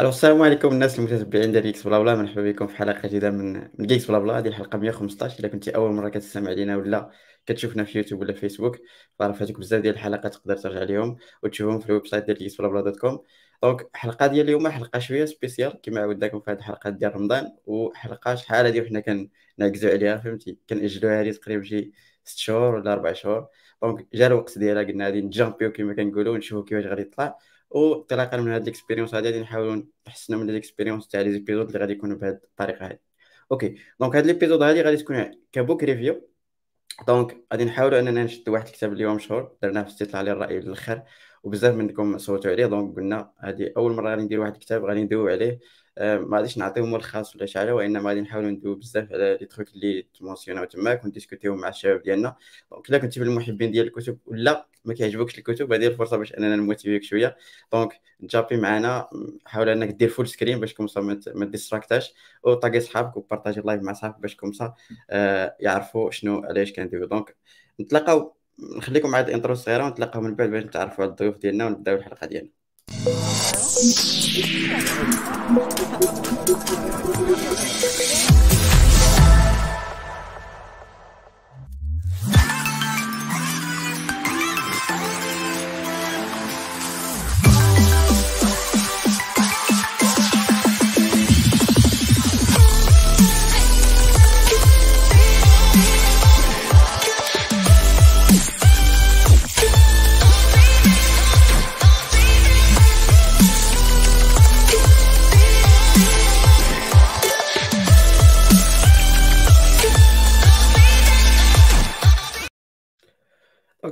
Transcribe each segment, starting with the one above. السلام عليكم الناس المتابعين ديال جيكس بلا بلا، مرحبا بكم في حلقه جديده من جيكس بلا بلا. هذه الحلقه 115. الا كنتي اول مره كتسمع لينا ولا كتشوفنا في يوتيوب ولا فيسبوك، فرفاتك بزاف ديال الحلقات، تقدر ترجع لهم وتشوفهم في الويب سايت ديال جيكس بلا بلا .com. دونك الحلقه ديال اليوم حلقه شويه سبيسيال كما عودناكم في هذه الحلقات ديال رمضان، وحلقه شحال هذه وحنا كنعكزوا عليها، فهمتي، كنأجلوها هذه تقريبا شي 6 شهور ولا 4 شهور. دونك جا الوقت ديالها، قلنا غادي نجامبيو كما كنقولوا ونشوفوا كيفاش غادي يطلع، وانطلاقا من هاد الاكسبيريونس هادي غادي نحاولوا نحسنوا من الاكسبيريونس تاع لي زيبيزود اللي غادي يكونوا بهاد الطريقه هادي. اوكي، دونك هاد ليبيزود هادي غادي تكون كبوك ريفيو. دونك غادي نحاولوا اننا نشدوا واحد الكتاب اليوم مشهور، درناه في استطلاع للراي للاخر وبزاف منكم صوتوا عليه. دونك قلنا هادي اول مره غادي ندير واحد الكتاب غادي ندويو عليه، ما غاديش نعطيو ملخص ولا شي حاجه، وانما غادي نحاولوا ندويو بزاف على لي تروك اللي تمونسيوناو تماك ونديسكوتيو مع الشباب ديالنا. دونك الا كنتي من المحبين ديال الكتب ولا ما كيعجبوكش الكتب، هذه الفرصه باش اننا نموتيفيك شويه. دونك جابي معنا، حاول انك دير فول سكرين باش كومسا ما ديستراكتاش، وطاقي صحابك وبارطاجي اللايف مع صحابك باش كومسا يعرفوا شنو علاش كنديروا. دونك نتلاقاو، نخليكم مع هاد الانترو الصغيره ونتلاقاو من بعد باش نتعرفوا على الضيوف ديالنا ونبداو الحلقه ديالنا.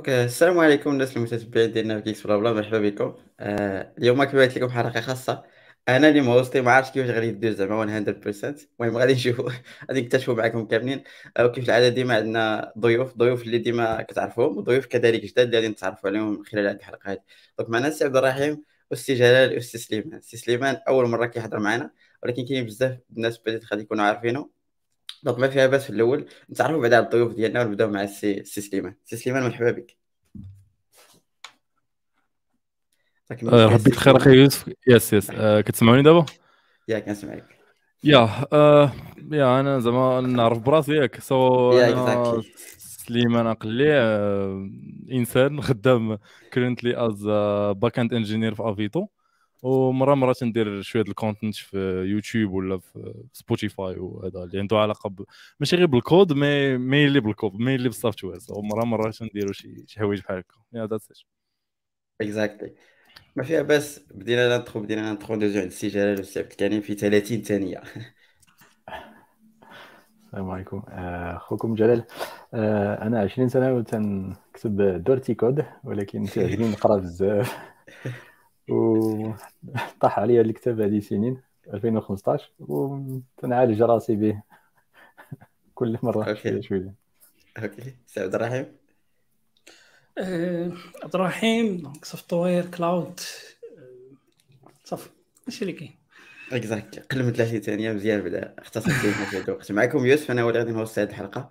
السلام عليكم الناس المتابعين ديالنا في جيكس بلا بلا، مرحبا بكم. اليوم كما قلت لكم حلقه خاصه، انا اللي موستي ما عرفتش كيفاش غادي يدوز زعما 100%. المهم غادي نشوفوا، غادي نكتشفوا معكم كاملين. وكيف العاده ديما عندنا ضيوف اللي ديما كتعرفوهم، وضيوف كذلك جداد اللي غادي نتعرفوا عليهم خلال هذه الحلقه هذه. دونك معنا السي عبد الرحيم والسي جلال والسي سليمان. السي سليمان اول مره كيحضر معنا، ولكن كاين بزاف الناس بدات غادي يكونوا عارفينه. دونك ما فيها باس في الاول نتعرفوا بعدا على الضيوف ديالنا، ونبداو مع السي سليمان. السي سليمان مرحبا بك. ربي بخير اخي يوسف. يس كتسمعوني دابا؟ يا كنسمعك. يا انا زعما نعرف براسي ياك. سو انا سليمان اقلي، انسان خدام كورنتلي از باك اند انجينير في افيتو، ومره تندير شويه د الكونتنت في يوتيوب ولا في سبوتيفاي، وهذا اللي عنده علاقه ماشي غير بالكود، مي اللي بالكود، مي اللي بالسوفتوير. ومره تنديروا شي حوايج بحال هكا. يا ذاتس ات اكزاكتلي. ما فيها باس بدينا لانترو دوزو عند السي جلال والسي عبد الكريم في 30 ثانيه. السلام عليكم، اخوكم جلال. انا 20 سنه وتنكتب دورتي كود، ولكن كيعجبني نقرا بزاف، وطاح عليا الكتاب هذه سنين 2015 وتنعالج راسي به كل مره شويه. اوكي سي عبد الرحيم. عبد الرحيم دونك سوفت وير كلاود صافي، ماشي اللي كاين اكزاكت. اقل من 30 ثانيه مزيان، بدا اختصرت لينا في الوقت. معكم يوسف، انا هو اللي غادي نهوست هذه الحلقه.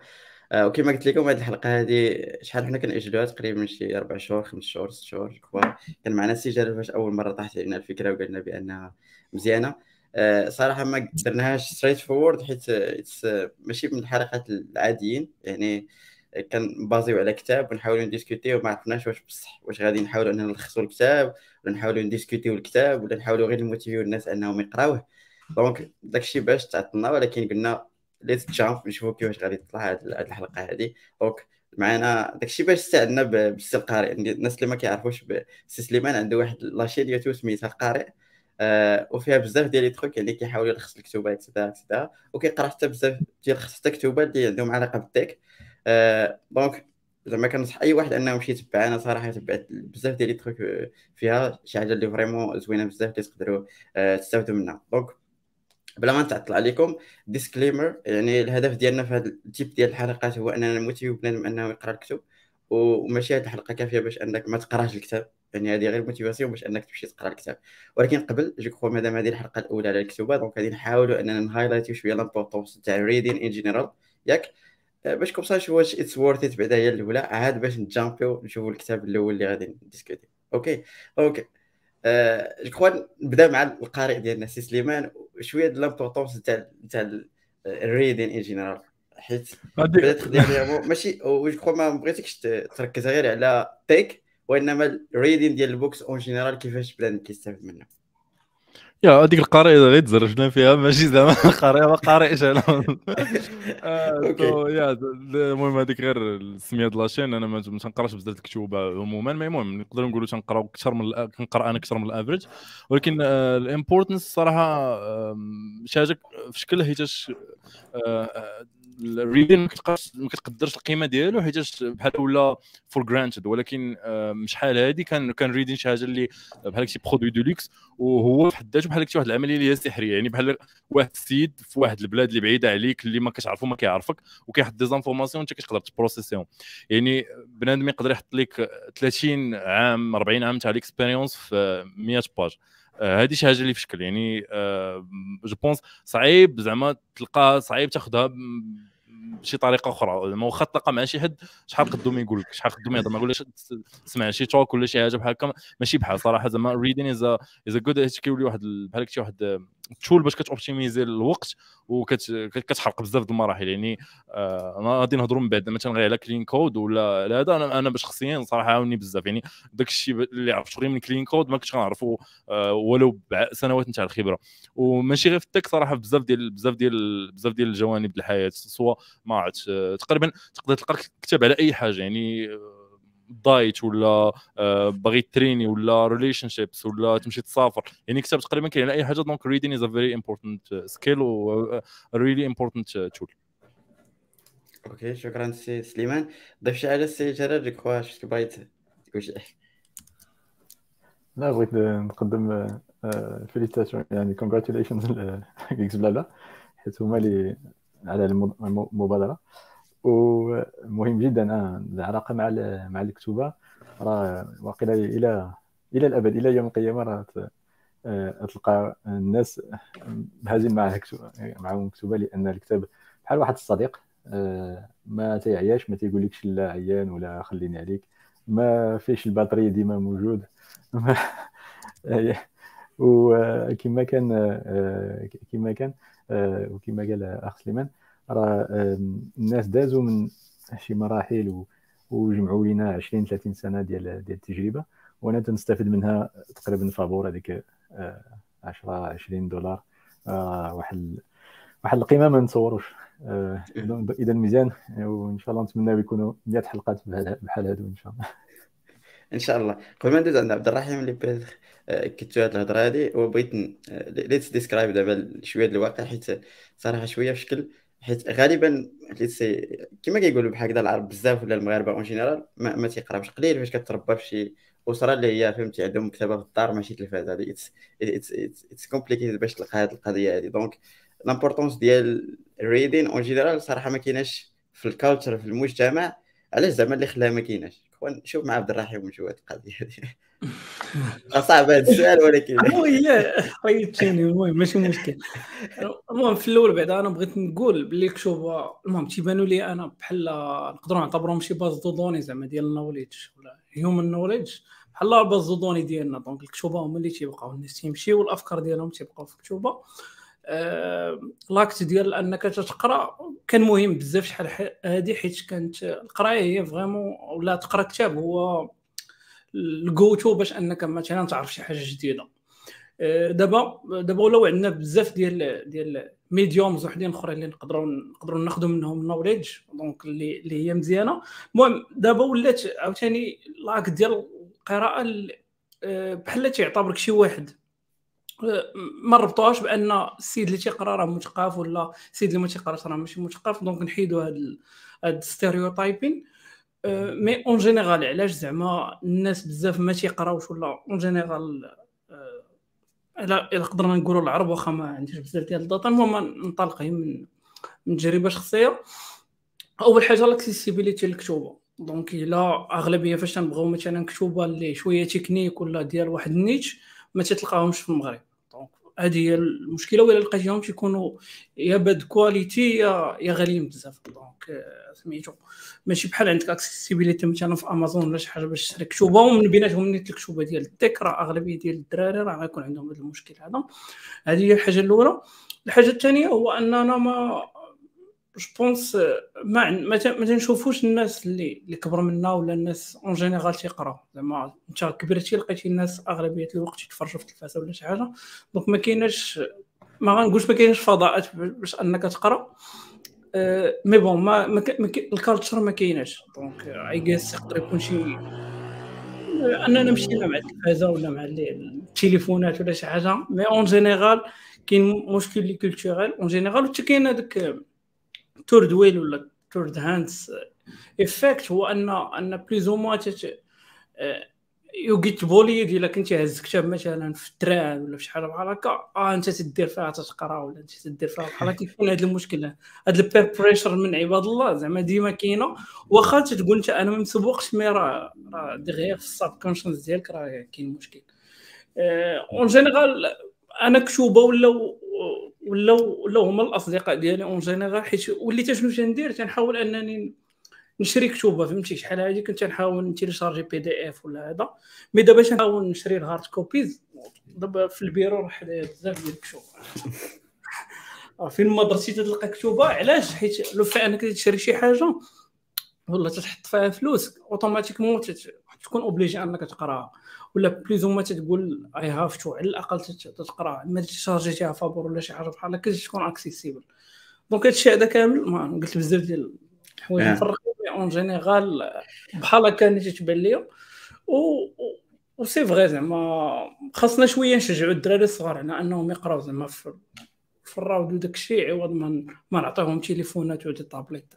وكما قلت لكم هذه الحلقه هذه شحال حنا كنأجلوها، تقريبا شي 4 شهور 5 شهور 6 شهور كبار. كان معنا السي جلال فاش اول مره طاحت علينا الفكره وقالنا بانها مزيانه. صراحه ما درناهاش ستريت فورورد، حيت ماشي من الحلقات العاديين، يعني كنبازيو على كتاب ونحاولوا نديسكوتيو، وما عرفناش واش بصح واش غادي نحاولوا اننا نلخصوا الكتاب ولا نحاولوا نديسكوتيو الكتاب ولا نحاولوا غير نموتيفيو الناس انهم يقراوه. دونك داكشي باش تعطلنا، ولكن قلنا ليت جامب نشوفوا كيفاش غادي تطلع هاد الحلقه هادي. دونك معنا داكشي باش ساعدنا بالسي القارئ. الناس اللي ما كيعرفوش السي سليمان عنده واحد لاشين يوتيوب سميتها القارئ، وفيها بزاف ديال لي تروك، يعني كيحاول يلخص الكتبات كذا، وكيقرا حتى بزاف ديال حتى كتبات اللي عندهم علاقه بالتك. دونك زعما كنصح اي واحد انه يمشي يتبعنا. صراحه تبعت بزاف ديال لي تروك فيها، شي حاجه اللي فريمون زوينه بزاف اللي تقدروا تستافدوا منها. دونك بلا ما نتعطل عليكم، ديسكليمر، يعني الهدف ديالنا في هذا التيب ديال الحلقات هو اننا نموتيو بنادم انه يقرا الكتب، وماشي هذه الحلقه كافيه باش انك ما تقراش الكتاب، يعني هذه غير موتيفاسيون باش انك تمشي تقرا الكتاب. ولكن قبل جو كخوا مادام هذه الحلقه الاولى على الكتابه، دونك غادي نحاولوا اننا نهايلايتيو شويه لامبورطونس تاع ريدين ان جينيرال، ياك باش كومساش واش اتس وورث ات بعدا هي الاولى، عاد باش نجامبيو نشوفوا الكتاب الاول اللي غادي نديسكوتي. اوكي الكوان نبدا مع القارئ ديالنا سي سليمان وشويه ديال لامبورطونس تاع الريدين ان جينيرال حيت بدات تخدم ماشي وجو ما بغيتكش تركز غير على تيك وانما الريدين ديال البوكس اون جينيرال كيفاش بلان كيستافد منها. يا هذيك القارئه اللي تزرجنا فيها ماشي زعما قارئه ما قارئش انا اوكي. المهم هذيك غير السميه ديال لاشين انا ما تنقراش بزاف الكتب عموما ما المهم نقدروا نقولوا تنقراو اكثر من كنقرا انا اكثر من الافريج ولكن الامبورتنس الصراحه شاجك في شكل حيتاش الريدين ما كتقدرش القيمه ديالو حيتاش بحال ولا فور جرانتد ولكن شحال هادي كان ريدين شي حاجه اللي بحال شي برودوي دو لوكس وهو في حد ذاته بحال واحد العمليه اللي هي سحريه يعني بحال واحد السيد في واحد البلاد اللي بعيده عليك اللي ما كتعرفو ما كيعرفك وكيحط دي زانفورماسيون انت كتقدر تبروسيسيهم يعني بنادم يقدر يحط لك 30 عام 40 عام تاع ليكسبيريونس في 100 باج هذه شي حاجه اللي في شكل يعني جو بونس صعيب زعما تلقاها صعيب تاخذها بشي طريقه اخرى زعما واخا تلقى مع شي حد شحال قدوم يقول لك شحال قدوم يهضر ما يقولش تسمع شي توك ولا شي حاجه بحال هكا ماشي بحال صراحه زعما ريدين از جود اتش كيولي واحد بحال شي واحد تشول باش كتوبتيميزي الوقت وكتحرق بزاف ديال المراحل يعني انا غادي نهضروا من بعد مثلا غير على كلين كود ولا هذا انا باش شخصيا صراحه عاوني بزاف يعني داك الشيء اللي عرفت من كلين كود ما كنتش غنعرفو ولو سنوات نتاع الخبره وماشي غير في التك صراحه بزاف ديال الجوانب ديال الحياه سواء ما عرفت تقريبا تقدر تلقى كتاب على اي حاجه يعني دايت ولا باغي تريني ولا ريليشن شيبس ولا تمشي تسافر يعني كتاب تقريبا كاين على اي حاجه دونك ريدين از ا فيري امبورتنت سكيل و ريلي امبورتنت تول. اوكي شكرا سي سليمان. ضيف شي على السي جلال جو شفت بغيت تقول انا بغيت نقدم فيليتاسيون يعني كونغراتيليشنز لكس بلالا حيت هما اللي على المبادره ومهم جدا العلاقه مع الكتابه راه واقيلا الى الابد الى يوم القيامه راه تلقى الناس بهازين معهم الكتابه لان الكتاب بحال واحد الصديق ما تيعياش ما تيقولكش لا عيان ولا خليني عليك ما فيش البطاريه ديما موجود وكما كان وكما قال اخ سليمان راه الناس دازوا من شي مراحل وجمعوا لنا 20 30 سنه ديال التجربه وانا تنستافد منها تقريبا فابور هذيك 10 $20 واحد القيمه ما نتصوروش اذا مزيان وان شاء الله نتمناو يكونوا 100 حلقات بحال هادو ان شاء الله ان شاء الله. قبل ما ندوز عند عبد الرحيم اللي بغيت كيتو هاد الهضره هادي وبغيت ليتس ديسكرايب دابا شويه ديال الواقع حيت صراحه شويه في شكل حيت غالبا كما كيقولوا بحال هكذا العرب بزاف ولا المغاربه اون جينيرال ما تيقراوش قليل فاش كتربى في شي اسره اللي هي فهمتي عندهم مكتبه في الدار ماشي تلفاز هذه اتس كومبليكيتد باش تلقى هذه القضيه هذه دونك لامبورطونس ديال الريدين اون جينيرال صراحه ما كايناش في الكالتشر في المجتمع علاش زعما اللي خلاها ما كايناش شوف مع عبد الرحيم ونشوف هذه القضيه هذه صعب هذا السؤال ولكن ويلاه خيطتيني المهم ماشي مشكل. المهم في الاول بعدا انا بغيت نقول باللي الكتب المهم تيبانوا لي انا بحال نقدروا نعتبرهم شي باز دو دوني زعما ديال النوليدج ولا هيومن نوليدج بحال باز دو دوني ديالنا دونك الكتب هما اللي تيبقاو الناس تيمشيو والافكار ديالهم تيبقاو في الكتب لاكت ديال انك تتقرا كان مهم بزاف شحال هادي حيت كانت القرايه هي فريمون ولا تقرا كتاب هو الجوتو باش انك مثلا تعرف شي حاجه جديده. دابا ولاو عندنا بزاف ديال ميديومز وحدين اخرين اللي نقدروا ناخذوا منهم نوليدج دونك اللي هي مزيانه. المهم دابا ولات عاوتاني لاك ديال القراءه بحال تيعتبرك شي واحد ما ربطوهاش بان السيد اللي تيقرا راه مثقف ولا السيد اللي ما تيقراش راه ماشي مثقف دونك نحيدو هاد الستيريوتايبين مي اون جينيرال علاش زعما الناس بزاف ما تيقراوش ولا اون جينيرال الا قدرنا نقولوا العرب واخا ما عنديش بزاف ديال الداتا. المهم ننطلق من تجربه شخصيه. اول حاجه لاكسيسيبيليتي للكتوبه دونك الا اغلبيه فاش تنبغيو مثلا كتوبه اللي شويه تكنيك ولا ديال واحد النيتش ما تتلقاهمش في المغرب دونك هذه هي المشكله. ولا لقيتيهمش يكونوا يا باد كواليتي يا غاليين بزاف، دونك سميتو ماشي بحال عندك اكسيسيبيليتي مثلا في امازون ولا شي حاجه باش تشري كتوبه، ومن بيناتهم نيت الكتوبه ديال التك راه اغلبيه ديال الدراري راه غيكون عندهم هذا المشكل هذا. هذه هي الحاجه الاولى. الحاجه الثانيه هو اننا ما جو بونس ما تنشوفوش الناس اللي كبر منا ولا الناس اون جينيرال تيقراو، زعما انت كبرتي لقيتي الناس اغلبيه الوقت يتفرجوا في التلفازه ولا شي حاجه، دونك ما كايناش، ما غنقولش ما كايناش فضاءات باش انك تقرا مي بون ما الكالتشر ما كايناش، دونك اي جيس يقدر يكون شي اننا مشينا مع التلفازه ولا مع التليفونات ولا شي حاجه، مي اون جينيرال كاين مشكل لي كولتوريل اون جينيرال. حتى كاين هذاك تورد ويل ولا تورد هاندس افكت، هو ان بليزو ما يو جيت بوليد الا كنتي هز كتاب مثلا في الدراع ولا في شي حاجه بحال هكا، انت تدير فيها تتقرا ولا انت تدير فيها بحال هكا، كيكون هذا المشكل هذا البير بريشر من عباد الله، زعما ديما كاينه واخا تقول انت انا ما مسبوقش، مي راه دغيغ في الساب كونشنس ديالك راه كاين مشكل اون جينيرال. انا كتوبه ولا هما الاصدقاء ديالي اون جينيرال، حيت وليت شنو تندير تنحاول انني نشري كتوبه، فهمتي شحال هادي كنت نحاول نتيليشارجي بي دي اف ولا هذا، مي دابا تنحاول نشري الهارد كوبيز. دابا في البيرو راه حدايا بزاف ديال الكتب، فين ما درتي تلقى كتوبه. علاش؟ حيت لو فا انك تشري شي حاجه والله تتحط فيها فلوسك اوتوماتيكمون تكون اوبليجي انك تقراها، ولا بليزو ما تقول اي هاف تو، على الاقل تقرا ما تشارجيتيها فابور ولا شي حاجه بحال هكا تكون اكسيسيبل. دونك هادشي هذا كامل ما قلت بزاف ديال الحوايج نفرقوا اون جينيرال بحال هكا اللي تتبان ليا، و سي فغي زعما خاصنا شويه نشجعوا الدراري الصغار على انهم يقراو زعما في الراود وداك الشيء، عوض ما نعطيهم تليفونات ولا طابليت.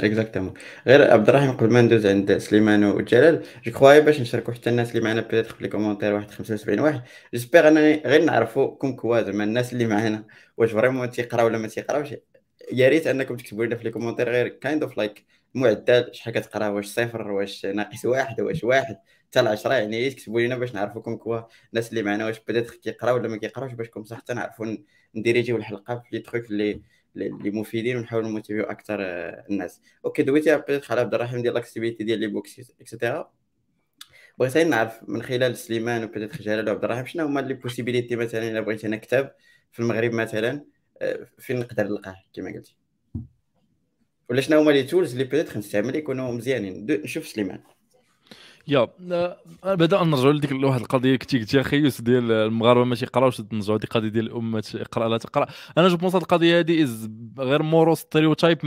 اكزاكتومون. غير عبد الرحيم قبل ما ندوز عند سليمان وجلال، جو كخواي باش نشاركوا حتى الناس اللي معنا بيتر في لي كومونتير واحد 75 واحد، جيسبيغ انني غير نعرفوا كم كوا زعما الناس اللي معنا واش فريمون تيقراو ولا ما تيقراوش. يا ريت انكم تكتبوا لنا في لي كومونتير غير كايند اوف لايك معدل شحال كتقرا، واش صفر واش ناقص واحد واش واحد حتى ل10، يعني تكتبوا لنا باش نعرفوكم كوا الناس اللي معنا واش بيتر كيقراو ولا ما كيقراوش، باش كم صح حتى نعرفوا نديريجيو الحلقه في لي تروك اللي مفيدين ونحاولوا نموتيفيو اكثر الناس. اوكي دويتي ابيت خالد عبد الرحيم ديال لاكتيفيتي ديال لي بوكس اكسيتيرا، بغيت نعرف من خلال سليمان وبيت جلال وعبد الرحيم شنو هما لي بوسيبيليتي مثلا الا بغيت انا كتاب في المغرب مثلا فين نقدر نلقاه كما قلتي، ولا شنو هما لي تولز اللي بيت نستعمل يكونوا مزيانين. نشوف سليمان. يا بعدا نرجعوا لديك واحد القضيه كنتي قلتي اخيوس ديال المغاربه ما تيقراوش، نرجعوا ديك القضيه ديال الامه اقرا لا تقرا. انا جو بونس هاد القضيه هادي غير مورو ستيريوتايب،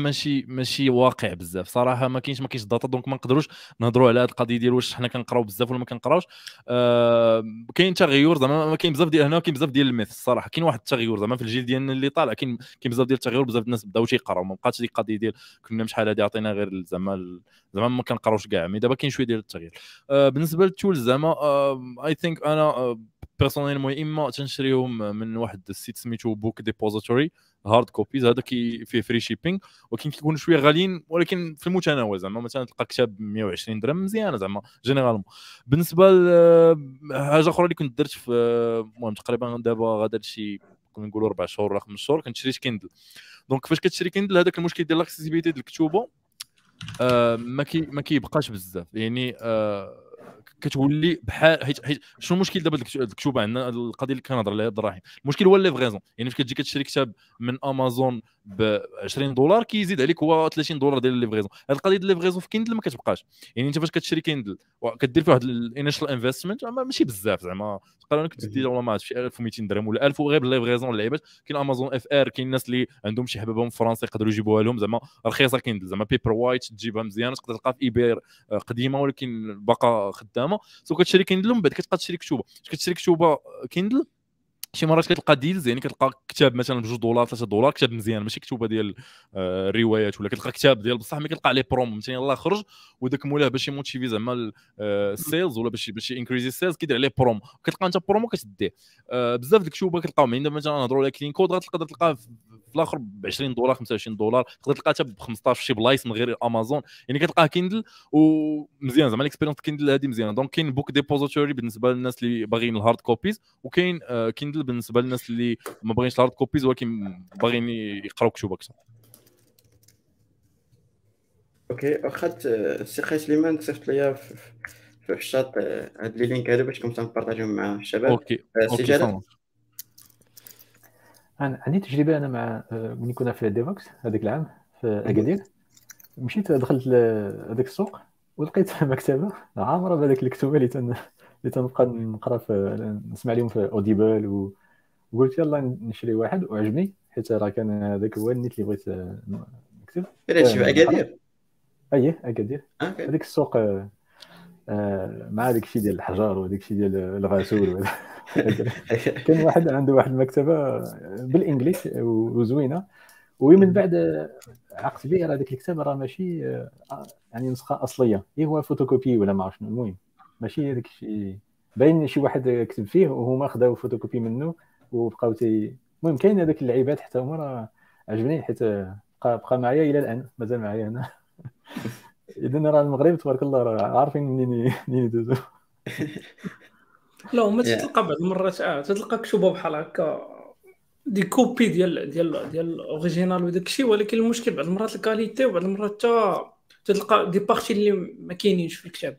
ماشي واقع بزاف صراحه، ما كاينش داتا، دونك ما نقدروش نهضروا على هاد القضيه ديال واش حنا كنقراو بزاف ولا ما كنقراوش. كاين تغير زعما، كاين بزاف ديال هنا وكاين بزاف ديال الميث الصراحه، كاين واحد التغير زعما في الجيل ديالنا اللي طالع، كاين بزاف ديال التغير، بزاف الناس بداو تيقراو، ما بقاتش ديك القضيه ديال كنا شحال هادي عطينا غير زعما ما كنقراوش كاع، مي دابا كاين شويه ديال التغيير. بالنسبه للتولز زعما اي ثينك انا بيرسونيل اما تنشريهم من واحد السيت سميتو بوك ديبوزيتوري هارد كوبيز، هذا كي فيه فري شيبينغ ولكن كيكونوا شويه غاليين، ولكن في المتناول زعما مثلا تلقى كتاب 120 درهم مزيانه زعما جينيرالمون. بالنسبه لحاجه اخرى اللي كنت درت في المهم تقريبا دابا غادا شي نقولوا 4 شهور ولا 5 شهور كنت شريت كيندل. دونك فاش كتشري كيندل هذاك المشكل ديال لاكسيسيبيليتي ديال الكتوبه ما كيبقاش بزاف، يعني كتولي بحال حيت شنو المشكل دابا الكتوبه عندنا القضيه اللي كنهضر عليها عبد الرحيم، المشكل هو ليفغيزون، يعني فاش كتجي كتشري كتاب من امازون ب 20 دولار كيزيد عليك هو 30 دولار ديال ليفغيزون. هاد القضيه ديال ليفغيزون في كيندل ما كتبقاش، يعني انت فاش كتشري كيندل كدير فيه واحد الانيشال انفستمنت ماشي بزاف زعما تقريبا كتدي والله ما عرفت شي 1200 درهم ولا 1000 وغير بالليفغيزون اللعيبات. كاين امازون اف ار، كاين الناس اللي عندهم شي حبابهم في فرنسا يقدروا يجيبوها لهم زعما رخيصه كيندل زعما بيبر وايت تجيبها مزيانه، تقدر تلقاها في ايباي قديمه ولكن باقا خدامه. سو كتشري كيندل من بعد كتبقى تشري كتوبه، كتشري كتوبه كيندل شي مرات كتلقى ديلز، يعني كتلقى كتاب مثلا ب 2 دولار 3 دولار كتاب مزيان ماشي كتوبه ديال الروايات، ولا كتلقى كتاب ديال بصح مي كتلقى عليه بروم مثلا يلاه خرج وداك مولاه باش يموتيفي زعما السيلز ولا باش انكريزي السيلز كيدير عليه بروم، كتلقى انت برومو كتديه. بزاف ديال الكتوبه كتلقاهم عندنا مثلا نهضروا على كلين كود غتقدر تلقاه في الاخر ب $20 $25 تقدر تلقاه حتى ب 15 شي بلايص من غير امازون. يعني كتلقاه كيندل ومزيان زعما الاكسبيريونس كيندل هذه مزيانه. دونك كاين بوك ديبوزيتوري بالنسبه للناس اللي باغيين الهارد كوبيز، وكاين كيندل بالنسبه للناس اللي ما باغيينش الهارد كوبيز ولكن باغيين يقراو كتب اكثر. اوكي واخا السي خي سليمان صيفط ليا في الشاط هاد لي لينك هادو باش كنت نبارطاجيهم مع الشباب. اوكي سجاده انا عندي تجربه، انا مع ملي كنا في ديفوكس هذاك العام في اكادير، مشيت دخلت لهذاك السوق ولقيت مكتبه عامره بهذيك الكتب اللي تنبقى نقرا نسمع لهم في اوديبل، وقلت يلا نشري واحد وعجبني حيت راه كان هذاك هو النيت اللي بغيت نكتب. كاين شي في اكادير ايه اكادير هذيك السوق مع هذاك الشيء ديال الحجار وهذاك الشيء ديال الغسول. كان واحد عنده واحد المكتبه بالانجليش وزوينه، ومن بعد عقت به راه ديك الكتاب راه ماشي يعني نسخه اصليه، اي هو فوتوكوبي ولا ما عرفت شنو. المهم ماشي هذاك الشيء باين شي واحد كتب فيه وهما خداو فوتوكوبي منه وبقاو تي. المهم كاين هذاك اللعيبات حتى هما راه عجبني حيت بقى معايا الى الان، مازال معايا هنا. إذن راه المغرب تبارك الله راه عارفين منين يدوزو. لا ما تتلقى بعض المرات تتلقى كتبه بحال هكا دي كوبي ديال ديال ديال اوريجينال وداك الشيء، ولكن المشكل بعض المرات الكاليتي وبعض المرات تتلقى دي بارتي اللي ما كاينينش في الكتاب.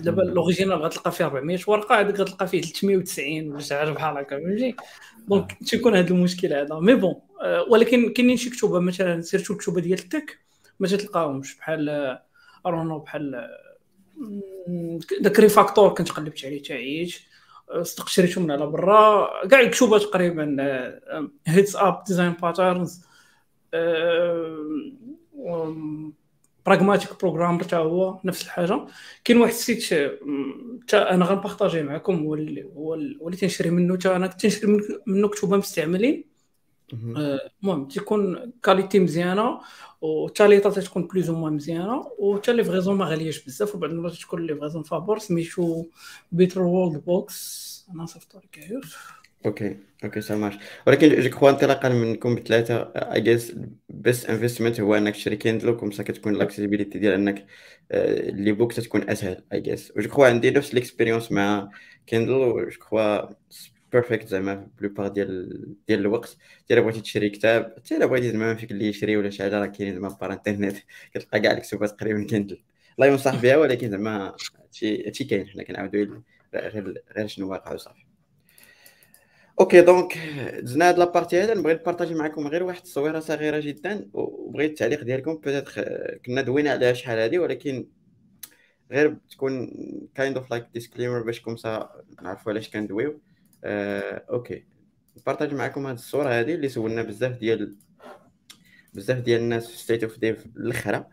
دابا الاوريجينال غتلقى فيه 400 ورقه، هذاك غتلقى فيه 390 ولا شي حاجه بحال هكا فهمتي. دونك تيكون هذا المشكل هذا مي بون. ولكن كاينين شي كتبه مثلا سيرتو الكتبه ديال التك ما تلقاهمش بحال رونو بحال داك ريفاكتور كنت قلبت عليه حتى عييت استقشريتو من على برا كاع الكتب تقريبا هيتس اب ديزاين باترنز براغماتيك بروغرام حتى هو نفس الحاجه. كاين واحد السيت حتى انا غنبارطاجيه معكم هو اللي تنشري منه، حتى انا كنت تنشري منه كتب مستعملين. المهم تيكون كاليتي مزيانه والتاليطات تكون بلوز وموان مزيانه، وحتى لي فغيزون ما غالياش بزاف، وبعض المرات تكون لي فغيزون فابور سميتو بيتر وورلد بوكس. انا صيفطو لك عيوت. اوكي سامر. ولكن جو كخوا انطلاقا منكم بثلاثه اي جيس بيست انفستمنت هو انك تشري كيندل، كومسا كتكون لاكسيبيليتي ديال انك لي بوك تتكون اسهل اي جيس. وجو كخوا عندي نفس الاكسبيريونس مع كيندل، وجو كخوا بيرفكت زعما بلوبار ديال الوقت. حتى الا بغيتي تشري كتاب، حتى الا بغيتي زعما فيك اللي يشري ولا شي حاجه راه كاينين زعما بار انترنيت كتلقى كاع الكتب تقريبا كندير. الله ينصح بها، ولكن زعما هادشي كاين، حنا كنعاودو غير شنو واقع وصافي. اوكي دونك دزنا هاد لابارتي هذا. نبغي نبارطاجي معكم غير واحد التصويره صغيره جدا، وبغيت التعليق ديالكم. بوتيت كنا دوينا عليها شحال هادي، ولكن غير تكون كايند اوف لايك ديسكليمر باش كومسا نعرفوا علاش كندويو. اوكي نبارطاج معكم هذه الصوره هذه اللي سولنا بزاف ديال الناس في ستيت اوف ديف الاخره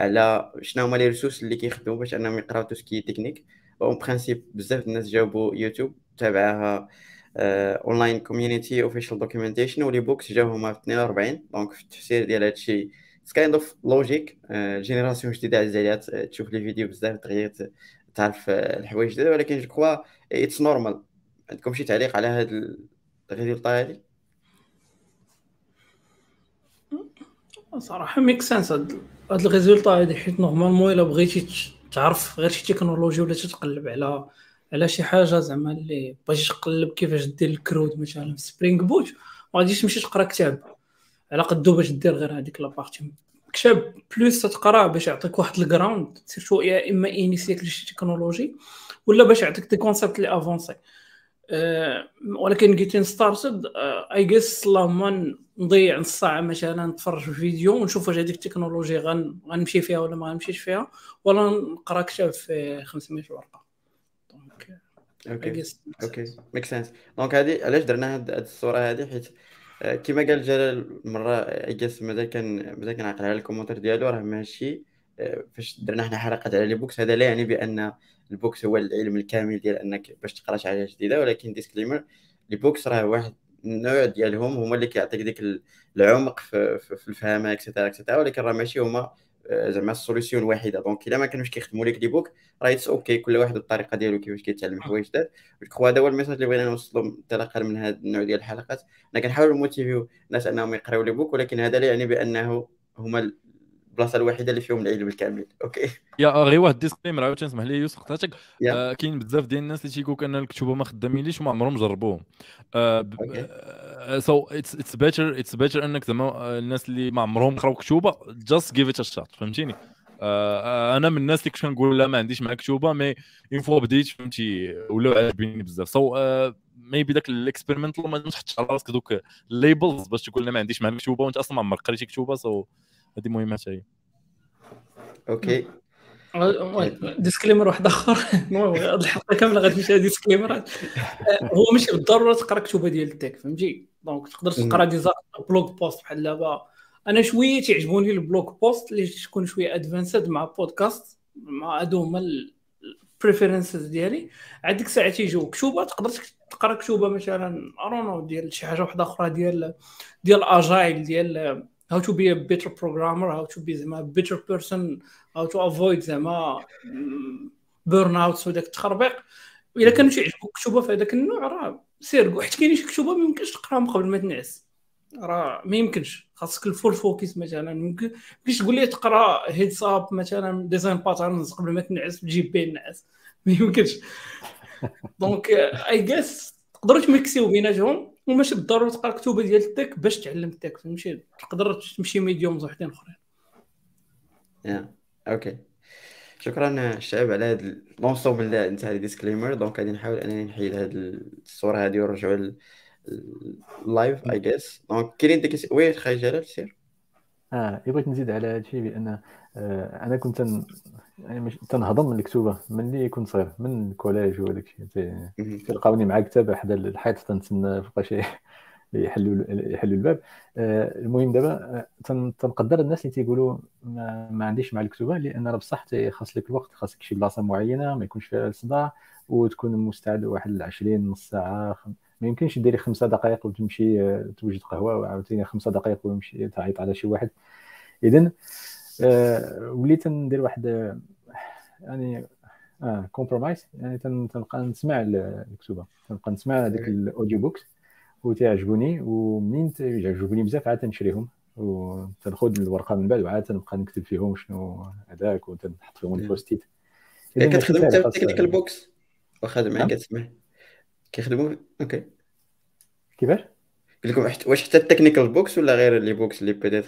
على شنو هما لي ريسورس اللي كيخدموا باش انهم يقراو تو سكي تكنيك. اون برينسيپ بزاف الناس جاوبوا يوتيوب، تابعها اونلاين كوميونيتي اوفيشال دوكيومنتيشن، ولي بوكس جاوهما في 42. دونك في التفسير ديال هذا الشيء كايند اوف لوجيك. جينيراسيون جديده عزيز عليها تشوف لي فيديو بزاف تغير تعرف الحوايج جديده، ولكن جو كوا اتس نورمال. عندكم شي تعليق على هاد الغلطه هادي؟ صراحه ميك سنس هاد الغلطه هادي، حيت نورمالمون الا بغيتي تعرف غير شي تكنولوجيا ولا تتقلب على شي حاجه زعما اللي باش تقلب كيفاش دير الكرود مثلا في سبرينغ بوت، ما غاديش تمشي تقرا كتاب على قدو باش دير غير هذيك لابارتي. كتاب بلوس تقرا باش يعطيك واحد الكراوند سيرتو يا اما انيسيك لشي تكنولوجي ولا باش يعطيك دي كونسيبت لي افونسي. ولكن جيتين ستارتد اي جيس لما نضيع نص ساعه مثلا نتفرج في فيديو ونشوف واش هذيك التكنولوجيا غنمشي فيها ولا ما غنمشيش فيها، ولا نقرا كتاب في 500 ورقه. دونك اوكي ميك سنس. دونك هذه علاش درنا هذه الصوره هذه، حيت كما قال جلال مره اي جيس مازال كان عاقل على الكومنتير ديالو، راه ماشي فاش درنا حنا حلقات على لي بوكس هذا لا يعني بان البوكس هو العلم الكامل ديال انك باش تقرا شي حاجه جديده، ولكن ديسكليمر لي بوكس راه واحد النوع ديالهم هما اللي كيعطيك ديك العمق في الفهامه اكسيتيرا اكسيتيرا، ولكن راه ماشي هما زعما السوليسيون واحده. دونك الا ما كانوش كيخدموا لك دي بوك راه اتس اوكي، كل واحد بالطريقه ديالو كيفاش كيتعلم حوايج جداد. جو هذا هو الميساج اللي بغينا نوصلو انطلاقا من هذا النوع ديال الحلقات. انا كنحاول موتيفيو الناس انهم يقراو لي بوك، ولكن هذا لا يعني بانه هما البلاصه الوحيده اللي فيهم العلم الكامل. اوكي يا غير واحد ديسكليمر عاوتاني سمح لي يوسف خطاتك. كاين بزاف ديال الناس اللي تيقولك ان الكتبه ما خدامينليش وما عمرهم جربوهم. سو اتس بيتر انك زعما الناس اللي ما عمرهم قراو كتبه جاست جيف ات ا شوت، فهمتيني. انا من الناس اللي كنت كنقول لا ما عنديش مع كتبه، مي اون فوا بديت فهمتي ولاو عاجبيني بزاف. سو ميبي داك الاكسبيرمنتال ما تحطش على راسك دوك الليبلز باش تقول لا ما عنديش مع كتبه وانت اصلا ما عمرك قريتي كتبه. سو هذه مهمه حتى هي. اوكي ديسكليمر واحد اخر، المهم هذه الحلقه كامله غادي فيها ديسكليمرات. هو ماشي بالضروره تقرا كتبه ديال التك، فهمتي. دونك تقدر تقرا دي بلوغ بوست بحال دابا. انا شويه تيعجبوني البلوغ بوست اللي تكون شويه ادفانسد مع بودكاست، مع هادو هما البريفيرنسز ديالي. عاد ديك الساعه تيجيو كتبه تقدر تقرا كتبه مثلا ارونو ديال شي حاجه واحده اخرى ديال اجايل، ديال how to be a better programmer, how to be a better person, how to avoid burnouts وداك التخربيق. الا كانوا تيعجبوك كتبه في هذاك النوع راه سير، حيت كاين شي كتبه ما يمكنش تقراهم قبل ما تنعس، راه ما يمكنش. خاصك الفول فوكس مثلا، ممكن كيش تقول لي تقرا هيدز اب مثلا ديزاين باترنز قبل ما تنعس تجيب بين النعاس، ما يمكنش. دونك اي جيس تقدروا تمكسيو بيناتهم، وماشي بالضروره تقرا كتبه ديال التك باش تعلم التك، فهمتي. تقدر تمشي ميديومز وحدين اخرين. اوكي شكرا شباب على هذا لونسومبل نتاع لي ديسكليمر. دونك غادي نحاول انني نحيد هذه الصوره هذه ونرجعوا لللايف اي جيس. دونك كاين ديك وي خاي جلال سير. بغيت نزيد على هذا الشيء بان انا كنت تنهضم من الكتبه ملي كنت صغير، من الكوليج وداك الشيء. تلقاوني مع كتابه حدا الحيط تنتسنى فوق شي يحلوا الباب. المهم دابا تنقدر الناس اللي تيقولوا ما عنديش مع الكتبه، لان راه بصح خاص لك الوقت، خاصك شي بلاصه معينه ما يكونش فيها الصداع، وتكون مستعد واحد 20 نص ساعه. ما يمكنش ديري 5 دقائق وتمشي توجد قهوه، وعاوتاني 5 دقائق وتمشي تعيط على شي واحد. اذن وليت ندير واحد يعني كومبرومايز، يعني تنبقى نسمع الكتبه، تنبقى نسمع هذيك الاوديو بوكس وتعجبوني، ومنين تعجبوني بزاف عاد تنشريهم وتناخذ الورقه من بعد، وعاد تنبقى نكتب فيهم شنو هذاك وتنحط فيهم البوستيت. كتخدم حتى التكنيكال بوكس واخا معاك كتسمع كيخدموا؟ اوكي كيفاش قلت لكم، واش حتى التكنيكال بوكس ولا غير لي بوكس اللي بيتيت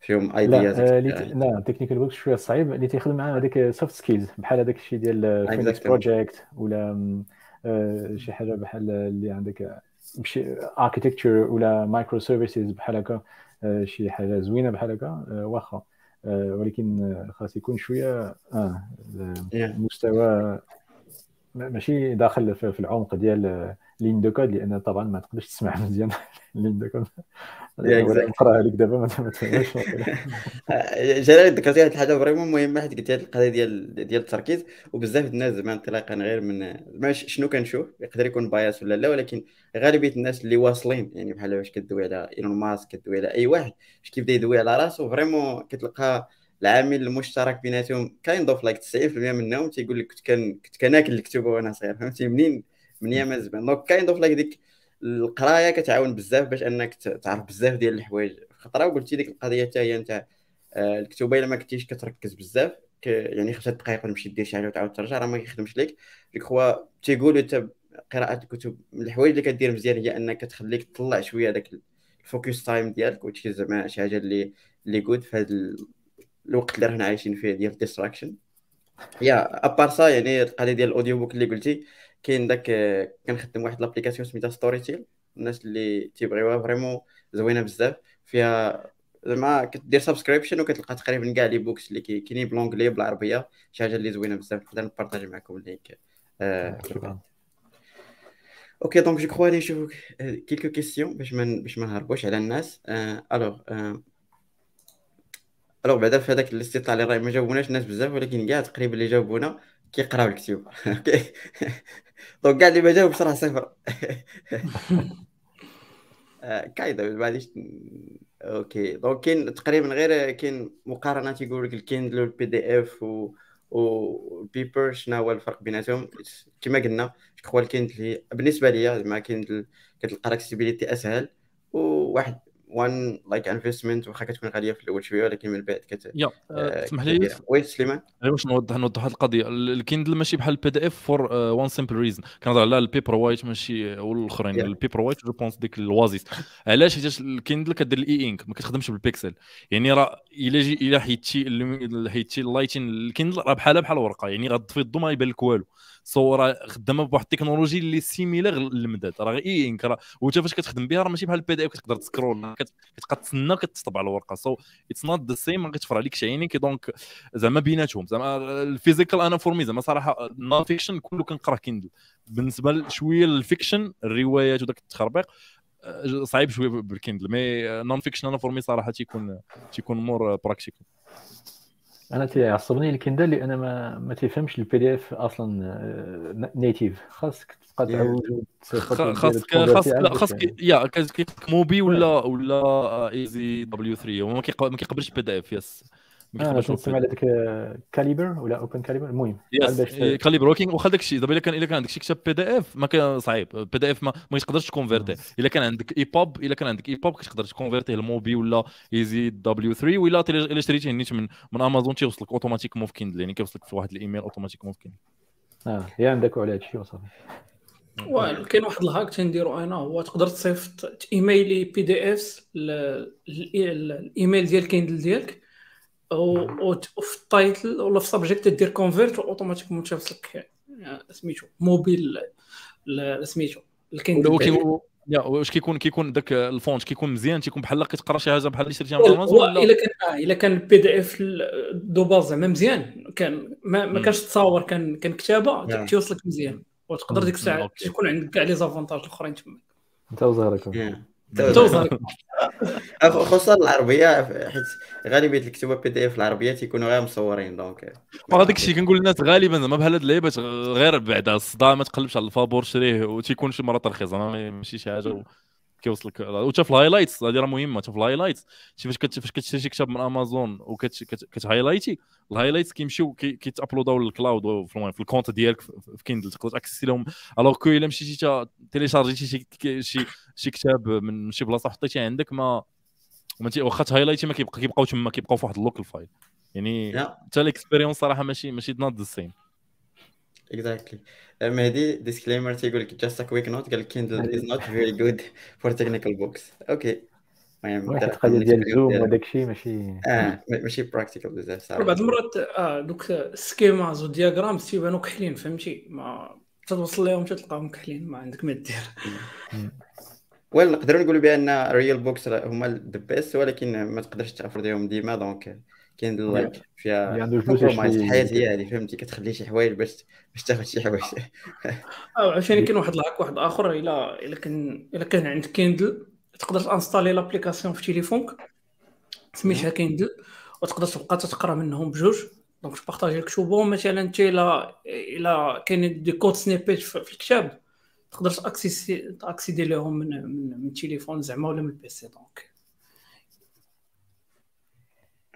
فيهم ايدياز؟ لا التكنيكال بوكس شويه صعيب، اللي تيخدم معاه هذيك سوفت سكيلز بحال هذاك الشيء ديال فينيكس بروجيكت، ولا شي حاجه بحال اللي عندك شي اركيتكتشر ولا مايكرو سيرفيسز بحال هكا، شي حاجه زوينه بحال هكا واخا، ولكن خاص يكون شويه مستوى ماشي داخل في العمق ديال لين دو كود، لان طبعا ما تقدرش تسمع مزيان لين دو كود ولا نقراها لك دابا ما تفهمش. جلال ذكرتي هذه الحاجه فريمون مهمه، حيت قلتي هذه القضيه ديال التركيز، وبزاف الناس زعما انطلاقا غير من شنو كنشوف، يقدر يكون باياس ولا لا، ولكن غالبيه الناس اللي واصلين يعني بحال واش كدوي على ايلون ماسك، كدوي على اي واحد، باش كيبدا يدوي على راسو فريمون كتلقى العامل المشترك بيناتهم كايند اوف لايك 90% منهم تيقول لك كنت كناكل الكتب وانا صغير، فهمتي منين ما زبان. دونك كايند اوف لايك ديك القرايه كتعاون بزاف باش انك تعرف بزاف ديال الحوايج خطره. وقلتي ديك القضيه حتى هي نتاع الكتبه، الا ما كنتيش كتركز بزاف يعني 5 دقائق تمشي دير شي حاجه وتعاود ترجع راه ما كيخدمش لك. ديك خو تيقولوا حتى قراءه الكتب من الحوايج اللي كدير مزيان هي انك تخليك تطلع شويه داك الفوكس تايم ديالك، وتشي زعما شي حاجه اللي جود في هذا الوقت اللي رانا عايشين فيه ديال ديستراكشن. يا ابارسا يعني القضيه ديال الاوديو بوك اللي قلتي، كاين داك كنخدم واحد لابليكاسيون سميتها ستوري تيل، الناس اللي تيبغيوها فريمون زوينه بزاف، فيها زعما كدير سبسكريبشن وكتلقى تقريبا كاع لي بوكس اللي كاينين بلونجلي بالعربيه، شي حاجه اللي زوينه بزاف نقدر نبارطاجي معكم اللينك. شكرا. اوكي دونك جو كخوا غادي نشوفو كيلكو كيسيون باش ما نهربوش على الناس. الوغ بعدا في هذاك الاستطلاع اللي راه ما جاوبوناش الناس بزاف، ولكن كاع تقريبا اللي جاوبونا كيقراو الكتب. اوكي دونك كاع اللي ما جاوبش راه صفر. كايدا ما غاديش اوكي دونك كاين تقريبا غير كاين مقارنه تيقول لك الكيندل والبي دي اف والبيبر شنو هو الفرق بيناتهم. كما قلنا شكون الكيندل بالنسبه ليا مع كيندل كتلقى اكسيبيليتي اسهل وواحد وان لايك انفستمنت واخا كتكون غاليه في الاول شويه ولكن من بعد سمح لي وي سليمان غير باش نوضح هذه القضيه. الكيندل ماشي بحال البي دي اف فور وان سيمبل ريزن كنهضر على البيبر وايت ماشي والاخرين البيبر وايت جو بونس ديك الوازيس. علاش؟ حيت الكيندل كدير الاي انك ما كتخدمش بالبيكسل يعني راه الا حيتي اللايتين الكيندل راه بحال الورقه يعني غتطفي الضو ما يبان لك والو صوره خدامه بواحد التكنولوجي اللي سيميلير للمداد راه اي انك راه وانت فاش كتخدم بها راه ماشي بحال البي دي اف كتقدر تسكرول كتقتسنا كتطبع الورقه سو اتس نوت ذا سيم ما كتفرع عليكش عينيك. دونك زعما بيناتهم زعما الفيزيكال انا فورمي زعما صراحه النون فيكشن كله كنقرا كيندل بالنسبه لشويه الفيكشن الروايات وداك التخربيق صعيب شويه بالكيندل مي نون فيكشن انا فورمي صراحه تيكون مور براكتيكال. انا تيعصبني الكندل لان ما تفهمش البي دي اف اصلا نيتيف خاصك تبقى تعوج خاصك يا كيخصك موبي ولا ايزي دبليو 3 وما كيقبلش بي دي اف يس ما كنت سمع على ديك كاليبر ولا اوبن كاليبر المهم كاليبر وركينغ واخا داك الشيء دابا الا كان عندك شي كتاب بي دي اف ما كان صعيب بي دي اف ما تقدرش تكونفيرتيه الا كان عندك اي بوب كتقدر تكونفيرتيه لموبي ولا ايزي دبليو 3 ولا الا شريتيه نيت من امازون تيوصلك اوتوماتيكمون في كيندل يعني كيوصلك في واحد الايميل اوتوماتيكمون في كيندل يا عندك على هذا الشيء وصافي. كاين واحد الهاك تنديرو انا هو تقدر تصيفط ايميلي بي دي اف الايميل ديال كيندل ديالك او في التايتل ولا في السبجيكت دير كونفيرت اوتوماتيكمون تيوصلك سميتو موبيل سميتو الكيندل. واش كيكون داك الفونت كيكون مزيان تيكون بحال كتقرا شي حاجه بحال اللي شريتيها من امازون ولا الا كان البي دي اف دوبا زعما مزيان كان ما كانش تصاور كان كتابه تيوصلك مزيان وتقدر ديك الساعه تكون عندك كاع لي زافونتاج الاخرين تماك انت وزهرك خصوصا العربيه حيت غالبيه الكتابه بي دي اف العربيه تيكونوا غير مصورين دونك هذاك الشيء كنقول للناس غالبا زعما بحال هاد اللعيبات غير بعدا الصداع ما تقلبش على الفابور شريه وتيكون شي مره ترخيص زعما ماشي شي حاجه كيوصلك وتا في الهايلايتس هذه راه مهمه تا في الهايلايتس شي فاش كتشري شي كتاب من امازون وكتهايلايتي الهايلايتس كيمشيو كيتابلوداو للكلاود في الكونت ديالك في كيندل تقدر تاكسيسي لهم الوغ كو الا مشيتي تيليشارجيتي شي كتاب من شي بلاصه حطيتيه عندك ما واخا تهايلايتي ما كيبقاو تما كيبقاو في واحد اللوكال فايل يعني حتى الاكسبيريونس صراحه ماشي نوت ذا سيم اكزاكتلي. مهدي ديسكليمر تيقول لك جاست ا كويك نوت قال كيندل از نوت فيري جود فور تكنيكال بوكس اوكي المهم هاد القضيه ديال زوم وداك الشيء ماشي براكتيكال بزاف بعض المرات دوك السكيماز والدياغرامز تيبانو كحلين فهمتي ما توصل لهم تلقاهم كحلين ما عندك ما دير. ولا نقدروا نقولوا بان ريال بوكس هما ذا بيست ولكن ما تقدرش تفرضيهم ديما دونك كيندل لايك فيها كومبرومايز الحياتيه هذه فهمتي كتخلي شي حوايج باش تاخذ شي حوايج عشان كاين واحد الهاك واحد اخر الا كان عندك كيندل تقدر تانستالي لابليكاسيون في تليفونك سميتها كيندل وتقدر تبقى تقرا منهم بجوج دونك تبارطاجي الكتبهم مثلا انت الا كاين دي كود سنيبيت في الكتاب تقدر تاكسيدي لهم من التليفون زعما ولا من البيسي دونك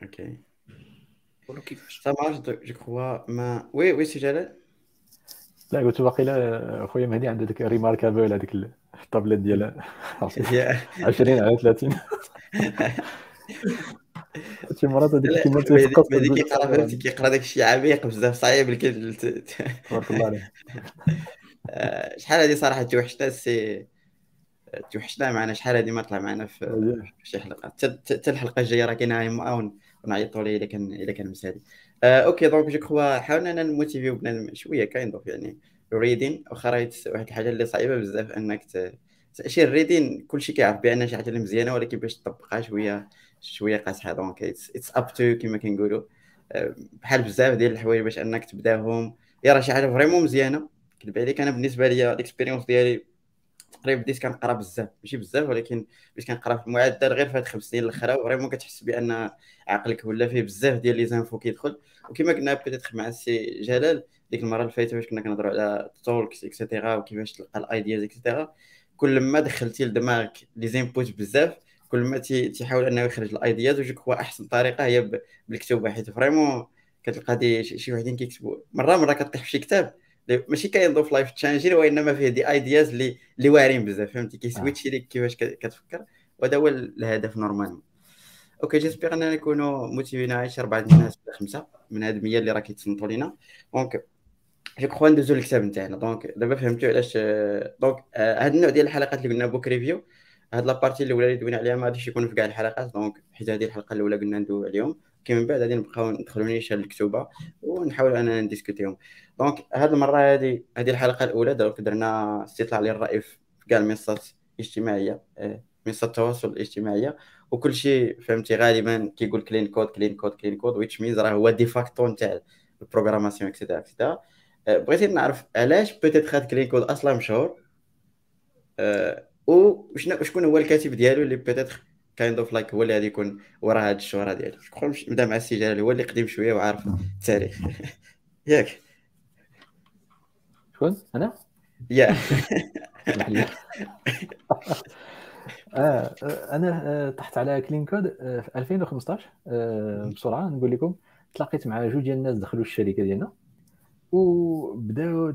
اوكي ولا كيفاش سامعش جو كخوا ما وي سي جلال لا قلت باقيلا خويا مهدي عنده ديك ريماركابل هذيك الطابلة ديال 20 على 30 شي مرات هذيك كيما تيفقص هذيك كيقرا داك الشيء عميق بزاف صعيب تبارك الله عليه. شحال هذه صراحه توحشنا معنا شحال هذه ما طلع معنا في شي حلقه حتى الحلقه الجايه راه كاينه معاون ونعيطوا ليه الا كان مسالي اوكي دونك جو كخوا حاولنا نموتيفيو بنادم شويه كايندو يعني ريدين وخريت واحد الحاجه اللي صعيبه بزاف انك شي ريدين كلشي كيعرف بان شي حاجه اللي مزيانه ولكن باش تطبقها شويه قاصحه دونك اتس اب تو كما كنقولوا بحال بزاف ديال الحوايج باش انك تبداهم يا راه شي حاجه فريمون مزيانه كتبان عليك. انا بالنسبه ليا الاكسبيريونس ديالي تقريبا بديت كنقرا بزاف ماشي بزاف ولكن بديت كنقرا في المعدل غير في هاد 5 سنين الاخرى وفريمون كتحس بان عقلك ولا فيه بزاف ديال لي زانفو كيدخل وكما قلنا بديت مع السي جلال ديك المره اللي فاتت فاش كنا كنهضروا على تولكس اكسيتيرا وكيفاش تلقى الايدياز اكسيتيرا كل ما دخلتي لدماغك لي زانبوت بزاف كل ما تيحاول انه يخرج الايدياز وجوك هو احسن طريقه هي بالكتابه، حيت فريمون كتلقى شي وحدين كيكتبوا مره كطيح في شي كتاب ماشي كاينضو في لايف تشانجير، وانما فيه دي ايدياز اللي واعرين بزاف، فهمتي كيسويتشي ليك كيفاش كتفكر، وهذا هو الهدف نورمالمون. اوكي جيسبيغ اننا نكونوا موتيفينا شي 4 الناس ولا 5 من هاد 100 اللي راه كيتصنتوا لينا. دونك جو كخوا ندوزو للكتاب نتاعنا. دونك دابا فهمتوا علاش دونك هاد النوع ديال الحلقات اللي قلنا بوك ريفيو، هاد لابارتي الاولى اللي دوينا عليها ما غاديش يكونوا في كاع الحلقات، دونك حيت هذه الحلقه الاولى قلنا ندويو عليهم، من بعد غادي نبقاو ندخلوا نيشان الكتابه ونحاولوا اننا نديسكوتيهم. دونك هاد المره هذه الحلقه الاولى دونك درنا استطلاع للراي في كاع المنصات الاجتماعيه، منصات التواصل الاجتماعيه، وكل شيء فهمتي غالبا كيقول كلين كود كلين كود كلين كود، ويتش ميز راه هو دي فاكتو نتاع البروغراماسيون اكسيتيرا اكسيتيرا. بغيت نعرف علاش بوتيت هاد كلين كود اصلا مشهور، وشكون هو الكاتب ديالو اللي بوتيت كايند اوف لايك هو اللي غادي يكون ورا هاد الشهره ديالو. شكون نبدا مع السي جلال، هو اللي قديم شويه وعارف التاريخ ياك شكون انا يا انا طحت على كلين كود في 2015 بسرعه نقول لكم. تلاقيت مع جوج ديال الناس دخلوا الشركه ديالنا وبداو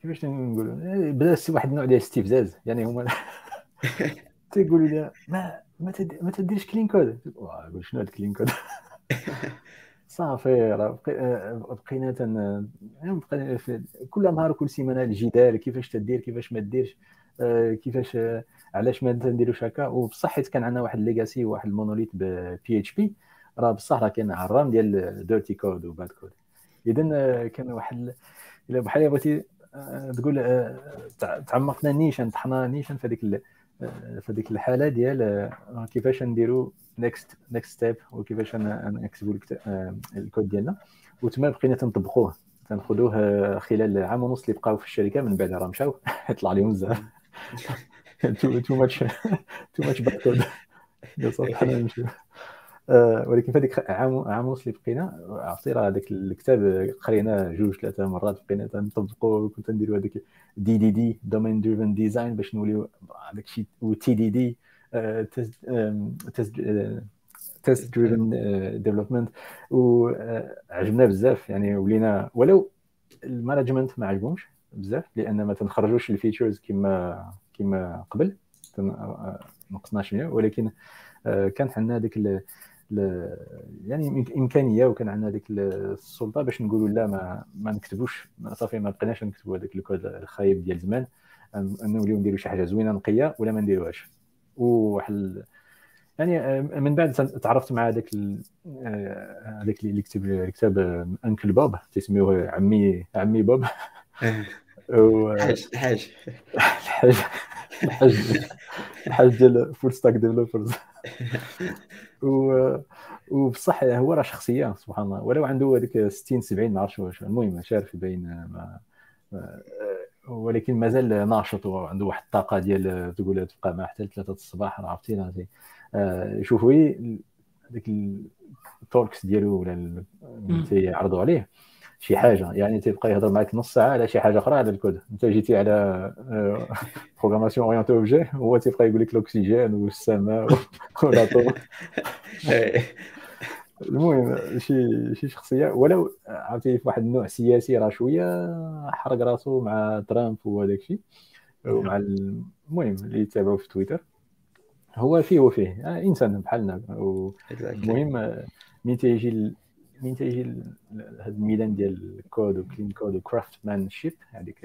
كيفاش نقولوا بدا واحد النوع ديال الاستفزاز، يعني هما تيقولوا لي ما تديرش كلين كود، نقول شنو هاد كلين كود صافي راه بقينا كل نهار كل سيمانه الجدال كيفاش تدير كيفاش ما تديرش كيفاش علاش ما نديروش هكا. وبصح حيت كان عندنا واحد ليغاسي واحد المونوليت بي اتش بي، راه بصح راه كاين عرام ديال ديرتي كود وباد كود، اذا كان واحد الا بحال بغيتي تقول تعمقنا نيشان طحنا نيشان في هذيك الحاله ديال كيفاش نديرو نيكست ستيب وكيفاش نكتبوا الكود ديالنا. وتما بقينا تنطبقوه تنخدوه خلال عام ونص اللي بقاو في الشركه، من بعد راه مشاو طلع عليهم بزاف تو ماتش باك كود ولكن في هذيك عام ونص اللي بقينا عرفتي راه هذاك الكتاب قريناه جوج ثلاثه مرات، بقينا تنطبقوا كنت نديروا هذيك دي دي دي دومين دريفن ديزاين باش نوليو هذاك الشيء، وتي دي دي تيست دريفن ديفلوبمنت، وعجبنا بزاف يعني ولينا، ولو المانجمنت ما عجبهمش بزاف لان ما تنخرجوش الفيتشرز كما قبل نقصناش منها، ولكن كانت عندنا هذيك يعني امكانيه وكان عندنا ديك السلطه باش نقولوا لا ما نكتبوش صافي ما بقيناش نكتبوا هذاك الكود الخايب ديال زمان، نوليو نديروا شي حاجه زوينه نقيه ولا ما نديروهاش. وواحد يعني من بعد تعرفت مع هذاك اللي كتب انكل بوب تسميوه عمي بوب الحاج ديال فول ستاك ديفلوبرز، وبصح هو راه شخصيه سبحان الله ولو عنده هذيك 60 70 ما عرفتش واش المهم شارف باين، ولكن مازال ناشط وعنده واحد الطاقه ديال تقول تبقى معاه حتى 3 الصباح عرفتي. شوفوا هذيك التوركس ديالو ولا تيعرضوا عليه شي حاجه يعني تيبقى يهضر معك نص ساعه على شي حاجه اخرى على الكود، انت جيتي على بروغراماسيون اورينتي اوبجي هو تيبقى يقول لك الاكسجين والسماء والاتوم. المهم شي شخصيه ولو عرفتي في واحد النوع سياسي راه شويه حرق راسو مع ترامب وهذاك الشيء، ومع المهم اللي تابعوه في تويتر هو فيه وفيه انسان بحالنا. المهم من تيجي هذا الميدان ديال الكود وكلين كود وكرافت مان شيب هذيك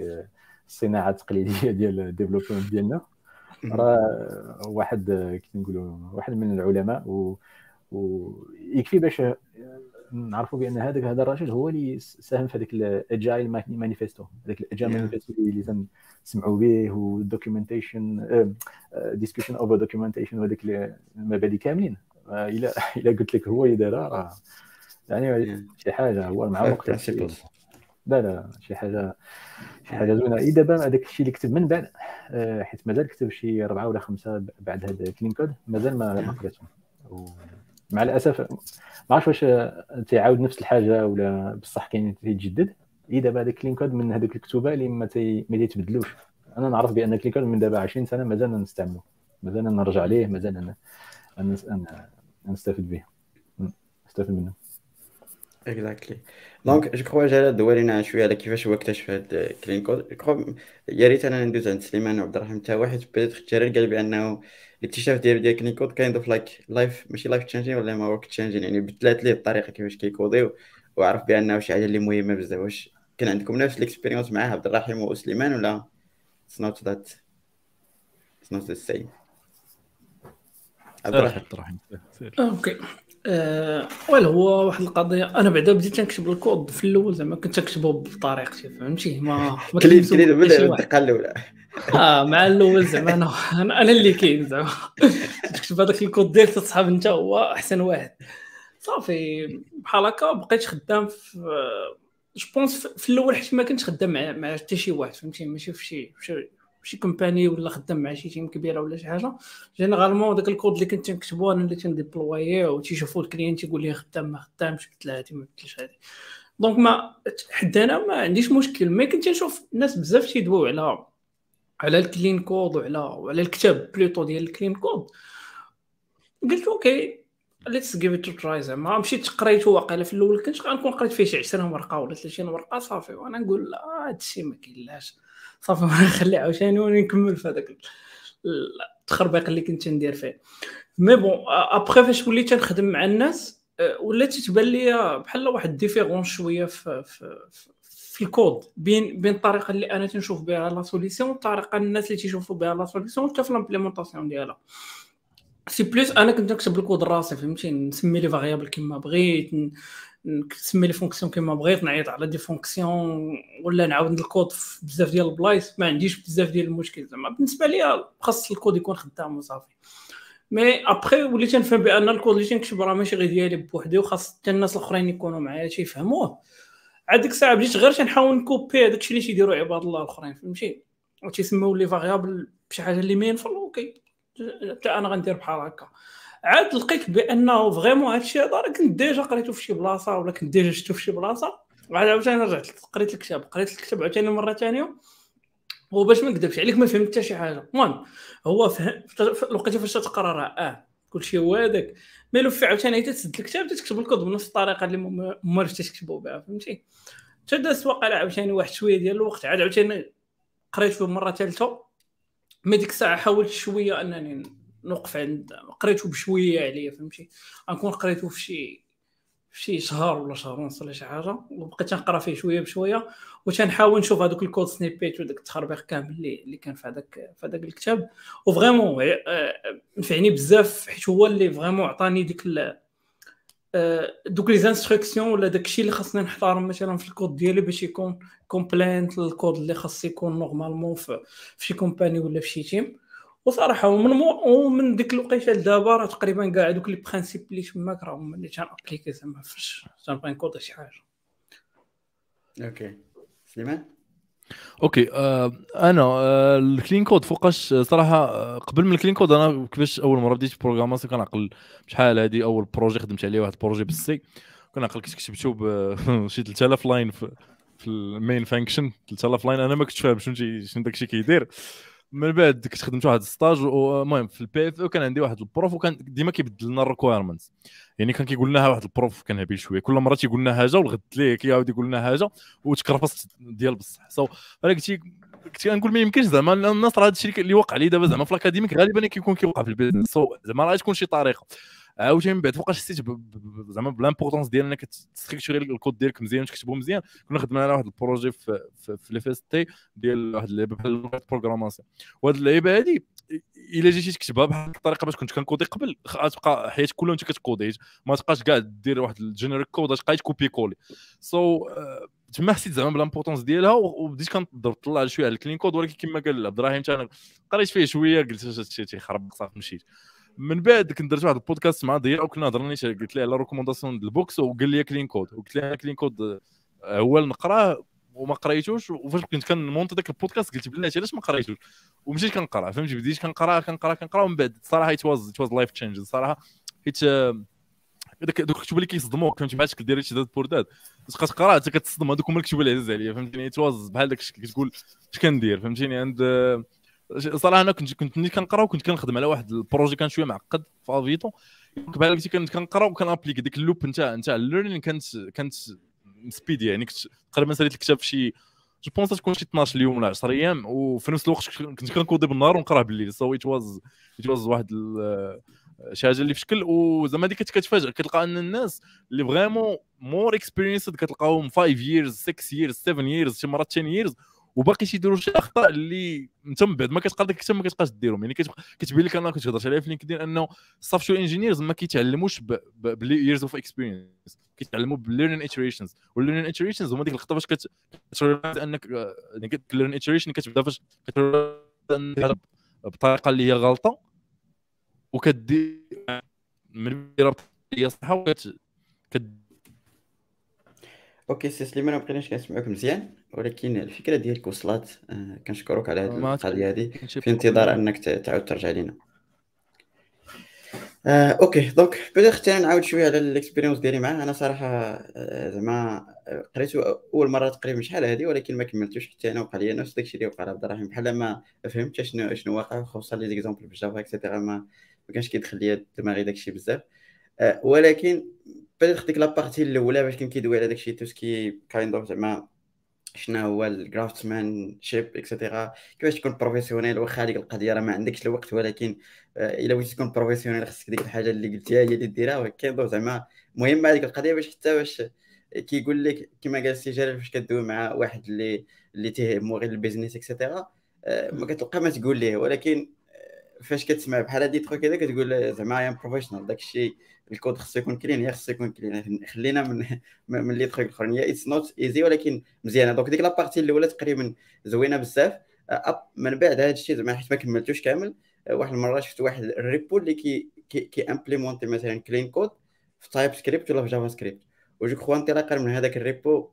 الصناعه التقليديه ديال الديفلوبمنت ديالنا، راه واحد كي نقولوا واحد من العلماء ويكفي باش نعرفوا بان هذا الراجل هو اللي ساهم في هذيك الاجايل مانيفيستو، هذاك الاجايل مانيفيستو اللي تنسمعوا به والدوكيومنتيشن ديسكشن اوفر دوكيومنتيشن وهذيك المبادئ كاملين. الا قلت لك هو اللي دارها راه يعني شي حاجه هو مع وقت لا شي حاجه زوينه. اي دابا هذاك الشيء اللي كتب من بعد حيت مازال كتب شي 4 ولا 5 بعد هذا كلين كود مازال ما قريتهم، ومع الاسف ما عرفتش واش تيعاود نفس الحاجه ولا بصح كاين تيتجدد. اي دابا هذاك كلين كود من هذوك الكتبه اللي ما تيتبدلوش، انا نعرف بان كلين كود من دابا 20 سنه مازال نستعملو مازال نرجع عليه، مازال انا نستفيد به، نستفيد منه. اكزاكتلي. دونك جو كخوا جا دوينا شويه على كيفاش هو اكتشف هذا كلين كود. يا ريت انا ندوز عند سليمان وعبد الرحيم حتى واحد بدات تجري قال بانه الاكتشاف ديال كلين كود كاين ضف لايك لايف، ماشي لايف تشينجين ولا ما ورك تشينجين، يعني بدلات ليه الطريقه كيفاش كيكودي وعرف بانه شي حاجه اللي مهمه بزاف. واش كان عندكم نفس الاكسبيريونس معاه عبد الرحيم وسليمان ولا سنوت ذات سنوت السيم؟ عبد الرحيم اوكي. هو واحد القضيه، انا بعدا بديت نكتب الكود في الاول، زعما كنت نكتبه بطريقتي فهمتي، ما كليت بدا الدقه الاولى مع الاول زعما انا اللي كاين زعما تكتب هذاك الكود ديالك تصحاب انت هو احسن واحد صافي. بحال هكا بقيت خدام في جو بونس في الاول، حيت ما كنتش خدام مع حتى شي واحد فهمتي، ماشي في شي كومباني ولا خدام مع شي تيم كبيره ولا شي حاجه. جينيرالمون داك الكود اللي كنت تنكتبو انا اللي تنديبلويه وتيشوفوا الكليان تيقول لي خدام ما خدامش مثل هادي ما مثلش هادي، دونك ما حد انا ما عنديش مشكل. مي كنت نشوف الناس بزاف تيدويو على الكلين كود وعلى الكتاب بلوتو ديال الكلين كود، قلت اوكي ليتس جيف ات تراي. زعما مشيت قريته، واقيلا في الاول كنت غنكون قريت فيه شي 20 ورقه ولا 30 ورقه صافي، وانا نقول لا هادشي ما كاينلاش صافي نخلي عاوتاني ونكمل في هذاك التخربيق اللي كنت ندير فيه. مي بون ابخي فاش وليت نخدم مع الناس ولات تتبان لي بحال واحد ديفيرون شويه في الكود بين الطريقه اللي انا تنشوف بها لا سوليسيون والطريقه الناس اللي تيشوفوا بها لا سوليسيون حتى في الامبليمونطاسيون ديالها. سي بلس انا كنت نكتب الكود راسي فهمتي، نسمي لي فاريابل كما بغيت، نسمي لي فونكسيون كما بغيت، نعيط على دي فونكسيون ولا نعاود الكود في بزاف ديال البلايص، ما عنديش بزاف ديال المشكل. زعما بالنسبه ليا خاص الكود يكون خدام وصافي. مي ابخي وليت نفهم بان الكود اللي تنكتب راه ماشي غير ديالي بوحدي، وخاص حتى الناس الاخرين يكونوا معايا تيفهموه. عاد ديك الساعه بديت غير تنحاول نكوبي داكشي اللي تيديروا عباد الله الاخرين فهمتي، وتيسموا لي فاريابل بشي حاجه اللي مين في اوكي حتى انا غندير بحال هكا. عاد لقيت بانه فريمون هادشي هذا راه كنت ديجا قريته في شي بلاصه ولا كنت ديجا شفتو في شي بلاصه، وعاد عاوتاني رجعت قريت الكتاب عاوتاني مره ثانيه، وباش ما نكذبش عليك ما فهمت حتى شي حاجه. المهم هو لقيتي فاش تقرر كلشي هو هذاك، مي لو في عاوتاني تسد الكتاب تكتب الكود بنفس الطريقه اللي ما عرفتش تكتبوا بها فهمتي. حتى دازت واقيلا عاوتاني واحد شويه ديال الوقت، عاد عاوتاني قريت فيه مره ثالثه. مي ديك الساعه حاولت شويه انني نوقف عند قريته بشويه عليا فهمتي، غنكون قريته في شي شهر ولا شهر ونص ولا شي حاجه، وبقيت تنقرا فيه شويه بشويه وتنحاول نشوف هذوك الكود سنيبيت وداك التخربيق كامل اللي كان في هذاك الكتاب. وفريمون نفعني بزاف، حيت هو اللي فريمون عطاني دوك لي انستركسيون ولا داكشي اللي خاصني نحترم مثلا في الكود ديالي باش يكون كومبلينت، الكود اللي خاص يكون نورمالمون في شي كومباني ولا في شي تيم. وصراحه ومن ديك الوقيته لدابا راه تقريبا كاع دوك لي برينسيپ اللي تماك راهم اللي تنابليكي زعما فاش تنبغي نكود شي حاجه. اوكي سليمان. اوكي انا الكلين كود فوقاش صراحه قبل من الكلين كود انا كيفاش اول مره بديت بروغراماسيون كنعقل شحال هذه، اول بروجي خدمت عليه واحد بروجي بالسي كنعقل كتبتو بشي 3000 لاين في المين فانكشن 3000 لاين، انا ما كنتش فاهم شنو داكشي كيدير. من بعد كنت خدمت واحد الستاج، المهم في البي اف او كان عندي واحد البروف وكان ديما كيبدل لنا الريكويرمنتس، يعني كان كيقول لنا واحد البروف كان هبيل شويه، كل مره تيقول لنا حاجه والغد ليه كيعاود يقول لنا حاجه وتكرفصت ديال بصح. انا كنت كنقول ما يمكنش زعما الناس راه هادشي اللي وقع لي دابا زعما في الاكاديميك غالبا كيكون كيوقع في البيزنس، زعما راه تكون شي طريقه. عاوتاني من بعد فوقاش حسيت زعما بالامبورطونس ديال انك تستركتوري الكود ديالك مزيان تكتبه مزيان، كنا خدمنا على واحد البروجي في لي فيس تي ديال واحد اللعبه بحال لغه بروغراماسيون، وهاد اللعبه هادي الا جيتي تكتبها بحال الطريقه باش كنت كنكودي قبل غتبقى حياتك كلها وانت كتكودي، ما تبقاش كاع دير واحد الجينيريك كود غتبقى كوبي كولي. تما حسيت زعما بالامبورطونس ديالها وبديت كنطلع شويه على الكلين كود، ولكن كما قال عبد الرحيم انا قريت فيه شويه قلت هادشي تيخرب صافي مشيت. من بعد كنت درت واحد البودكاست مع ضياء وكنا هضرنا، قلت ليه على ريكومونداسيون ديال البوكس وقال لي كلين كود، وقلت ليه كلين كود اول نقراه وما قريتوش، وفاش كنت كنمونطي داك البودكاست قلت بلاتي علاش ما قريتوش ومشيت كنقرا فهمتي، بديت كنقرا ومن بعد صراحه ات واز لايف تشينج صراحه، حيت دوك الكتب اللي كيصدموك فهمتي بحال كدير شي دات بور دات تبقى تقرا حتى كتصدم، هذوك هما الكتب اللي عزاز عليا فهمتيني، ات واز بحال داك الشيء كتقول اش كندير فهمتيني. صراحه انا كنت ملي كنقرا وكنت كنخدم على واحد البروجي كان شويه معقد في افيتون، بحال قلتي كنت كنقرا وكنابليك ديك اللوب نتاع الليرنين كانت سبيد، يعني كنت تقريبا ساليت الكتاب شي جو بونس تكون شي 12 يوم ولا 10 ايام، وفي نفس الوقت كنت كنكودي بالنهار ونقراه بالليل. سو ات واز واحد شي حاجه اللي في شكل، وزعما هذيك كتفاجئ كتلقى ان الناس اللي فريمون مور اكسبيرينسد كتلقاهم 5 years 6 years 7 years شي مرات 10 years وباقي تيديروا شي اخطاء اللي انت من بعد ما كتقرا داك الكتاب ما كتبقاش ديرهم. يعني كتبين لك، انا كنت هضرت عليها في لينكدين، انه السوفت وير انجينيرز ما كيتعلموش باليرز اوف اكسبيرينس، كيتعلموا بالليرنين اتريشنز، والليرنين اتريشنز هما ديك الخطوه فاش كتريلايز انك الليرن اتريشن كتبدا فاش كتريلايز بطريقه اللي هي غلطه وكدير من ربط هي صح اوكي. سي سليمان ما بقيناش كنسمعوك مزيان، ولكن الفكره ديالك وصلات. كنشكرك على هذه القضيه هذه، في انتظار انك تعاود ترجع لينا. اوكي دونك بديت نعاود شويه على الاكسبيريونس ديالي معاه. انا صراحه زعما قريته اول مره تقريبا شحال هذه، ولكن ما كملتوش حتى انا وقع لي نفس داكشي اللي وقع لعبد الرحيم، بحال ما فهمت شنو واقع، خصوصا لي زيكزامبل بالجافا اكسيتيرا ما كانش كيدخل ليا دماغي داكشي بزاف. ولكن بدات ديك لابارتي الاولى باش كان كيدوي على داكشي توسكي كايند اوف زعما شنو هو الكرافتسمان شيب اكسيتيرا، كيفاش تكون بروفيسيونيل. واخا ديك القضيه راه ما عندكش الوقت، ولكن الا بغيتي تكون بروفيسيونيل خاصك ديك الحاجه اللي قلتيها هي اللي ديرها، وكاينه زعما مهمه هذيك القضيه باش كيقول لك كما قال السي جلال فاش كدوي مع واحد اللي تيهمو غير البيزنس اكسيتيرا ما كتلقى ما تقول ليه، ولكن فاش كتسمع بحال هاد لي تروك هذا كتقول زعما انا بروفيشنال. داكشي الكود خصو يكون كلين، خلينا من لي تروك الاخرين، يا اتس نوت ايزي ولكن مزيانه. دونك ديك لابارتي الاولى تقريبا زوينه بزاف. من بعد هاد الشيء زعما حيت ما كملتوش كامل، واحد المره شفت واحد الريبو اللي كي امبليمونتي مثلا كلين كود في تايب سكريبت ولا في جافا سكريبت، وجو كخوا انطلاقا من هذاك الريبو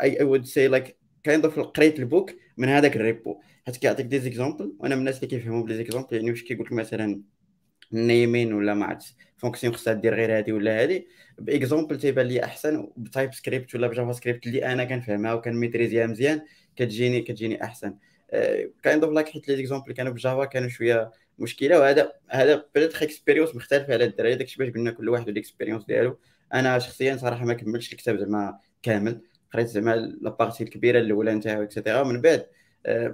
اي وود سي لايك كايند اوف قريت البوك من هذاك الريبو، حيت كيعطيك دي زيكزامبل، وانا من الناس اللي كيفهموا بلي زيكزامبل يعني واش كيقول لك مثلا نيمين ولا ما عرفتش فونكسيون خصها دير غير هذه ولا هذه، باكزامبل تيبان لي احسن بتايب سكريبت ولا بجافا سكريبت اللي انا كنفهمها وكنميتريزيها مزيان كتجيني احسن. كايند اوف لاك حيت لي زيكزامبل كانوا بجافا كانوا شويه مشكله، وهذا بلاتخ اكسبيريونس مختلفه على الدراري. داكشي باش قلنا كل واحد والاكسبيريونس ديالو. انا شخصيا صراحه ما كملتش الكتاب زعما كامل، قريت زعما لابارتي الكبيره الاولى نتاعو اكسيتيرا، من بعد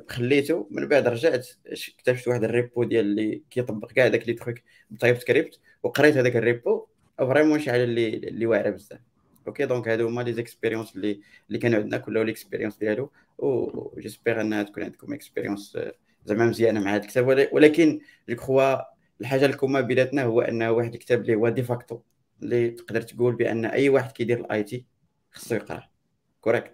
خليته، من بعد رجعت اكتشفت واحد الريبو ديال اللي كيطبق كاع داك لي تروك بتايب سكريبت وقريت هذاك الريبو، فريمون شي حاجه اللي واعره بزاف. اوكي دونك هادو هما لي زيكسبيريونس اللي كانوا عندنا، كل الاكسبيريونس ديالو، و جيسبيغ انها تكون عندكم اكسبيريونس زعما مزيانه مع هذا الكتاب. ولكن جو كخوا الحاجه الكومه بيناتنا هو انه واحد الكتاب اللي هو دي فاكتو اللي تقدر تقول بان اي واحد كيدير الاي تي خصو يقراه، كوريكت.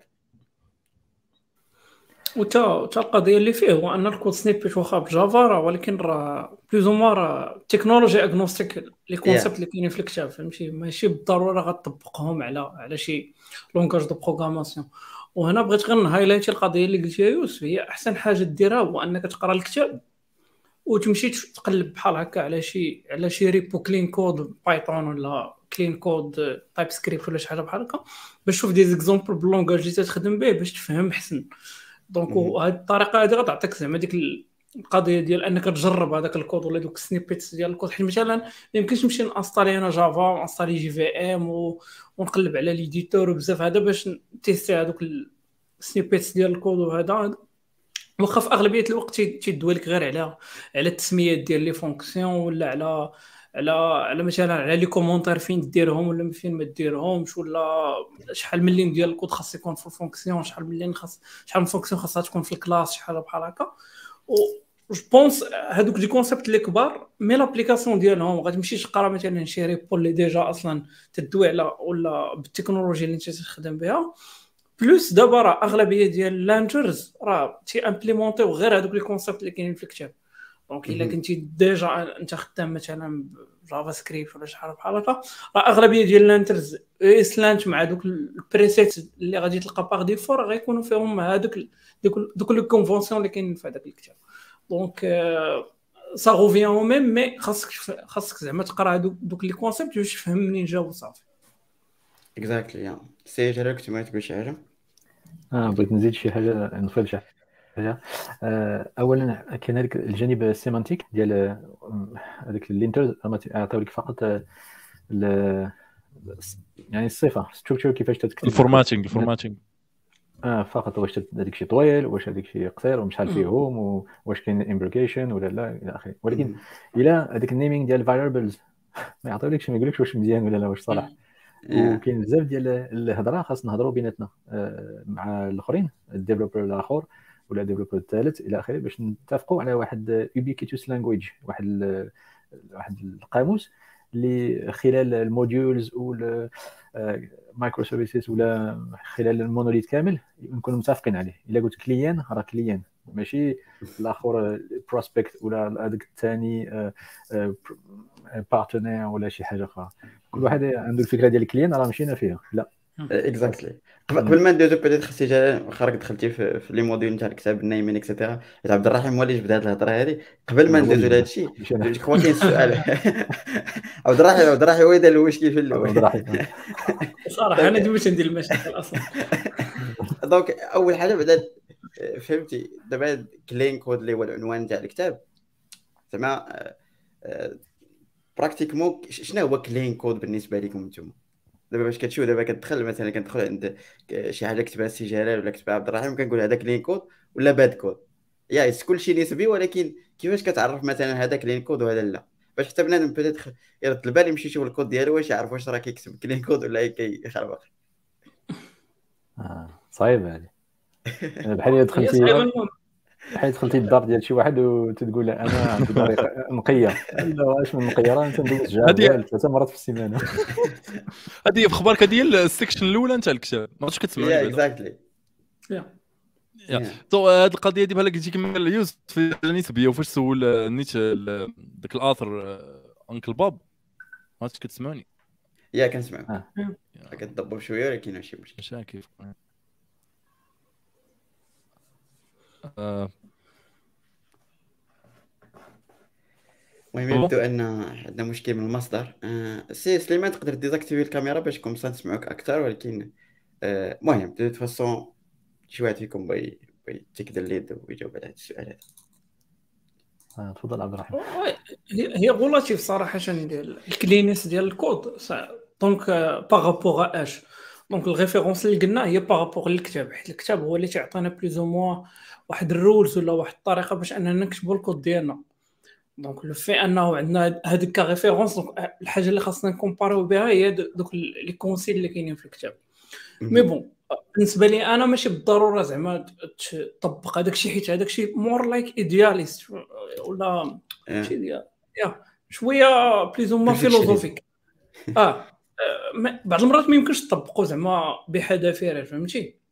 وتا القضيه اللي فيه هو ان الكود سنيبيت واخا بجافا راه، ولكن راه بلوز اون راه تكنولوجي اغنوستيك، لي كونسيبت اللي كاينين في الكتاب فهمتي ماشي بالضروره غتطبقهم على شي لونغاج دو بروغراماسيون. وهنا بغيت غير نهايلايتي القضيه اللي قلتيها يوسف، هي احسن حاجه ديرها هو انك تقرا الكتاب وتمشي تقلب بحال هكا على شي ريبو كلين كود بايثون ولا كلين كود تايب سكريبت ولا شي حاجه بحال هكا، باش تشوف دي زيكزامبل باللونغاج اللي تخدم به باش تفهم احسن. دونك وهاد الطريقه هادي غتعطيك زعما ديك القضيه ديال انك تجرب هذاك الكود ولا دوك السنيبيتس ديال الكود، حيت مثلا ما يمكنش نمشي نانستالي انا جافا وانستالي جي في ام ونقلب على ليديتور وبزاف، هذا باش تيستي هذوك السنيبيتس ديال الكود. وهذا واخا في اغلبيه الوقت تيدوي لك غير على التسميات ديال لي فونكسيون ولا على مثلا على لي كومونتير فين ديرهم ولا فين ما ديرهمش، ولا شحال من لين ديال الكود خاص يكون في الفونكسيون، شحال من لين شحال من فونكسيون خاصها تكون في الكلاس، شحال بحال هكا. و جو بونس هذوك دي كونسيبت اللي كبار مي لابليكاسيون ديالهم غتمشي تقرا مثلا شي ريبول اللي ديجا اصلا تدوي على ولا بالتكنولوجيا اللي انت تخدم بها. بلوس دابا راه اغلبيه ديال اللانترز راه تي امبليمونطيو غير هذوك لي كونسيبت اللي كاينين في الكتاب. دونك الا كنتي ديجا انت خدام مثلا جافا سكريبت ولا شحال بحال هكا، راه اغلبيه ديال لانترز اسلانت مع دوك البريسيت اللي غادي تلقى باغ ديفور غيكونوا فيهم هذوك دوك لو كونفونسيون اللي كاينين في هذاك الكتاب. دونك سا روفيان او ميم، مي خاصك زعما تقرا دوك لي كونسيبت باش تفهم منين جاو صافي. اكزاكتلي. سي جربت ما تقول شي حاجه بغيت نزيد شي حاجه نفرجها. حاجه. اولا كذلك الجانب السيمانتيك ديال هذاك اللينترز عطاو لك فقط يعني الصفه ستركتشر كيفاش تتكتب الفورماتينغ فقط واش هذاك شي طويل واش هذاك شي قصير ومش شحال فيهم واش كاين امبريكيشن ولا لا الى اخره. ولكن الى هذاك النيمينغ ديال الفاريبلز ما يعطيولكش ما يقولكش واش مزيان ولا لا واش صالح. وكاين بزاف ديال الهضره خاص نهضروا بيناتنا مع الاخرين الديفلوبر الاخر ولا الديفلوبر الثالث الى اخره باش نتفقوا على واحد Ubiquitous Language، واحد القاموس اللي خلال الموديولز ولا مايكرو سيرفيسز ولا خلال المونوليت كامل نكونوا متفقين عليه. الا قلت كليان راه كليان ماشي الاخر بروسبكت ولا هذاك الثاني بارتنير ولا شي حاجه اخرى. كل واحد عنده الفكره ديال الكليان راه مشينا فيها. لا اكزاكتلي قبل ما ندوزو بديت خصني جا خرجت دخلتي في لي موديول تاع الكتاب النايمين اكسيتيرا. عبد الرحيم هو اللي جبد هذه الهضره هذه. قبل ما ندوزو لهذا الشيء كوا كاين سؤال عبد الرحيم هو اللي واش كيف الاول صراحه انا دويت ندير المشاكل اصلا. دونك اول حاجه بعدا فهمتي دابا كلين كود اللي هو العنوان تاع الكتاب زعما براكتيكمون شنو هو كلين كود بالنسبه لكم نتوما؟ دابا باش كتشوف دابا كتدخل مثلا كندخل عند شي حاجه كتبها سي جلال ولا كتبها عبد الرحيم كنقول هذا كلين كود ولا باد كود. يعني كلشي نسبي ولكن كيفاش كتعرف مثلا هذا كلين كود وهذا لا باش حتى بنادم بيتيتر يرد البال يمشي يشوف الكود ديالو واش يعرف واش راه كيكتب كلين كود ولا كيخربق. صعيب هذه بحال دخلتي الدار ديال شي واحد وتقول انا عندي طريقه نقيه لا اش من نقيه راه ندوز جامع 3 مرات في السيمانه. هذه في خبارك ديال السيكشن الاولى نتاع الكتاب ما كنتش كتسمع ليه اكزاكتلي تو هذه القضيه دي بحال قلتي كما اليوز في نيتبيه وفاش سول نيت ذاك الاثر انكل باب ما كنتش كتسمعني يا كنسمع كتضبب شويه ولكن ماشي مشكل. المهم يبدو ان عندنا مشكل من المصدر. سي سليمان تقدر ديزاكتيفي الكاميرا باش كومسا نسمعوك اكثر. ولكن المهم دو فاسون شي واحد فيكم بغي تيكدر ليد ويجاوب على هذا السؤال هذا. تفضل عبد الرحيم. هي غولاتيف صراحه الكلينيس ديال الكود دونك باغابوغ اش دونك الريفيرونس اللي قلنا هي باغابوغ للكتاب حيت الكتاب هو اللي تيعطينا بليزو موا واحد الرولز ولا واحد الطريقه باش اننا نكتبوا الكود ديالنا. دونك لو في انه عندنا هذيك كريفيرونس الحاجه اللي خاصنا نكومباريو بها هي دوك لي كونسيل اللي كاينين في الكتاب. مي بون بالنسبه لي انا ماشي بالضروره زعما تطبق هذاك الشيء حيت هذاك الشيء مور لايك ايدياليست ولا شي ديال شويه بليزو موا فيلوزوفيك. بعض المرات ما يمكنش تطبقوا زعما بحذافير فهمتي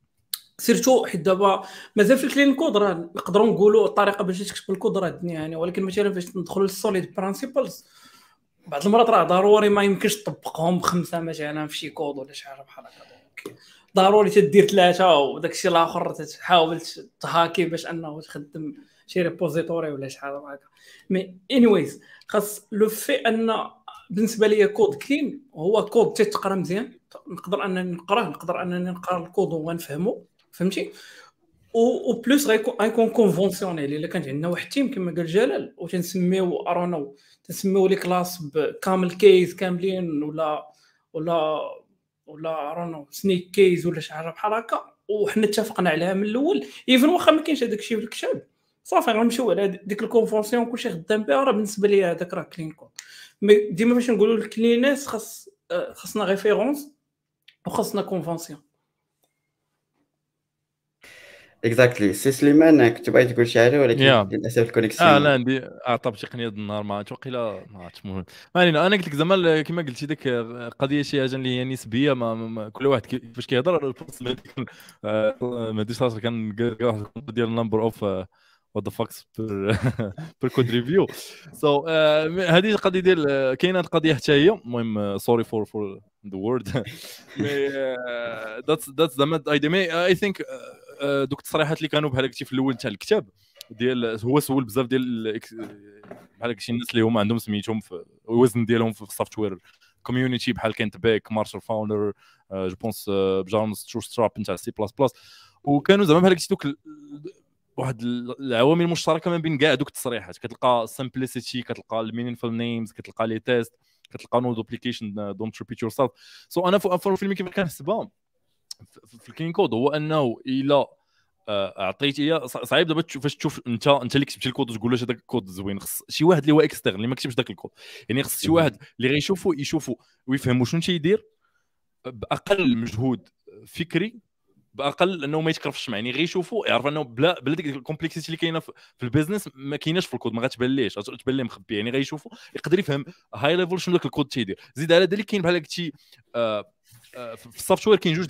سيرتو حيت دابا مازال في الكلين كود راه نقدروا نقولوا الطريقه باش تكتب الكود راه الدنيا يعني. ولكن مثلا فاش ندخلوا للسوليد برانسيبلز بعض المرات راه ضروري ما يمكنش تطبقهم ب5 مثلا في شي كود ولا شي حاجه بحال هكا. ضروري تدير 3 وداك الشيء الاخر تحاول تهاكي باش انه تخدم شي ريبوزيتوري ولا شي حاجه هكا. مي انيويز خاص لو في ان بالنسبه ليا كود كلين هو كود تيتقرا مزيان نقدر انني نقراه نقدر انني نقرا الكود ونفهمه فهمتي و بلس غيكون كونفونسيونيل. الا كانت عندنا واحد التيم كما قال جلال و تنسميو ارونو تنسميو لي كلاس بكامل كيز كاملين ولا ارونو سنيك كيز ولا شي حاجه بحال هكا وحنا اتفقنا عليها من الاول ايفن واخا ما كاينش هذاك الشيء في الكتاب صافي غنمشيو على ديك الكونفونسيون كلشي خدام بها. راه بالنسبه لي هذاك راه كلين كود. مي ديما باش نقولوا الكلينيس خاصنا ريفيرونس وخاصنا كونفونسيون. اكزاكتلي سي سليمان كنت باغي تقول شي حاجه ولكن للاسف الكونيكسيون لا عندي اعطاب تقنيه النهار ما توقيلا ما عرفتش. المهم انا قلت لك زعما كما قلتي ديك قضيه شي حاجه اللي هي نسبيه ما كل واحد كيفاش كيهضر ما ديش راسك كنلقى واحد ديال النمبر اوف وات ذا فاكس بير كود ريفيو. سو هذه القضيه ديال كاينه القضيه حتى هي المهم سوري فور ذا وورد ذاتس ذا ميد ايديا. اي ثينك دوك التصريحات اللي كانوا بحال هكا في الاول تاع الكتاب ديال هو سول بزاف ديال بحال هكا شي الناس اللي هما عندهم سميتهم في الوزن ديالهم في السوفت وير كوميونيتي بحال كانت باك مارشال فاوندر جو بونس بجونس تشو ستراب نتاع سي بلس بلس وكانوا زعما بحال هكا دوك واحد العوامل المشتركه ما بين كاع دوك التصريحات. كتلقى سمبليسيتي، كتلقى المينينفول نيمز، كتلقى لي تيست، كتلقى نو دوبليكيشن، دونت ريبيت يور سيلف. سو انا في الفيلم كيف كنحسبها في الكلين كود هو انه الا عطيت اياه صعيب دابا فاش تشوف انت اللي كتبتي الكود وتقول له هذاك الكود زوين، خص شي واحد اللي هو اكسترن اللي ما كتبش ذاك الكود، يعني خص شي واحد اللي غيشوفو يشوفو ويفهمو شنو تيدير باقل مجهود فكري، باقل انه ما يتكرفش مع، يعني غير يشوفوا يعرف انه بلا ديك الكومبلكسيتي اللي كاينه في البيزنس ما كايناش في الكود، ما غاتبانليش، غتبان ليه مخبي، يعني غيشوفوا يقدر يفهم هاي ليفل شنو داك الكود تيدير. زيد على ذلك كاين بحال قلتي في السوفت وير كاين جوج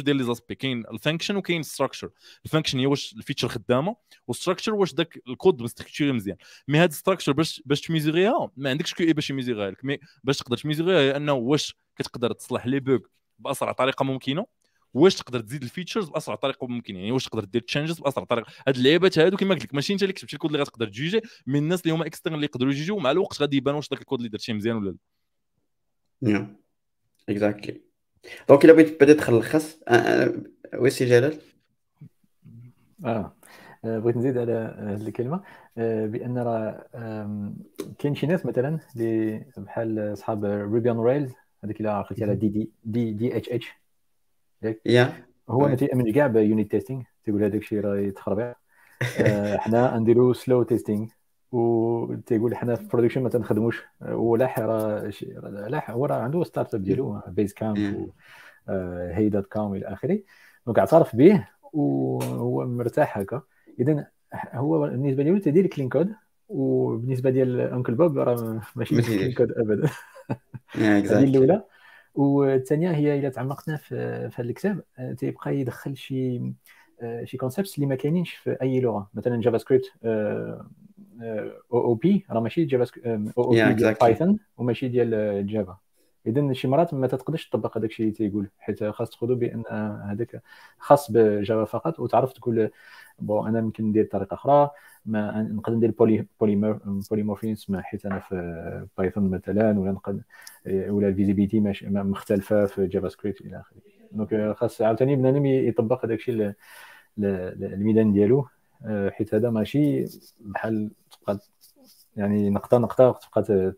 ديال لي زاسبي، كاين الفانكشن وكاين الستراكشر. الفانكشن هي واش الفيتشر خدامه، والستراكشر واش داك الكود مستركتوري مزيان. مي هاد الستراكشر باش تميزيغيها ما عندكش كيو اي باش يميزيغيها لك، مي باش تقدر تميزيغيها هي انه واش كتقدر تصلح لي بوغ باسرع طريقه ممكنه، واش تقدر تزيد الفيتشرز باسرع طريقه ممكن، يعني واش تقدر دير تشينجز باسرع طريقه. هاد اللعيبات هادو كما قلت لك ماشي انت اللي كتبتي الكود اللي غتقدر تجيجي، من الناس اللي هما اكسترن اللي يقدروا يجيجيو، ومع الوقت غادي يبان واش داك الكود اللي درتيه مزيان ولا لا. اكزاكتلي. دونك الا بغيت بدات تخلص وي سي جلال، بغيت نزيد على هذه الكلمه بان راه كاين شي ناس مثلا اللي بحال صحاب روبي اون ريلز، هذيك اللي قلتي على دي اتش هو ما تيامنش كاع بيونيت تيستينغ، تيقول هذاك الشيء راه يتخربع، حنا نديرو سلو تيستينغ، و تيقول حنا في البرودكشن ما تنخدموش. ولاح راه هو راه عنده ستارت اب ديالو بيز كامب هي دوت كوم الى اخره، دونك اعترف به وهو مرتاح هكا. اذا هو بالنسبه لي تيدير كلين كود، وبالنسبه ديال انكل بوب راه ماشي كلين كود ابدا. هذه الاولى. والثانيه هي الا تعمقنا في هذا الكتاب تيبقى يدخل شي كونسيبتس اللي ما كاينينش في اي لغه، مثلا جافا سكريبت OOP راه ماشي جافا سكريبت OOP ديال بايثون وماشي ديال جافا. اذا شي مرات ما تقدرش تطبق هذاك الشيء اللي تيقول، حيت خاص تاخذوا بان هذاك خاص بجافا فقط، وتعرف تقول بون انا ممكن ندير طريقه اخرى، ما نقدر ندير بوليمورفيزم حيت انا في بايثون مثلا، ولا الفيزيبيليتي مختلفه في جافا سكريبت الى اخره. دونك خاص عاوتاني بنادم يطبق هذاك الشيء الميدان ديالو، حيت هذا ماشي بحال تبقى يعني نقطه تبقى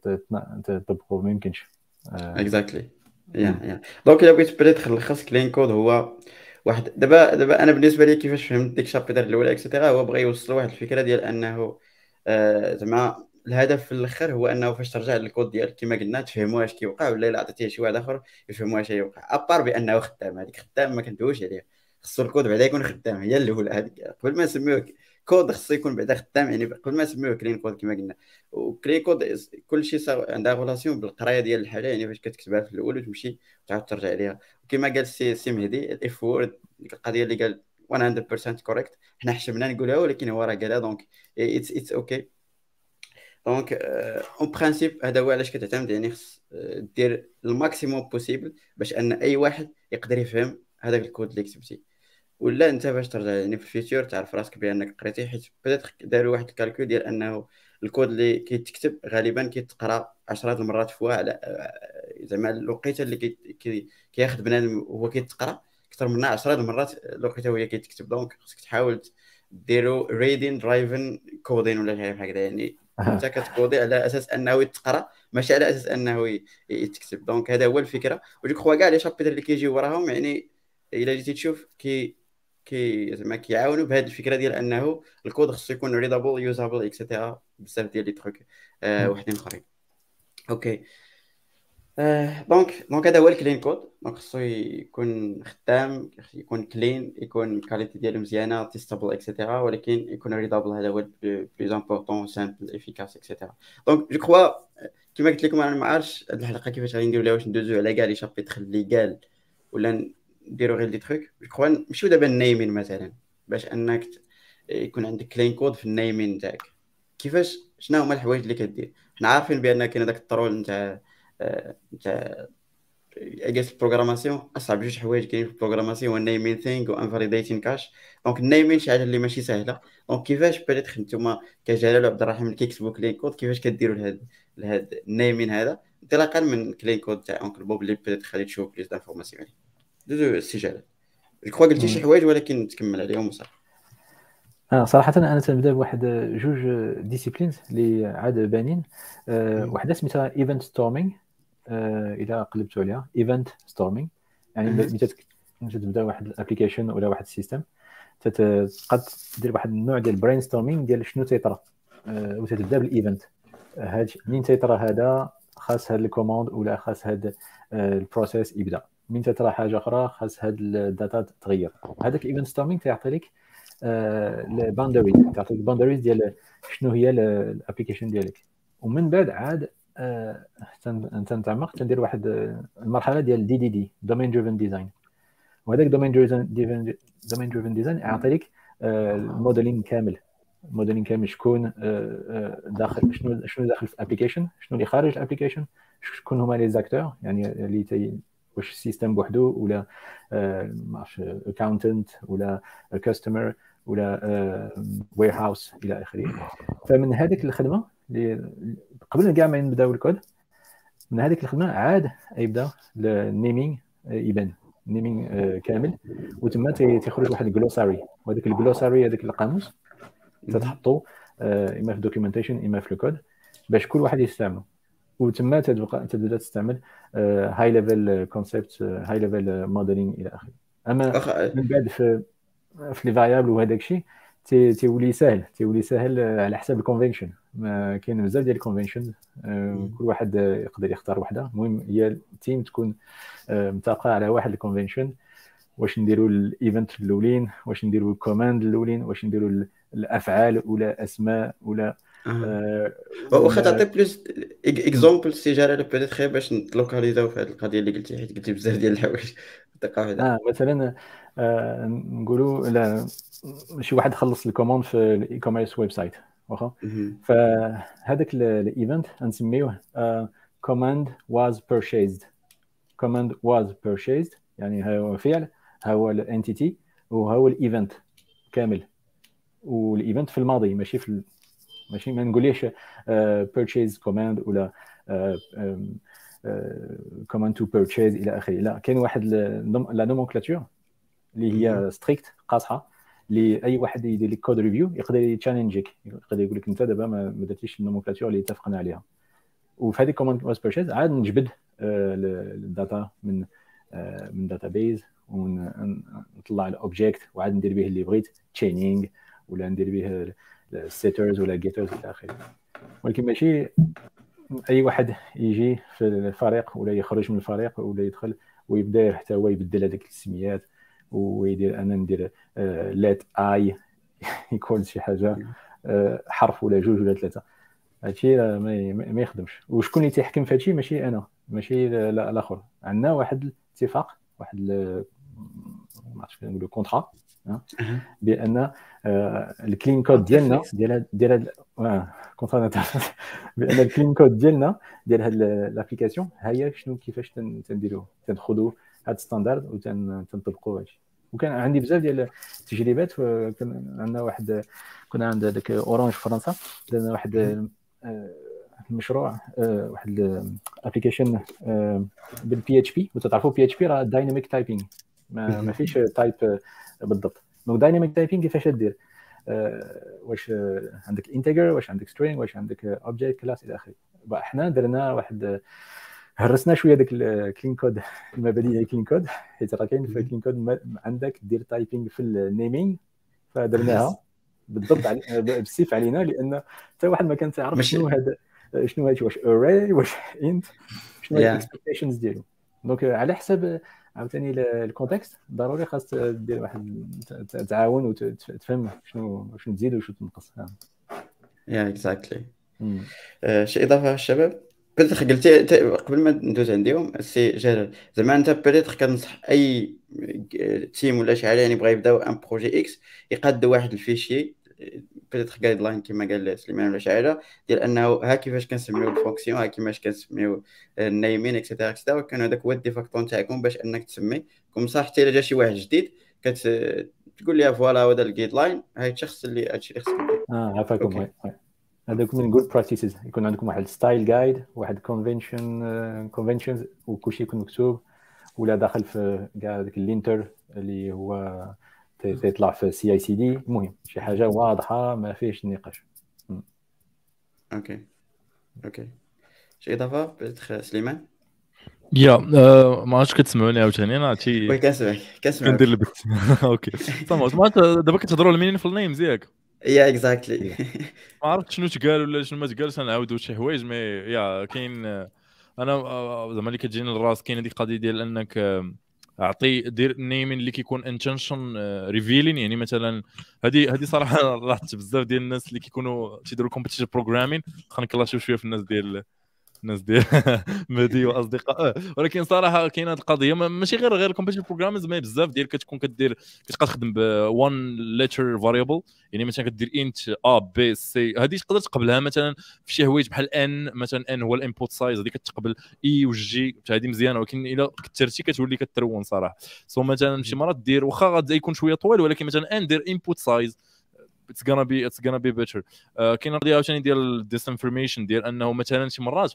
تطبقو، ما يمكنش. اكزاكتلي. يا دونك الا بغيت بديت تخلص كلين كود هو واحد. دابا انا بالنسبه لي كيفاش فهمت ديك الشابيتر الاولى اكسيتيرا، هو بغى يوصل واحد الفكره ديال انه زعما الهدف في الاخر هو انه فاش ترجع للكود ديالك كما قلنا تفهموا اش كيوقع، ولا الا عطيتيه شي واحد اخر يفهموا اش يوقع. ابار بانه خدام، هذيك خدام ما كندويش عليها، خصو الكود بعدا يكون خدام. هي الاولى هذيك، قبل ما نسميوه كود خصو يكون بعدا خدام، يعني قبل ما نسميوه كلين كود كما قلنا. وكلين كود كلشي عندها غولاسيون بالقرايه ديال الحاله، يعني فاش كتكتبها في الاول وتمشي تعاود ترجع ليها. كما قال السي مهدي الاف وورد، ديك القضيه اللي قال 100% كوريكت، حنا حشمنا نقولها ولكن هو راه قالها، دونك اتس اوكي. دونك اون برانسيب هذا هو علاش كتعتمد، يعني خص دير الماكسيموم بوسيبل باش ان اي واحد يقدر يفهم هذاك الكود اللي كتبتي، ولا انت باش ترجع يعني في الفيتور تعرف راسك بانك قريتي، حيت بدات داروا واحد الكالكول ديال انه الكود اللي كيتكتب غالبا كيتقرا عشرات المرات فوا، على زعما الوقيته اللي كياخذ بنادم هو كيتقرا اكثر من 10 المرات الوقيته وهي كيتكتب. دونك خصك تحاول ديرو ريدين درايفن كودين ولا شي حاجه هكذا، يعني انت كتكودي على اساس انه يتقرا ماشي على اساس انه يتكتب. دونك هذا هو الفكره. وديك خويا كاع لي شابيتر اللي كيجيو وراهم، يعني الا جيتي تشوف كي زعما كيعاونوا بهذه الفكره ديال انه الكود خصو يكون ريدابل يوزابل اكسيتيرا، بزاف ديال لي تروك وحدين اخرين. اوكي دونك هذا هو الكلين كود. دونك خصو يكون خدام، يكون كلين، يكون الكاليتي ديالو مزيانه، تيستابل اكسيتيرا، ولكن يكون ريدابل. هذا هو بليز امبورطون، سامبل، افيكاس اكسيتيرا. دونك جو كخوا كما قلت لكم انا ما عارفش هذه الحلقه كيفاش غادي نديرو، واش ندوزو على كاع لي شابيتر اللي قال ولا نديرو غير لي تروك. جو كخوا نمشيو دابا النايمين مثلا، باش انك يكون عندك كلين كود في النايمين تاعك. كيفاش شنو هما الحوايج اللي كدير؟ حنا عارفين بان كاين هذاك الترول تاع اجاس البروغراماسيون، اصعب جوج حوايج كاينين في البروغراماسيون هو النيمين ثينغ وانفاليديتين كاش. دونك النيمين شي حاجه اللي ماشي سهله. دونك كيفاش بدات نتوما كجلال وعبد الرحيم اللي كيكتبوا كلين كود، كيفاش كديروا لهاد النيمين هذا انطلاقا من كلين كود تاع اونكل بوب اللي بدات خليت تشوف بليز دانفورماسيون. دوزو السي جلال، جو كخوا قلتي شي حوايج ولكن تكمل عليهم. وصافي صراحه انا تنبدا بواحد جوج ديسيبلينز اللي عاد بانين. وحده سميتها ايفنت ستورمينغ، الى قلبتوا عليها ايفنت ستورمينغ يعني ملي تبدا واحد الابليكيشن ولا واحد السيستم تقد دير واحد النوع ديال برين ستورمينغ ديال شنو تيطرا، وتتبدا بالايفنت. هاد منين تيطرا هذا خاص هاد الكوموند ولا خاص هاد البروسيس يبدا، منين تيطرا حاجه اخرى خاص هاد الداتا تتغير. هذاك الايفنت ستورمينغ تيعطي لك الباوندريز، تعطيك الباوندريز ديال شنو هي الابليكيشن ديالك. ومن بعد عاد تنتعمق تندير واحد المرحله ديال دي دي دي دومين دريفن ديزاين. وهذاك دومين دريفن ديزاين يعطي لك الموديلين كامل، الموديلين كامل شكون داخل، شنو داخل في الابليكيشن، شنو اللي خارج الابليكيشن، شكون هما لي زاكتور يعني اللي واش السيستم بوحدو ولا ما عرفتش اكاونتنت ولا كاستمر ولا وير هاوس الى اخره. فمن هذيك الخدمه اللي قبل كاع ما نبداو الكود، من هذيك الخدمه عاد يبدا النيمينغ يبان نيمينغ كامل، وتما تيخرج واحد الجلوساري. وهذاك الجلوساري هذاك القاموس تتحطوا اما في دوكيومنتيشن اما في الكود باش كل واحد يستعمله. وتما تبدا تستعمل هاي ليفل كونسيبت، هاي ليفل موديلينغ الى اخره. اما من بعد في لي فاريابل وهذاك الشيء تيولي ساهل على حسب الكونفينشن. كاين بزاف ديال الكونفينشنز، كل واحد يقدر يختار وحده. المهم هي التيم تكون متفقه على واحد الكونفينشن، واش نديروا الايفنت الاولين، واش نديروا الكوماند الاولين، واش نديروا الافعال ولا اسماء ولا واخا تعطي بلوس اكزامبل سيجاره لو بيتيت خير باش نتلوكاليزاو في هذه القضيه اللي قلتي، حيت قلتي بزاف ديال الحوايج. مثلا نقولوا لا شي واحد خلص الكوموند في الاي كوميرس ويب سايت، واخا فهذاك الايفنت نسميوه كوماند واز بيرشيزد. كوماند واز بيرشيزد يعني ها هو فعل، ها هو الانتيتي، وها هو الايفنت كامل. والايفنت في الماضي ماشي في ماشي ما نقوليش purchase command ولا command to purchase الى اخره. لا، كاين واحد لا نومونكلاتور اللي هي ستريكت قاصحه، اللي اي واحد يدير لك كود ريفيو يقدر يتشالنجيك، يقدر يقول لك انت دابا ما درتيش النومونكلاتور اللي اتفقنا عليها. وفي هذه command was purchase عاد نجبد الداتا من داتابيز ونطلع الاوبجيكت وعاد ندير به اللي بغيت، تشينينغ ولا ندير به السيترز ولا جيترز الى اخره. ولكن ماشي اي واحد يجي في الفريق ولا يخرج من الفريق ولا يدخل ويبدا حتى هو يبدل هذيك السميات ويدير انا ندير ليت اي يكون شي حاجه حرف ولا جوج ولا ثلاثه. هادشي ما يخدمش. وشكون اللي تيحكم في هادشي؟ ماشي انا، ماشي الاخر. عندنا واحد الاتفاق، واحد ما عرفتش نقولوا كونترا، بان الكلين كود ديالنا ديال كونترا نتاع بان الكلين كود ديالنا ديال هاد لابليكاسيون ها هي شنو كيفاش تنديروه، تنخدو هاد ستاندرد وتنطبقوا هادشي. وكان عندي بزاف ديال التجربات. كان عندنا واحد، كنا عند هذاك اورانج فرنسا، درنا واحد المشروع، واحد الابليكاسيون بالبي اتش بي. وتتعرفوا بي اتش بي راه دايناميك تايبينغ، ما فيش تايب بالضبط. دونك دايناميك تايبينغ كيفاش دير؟ واش عندك انتجر، واش عندك سترينغ، واش عندك اوبجيكت كلاس الى اخره. حنا درنا واحد، هرسنا شويه داك الكلين كود، المبادئ كلين كود، حيت راه كاين في كلين كود عندك دير تايبينغ في النيمينغ. فدرناها بالضبط بالسيف علينا، لان حتى واحد ما كان تعرف شنو هذا واش اري واش انت شنو الاكسبكتيشنز ديالو. دونك على حسب عاوتاني الكونتكست ضروري خاص دير واحد تعاون وتفهم شنو تزيد وشنو تنقص. يا اكزاكتلي. شي اضافه الشباب؟ بلاتخ قلتي قبل ما ندوز عنديهم سي جلال، زعما انت بلاتخ كنصح اي تيم ولا شي حاجه يعني بغا يبداو ان بروجي اكس يقاد واحد الفيشي بلاتخ جايد لاين كما قال سليمان ولا شي حاجه، ديال انه ها كيفاش كنسميو الفونكسيون، ها كيفاش كنسميو النايمين اكسيتيرا اكسيتيرا. وكان هذاك هو الديفاكتو نتاعكم باش انك تسمي كوم صح، حتى الا جا شي واحد جديد تقول ليه فوالا هذا الجايد لاين، هاي الشخص اللي هادشي اللي خصك دير. عفاكم. هذاك من جود براكتيسز، يكون عندكم واحد ستايل جايد، واحد كونفنشنز، وكلشي يكون مكتوب ولا داخل في كاع هذاك اللينتر اللي هو تطلع في السي اي سي دي، المهم شي حاجه واضحه ما فيهش نقاش. اوكي شي اضافه بيتخ سليمان؟ يا ما عرفتش كتسمعوني عاوتاني، انا عرفتي وي كنسمعك كندير البث. اوكي صافا دابا كتهضروا لمنين في النيمز ياك؟ يا اكزاكتلي، ما عرفت شنو تقال ولا شنو ما تقالش، نعاودوا شي حوايج مي يا كاين. انا زعما اللي كتجيني للراس كاين هذيك القضيه ديال انك اعطي دير نيمين اللي كيكون انتنشن ريفيلين، يعني مثلا هذه صراحه لاحظت بزاف ديال الناس اللي كيكونوا تيديروا كومبيتيتيف بروغرامين، خلينا نكلاشيو شويه في الناس ديال مهدي واصدقاء، ولكن صراحه كاين هذه القضيه ماشي غير كومبيتيتيف بروغرامينغ، ما بزاف ديال كتبقى تخدم ب 1 ليتر فاريبل، يعني مثلا كدير انت ا بي سي، هذه تقدر تقبلها مثلا في شي هوايج بحال ان، مثلا ان هو الانبوت سايز، هذه كتقبل اي وجي، هذه مزيانه، ولكن الا كثرتي كتولي كترون صراحه. سو مثلا شي مرات دير واخا غادي يكون شويه طويل، ولكن مثلا ان دير انبوت سايز it's gonna be better. كاين قضيه عاوتاني ديال disinformation، ديال انه مثلا شي مرات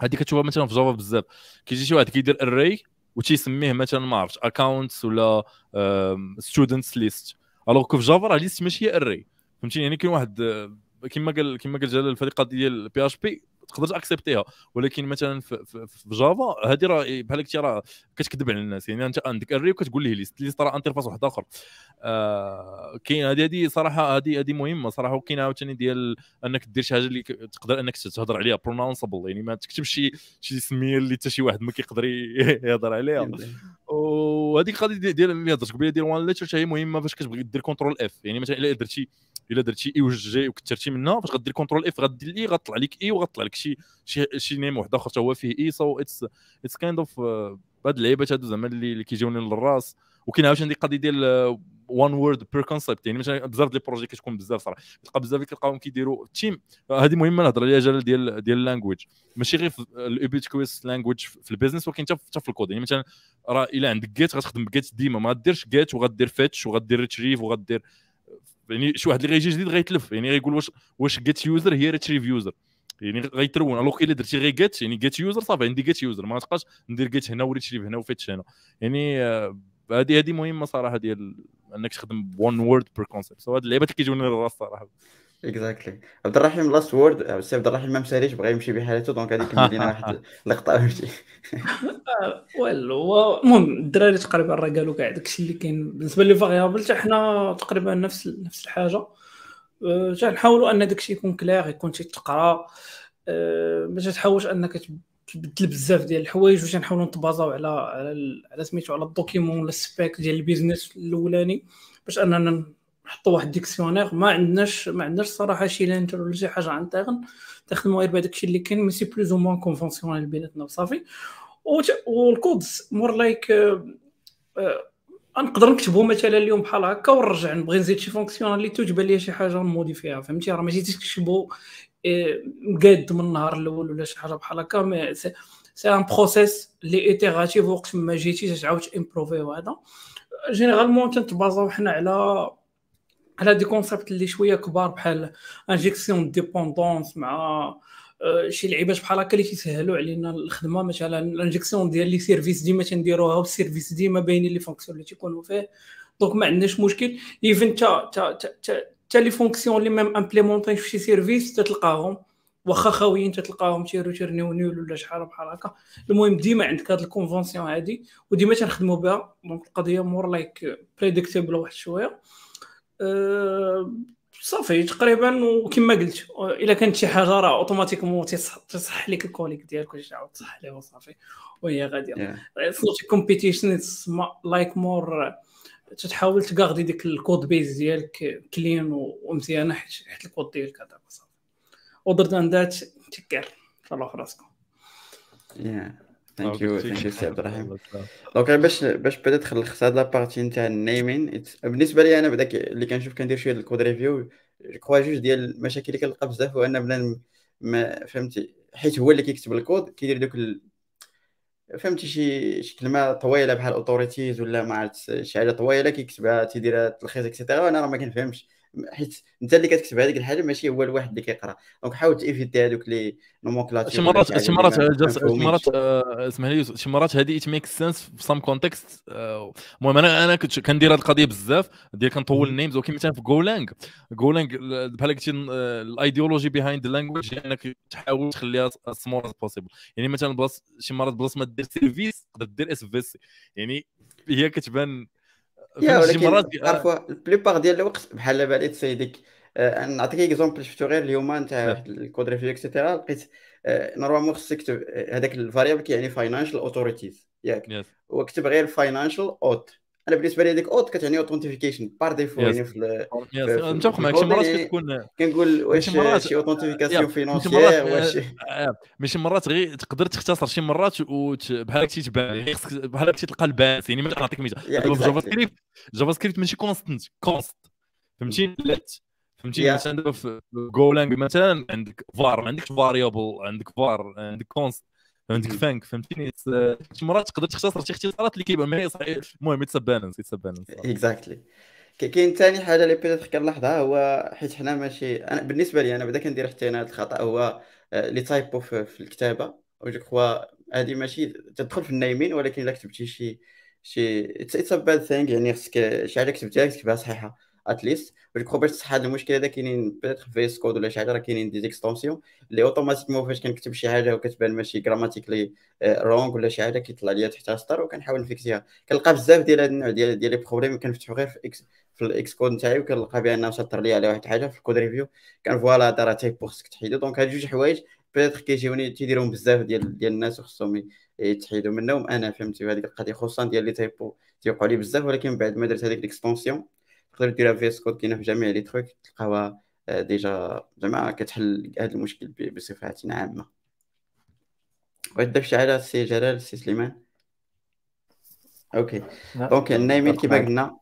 هذه كتشوفها مثلا في جافا بزاف، كيجي شي واحد كيدير array وتيسميه مثلا ما عرفتش accounts ولا students list، الوغ كو في جافا راه list ماشي هي array، فهمتيني؟ يعني كاين واحد كما قال جلال في القضيه ديال بي اش بي تقدر تاكسبتيها، ولكن مثلا في جافا هذه راه بحال قلتي راه كتكذب على الناس، يعني انت عندك الري وكتقول ليه ليست راه انترفاس واحد اخر. كاين هذه صراحه هذه مهمه صراحه. وكاين عاوتاني ديال انك دير شي حاجه اللي تقدر انك تهضر عليها برونونسبل، يعني ما تكتبش شي سميه اللي حتى شي واحد ما كيقدر يهضر عليها. وهذيك القضيه ديال اللي هضرت قبيله ديال وان ليتر حتى هي مهمه فاش كتبغي دير كنترول اف، يعني مثلا الا درتي اي وج جي وكثرتي منها، فاش غدير كنترول اف غدير الاي غطلع لك اي وغطلع لك شي نيم واحد اخر حتى هو فيه اي. سو اتس كايند اوف هاد اللعيبات هادو زعما اللي كيجيوني للراس. وكاين عاوتاني القضيه ديال وان وورد بير كونسيبت، يعني مثلا بزاف ديال البروجي كتكون بزاف صراحه كتلقى بزاف اللي كتلقاهم كيديروا تيم. هذه مهمه نهضر عليها جلال ديال اللانجويج، ماشي غير في الاوبيكويس لانجويج في البيزنس، ولكن حتى في الكود. يعني مثلا راه الا عندك جيت غتخدم بجيت ديما، ما غديرش جيت وغدير فيتش وغدير ريتريف وغدير، يعني شي واحد اللي غيجي جديد غيتلف، يعني غيقول واش جيت يوزر هي ريتريف يوزر، يعني غيترون. الوغ الا درتي غير جيت، يعني جيت يوزر صافي عندي جيت يوزر، ما تبقاش ندير جيت هنا وريتريف هنا وفيتش هنا. يعني هذه مهمه صراحه ديال انك تخدم بون وورد بير كونسيبت. سو هاد اللعيبات كيجوني للراس صراحه. اكزاكتلي عبد الرحيم لاست وورد، السي عبد الرحيم ما مشاريش، بغا يمشي بحالته، دونك هذيك مدينا واحد اللقطه مشي ويل. المهم الدراري تقريبا راه قالوا كاع داكشي اللي كاين بالنسبه لي فاريابل، حتى حنا تقريبا نفس الحاجه. حتى نحاولوا ان داكشي يكون كلير، يكون تيتقرا، ما تحاولش انك تبدل بزاف ديال الحوايج، وش نحاولوا نتبازاو على سميتو على الدوكيمون ولا السبيك ديال البيزنس الاولاني، باش اننا نحطوا واحد ديكسيونير. ما عندناش صراحه شي لانتر ولا شي حاجه عن تاغن، تخدموا غير بهذاك الشيء اللي كاين مي سي بلوز او مون كونفونسيونيل بيناتنا وصافي. والكودز مور لايك نقدر نكتبو مثلا اليوم بحال هكا ونرجع نبغي نزيد شي فونكسيوناليتي وتبان لي شي حاجه نموديفيها، فهمتي؟ راه ماشي تكتبو مقاد من النهار الاول ولا شي حاجه بحال هكا، مي سي ان بروسيس لي ايتيراتيف، وقت ما جيتي تعاود امبروفي. وهذا جينيرالمون تنتبازاو حنا على دي كونسيبت اللي شويه كبار، بحال انجيكسيون ديبوندونس مع شي لعيبات بحال هكا اللي كيسهلوا علينا الخدمه. مثلا الانجيكسيون ديال لي سيرفيس ديما تنديروها، والسيرفيس ديما باينين لي فونكسيون اللي تيكونوا فيه، دونك ما عندناش مشكل. ايفن تا لي فونكسيون اللي ميم امبليمونطين في شي سيرفيس تتلقاهم واخا خاويين، تتلقاهم تيروتيرنيو نول ولا شحال بحال هكا. المهم ديما عندك هاد الكونفونسيون هادي وديما تنخدموا بها، دونك القضيه مور لايك بريديكتيبل واحد شويه صافي تقريبا. وكما قلت الا كانت شي حاجه راه اوتوماتيكمون تصح لك الكوليك ديالك، واش تعاود تصح ليه وصافي. وهي غاديه صوتي كومبيتيشن لايك مور، تحاول تكاردي ديك الكود بيز ديالك كلين ومزيانه، حيت الكود ديالك هذاك صافي. ودرت ان ذات تكر الله في راسكم. ثانك يو سي عبد الرحيم. دونك باش بدا تخلص هاد لابارتي نتاع النيمين. بالنسبه لي انا بداك اللي كنشوف كندير شويه الكود ريفيو، كوا جوج ديال المشاكل اللي كنلقى بزاف هو ان بنادم ما فهمتي، حيت هو اللي كيكتب الكود كيدير دوك فهمتي شي كلمه طويله بحال اوتوريتيز ولا ما عرفت شي حاجه طويله كيكتبها تيديرها تلخيص اكسيتيرا، وانا راه ما كنفهمش حيت انت اللي كتكتب هذيك الحاجه ماشي هو الواحد اللي كيقرا. دونك حاول تيفيتي هذوك لي نومونكلاتور. شي مرات اسمح لي، شي مرات هذه ات ميك سنس في سام كونتكست. المهم انا كنت كندير هذه القضيه بزاف ديال كنطول النيمز، ولكن مثلا في جولانج بحال قلتي الايديولوجي بيهايند اللانجويج انك تحاول تخليها سمول بوسيبل. يعني مثلا بلاص شي مرات بلاص ما دير سيرفيس تقدر دير اس في سي، يعني هي كتبان مرات عفوا البليبار ديال الوقت بحال دابا لي تسيديك. نعطيك اكزومبل شفتو غير اليوم نتاع واحد الكود ريفيو اكسيتيرا، لقيت نورمالمون خصك تكتب هذاك الفاريابل كيعني فاينانشال اوثوريتيز ياك، وكتب غير فاينانشال اوت. انا بالنسبه لي هذيك اوت كتعني اوثنتيفيكيشن بار ديفو، يعني في متفق معك. شي مرات كتكون كنقول واش شي اوثنتيفيكاسيون فينونسيير واش ماشي مرات غير تقدر تختصر. شي مرات بحال هكا تيتبان بحال هكا تلقى الباس. يعني مثلا نعطيك مثال، جافا سكريبت ماشي كونست فهمتي، فهمتي مثلا دابا في جولانج مثلا عندك فار، ما عندكش فاريابل، عندك فار، عندك كونست، عندك فانك، فهمتيني. شي مرات تقدر تختصر شي اختصارات اللي كيبان ماهي صحيح. المهم يتسبالانس اكزاكتلي. كاين ثاني حاجه اللي بيتر كنلاحظها، هو حيت حنا ماشي، انا بالنسبه لي انا بدا كندير حتى انا هذا الخطا، هو لي تايبو في الكتابه او جو كوا. هذه ماشي تدخل في النايمين، ولكن الا كتبتي شي يتسبال ثانك، يعني خصك شي حاجه كتبتيها كتبها صحيحه اتليست. وجو كوا باش تصحى هذا المشكل هذا كاينين بيتر فيس كود ولا شي حاجه، راه كاينين دي زيكستونسيون اللي اوتوماتيكمون فاش كنكتب شي حاجه وكتبان ماشي جراماتيكلي رونغ ولا شي حاجه كيطلع لي تحتها سطر وكنحاول نفيكسيها. كنلقى بزاف ديال هذا النوع ديال لي بروبليم كنفتحو غير في الاكس كود نتاعي، وكنلقى بان سطر لي على واحد الحاجه في الكود ريفيو كان فوالا هذا راه تايبو خصك تحيدو. دونك هاد جوج حوايج بيتر كيجيوني تيديرهم بزاف ديال الناس وخصهم يتحيدو منهم. انا فهمتي هذيك القضيه خصوصا ديال لي تايبو تيوقعوا لي بزاف، ولكن بعد ما درت هذيك الاكستونسيون تقدر ديرها في اس كود، كاينه في جميع لي تروك تلقاوها ديجا زعما كتحل هذا المشكل بصفه عامه. واش داك الشيء على السي جلال السي سليمان؟ اوكي دونك النايمين كيما قلنا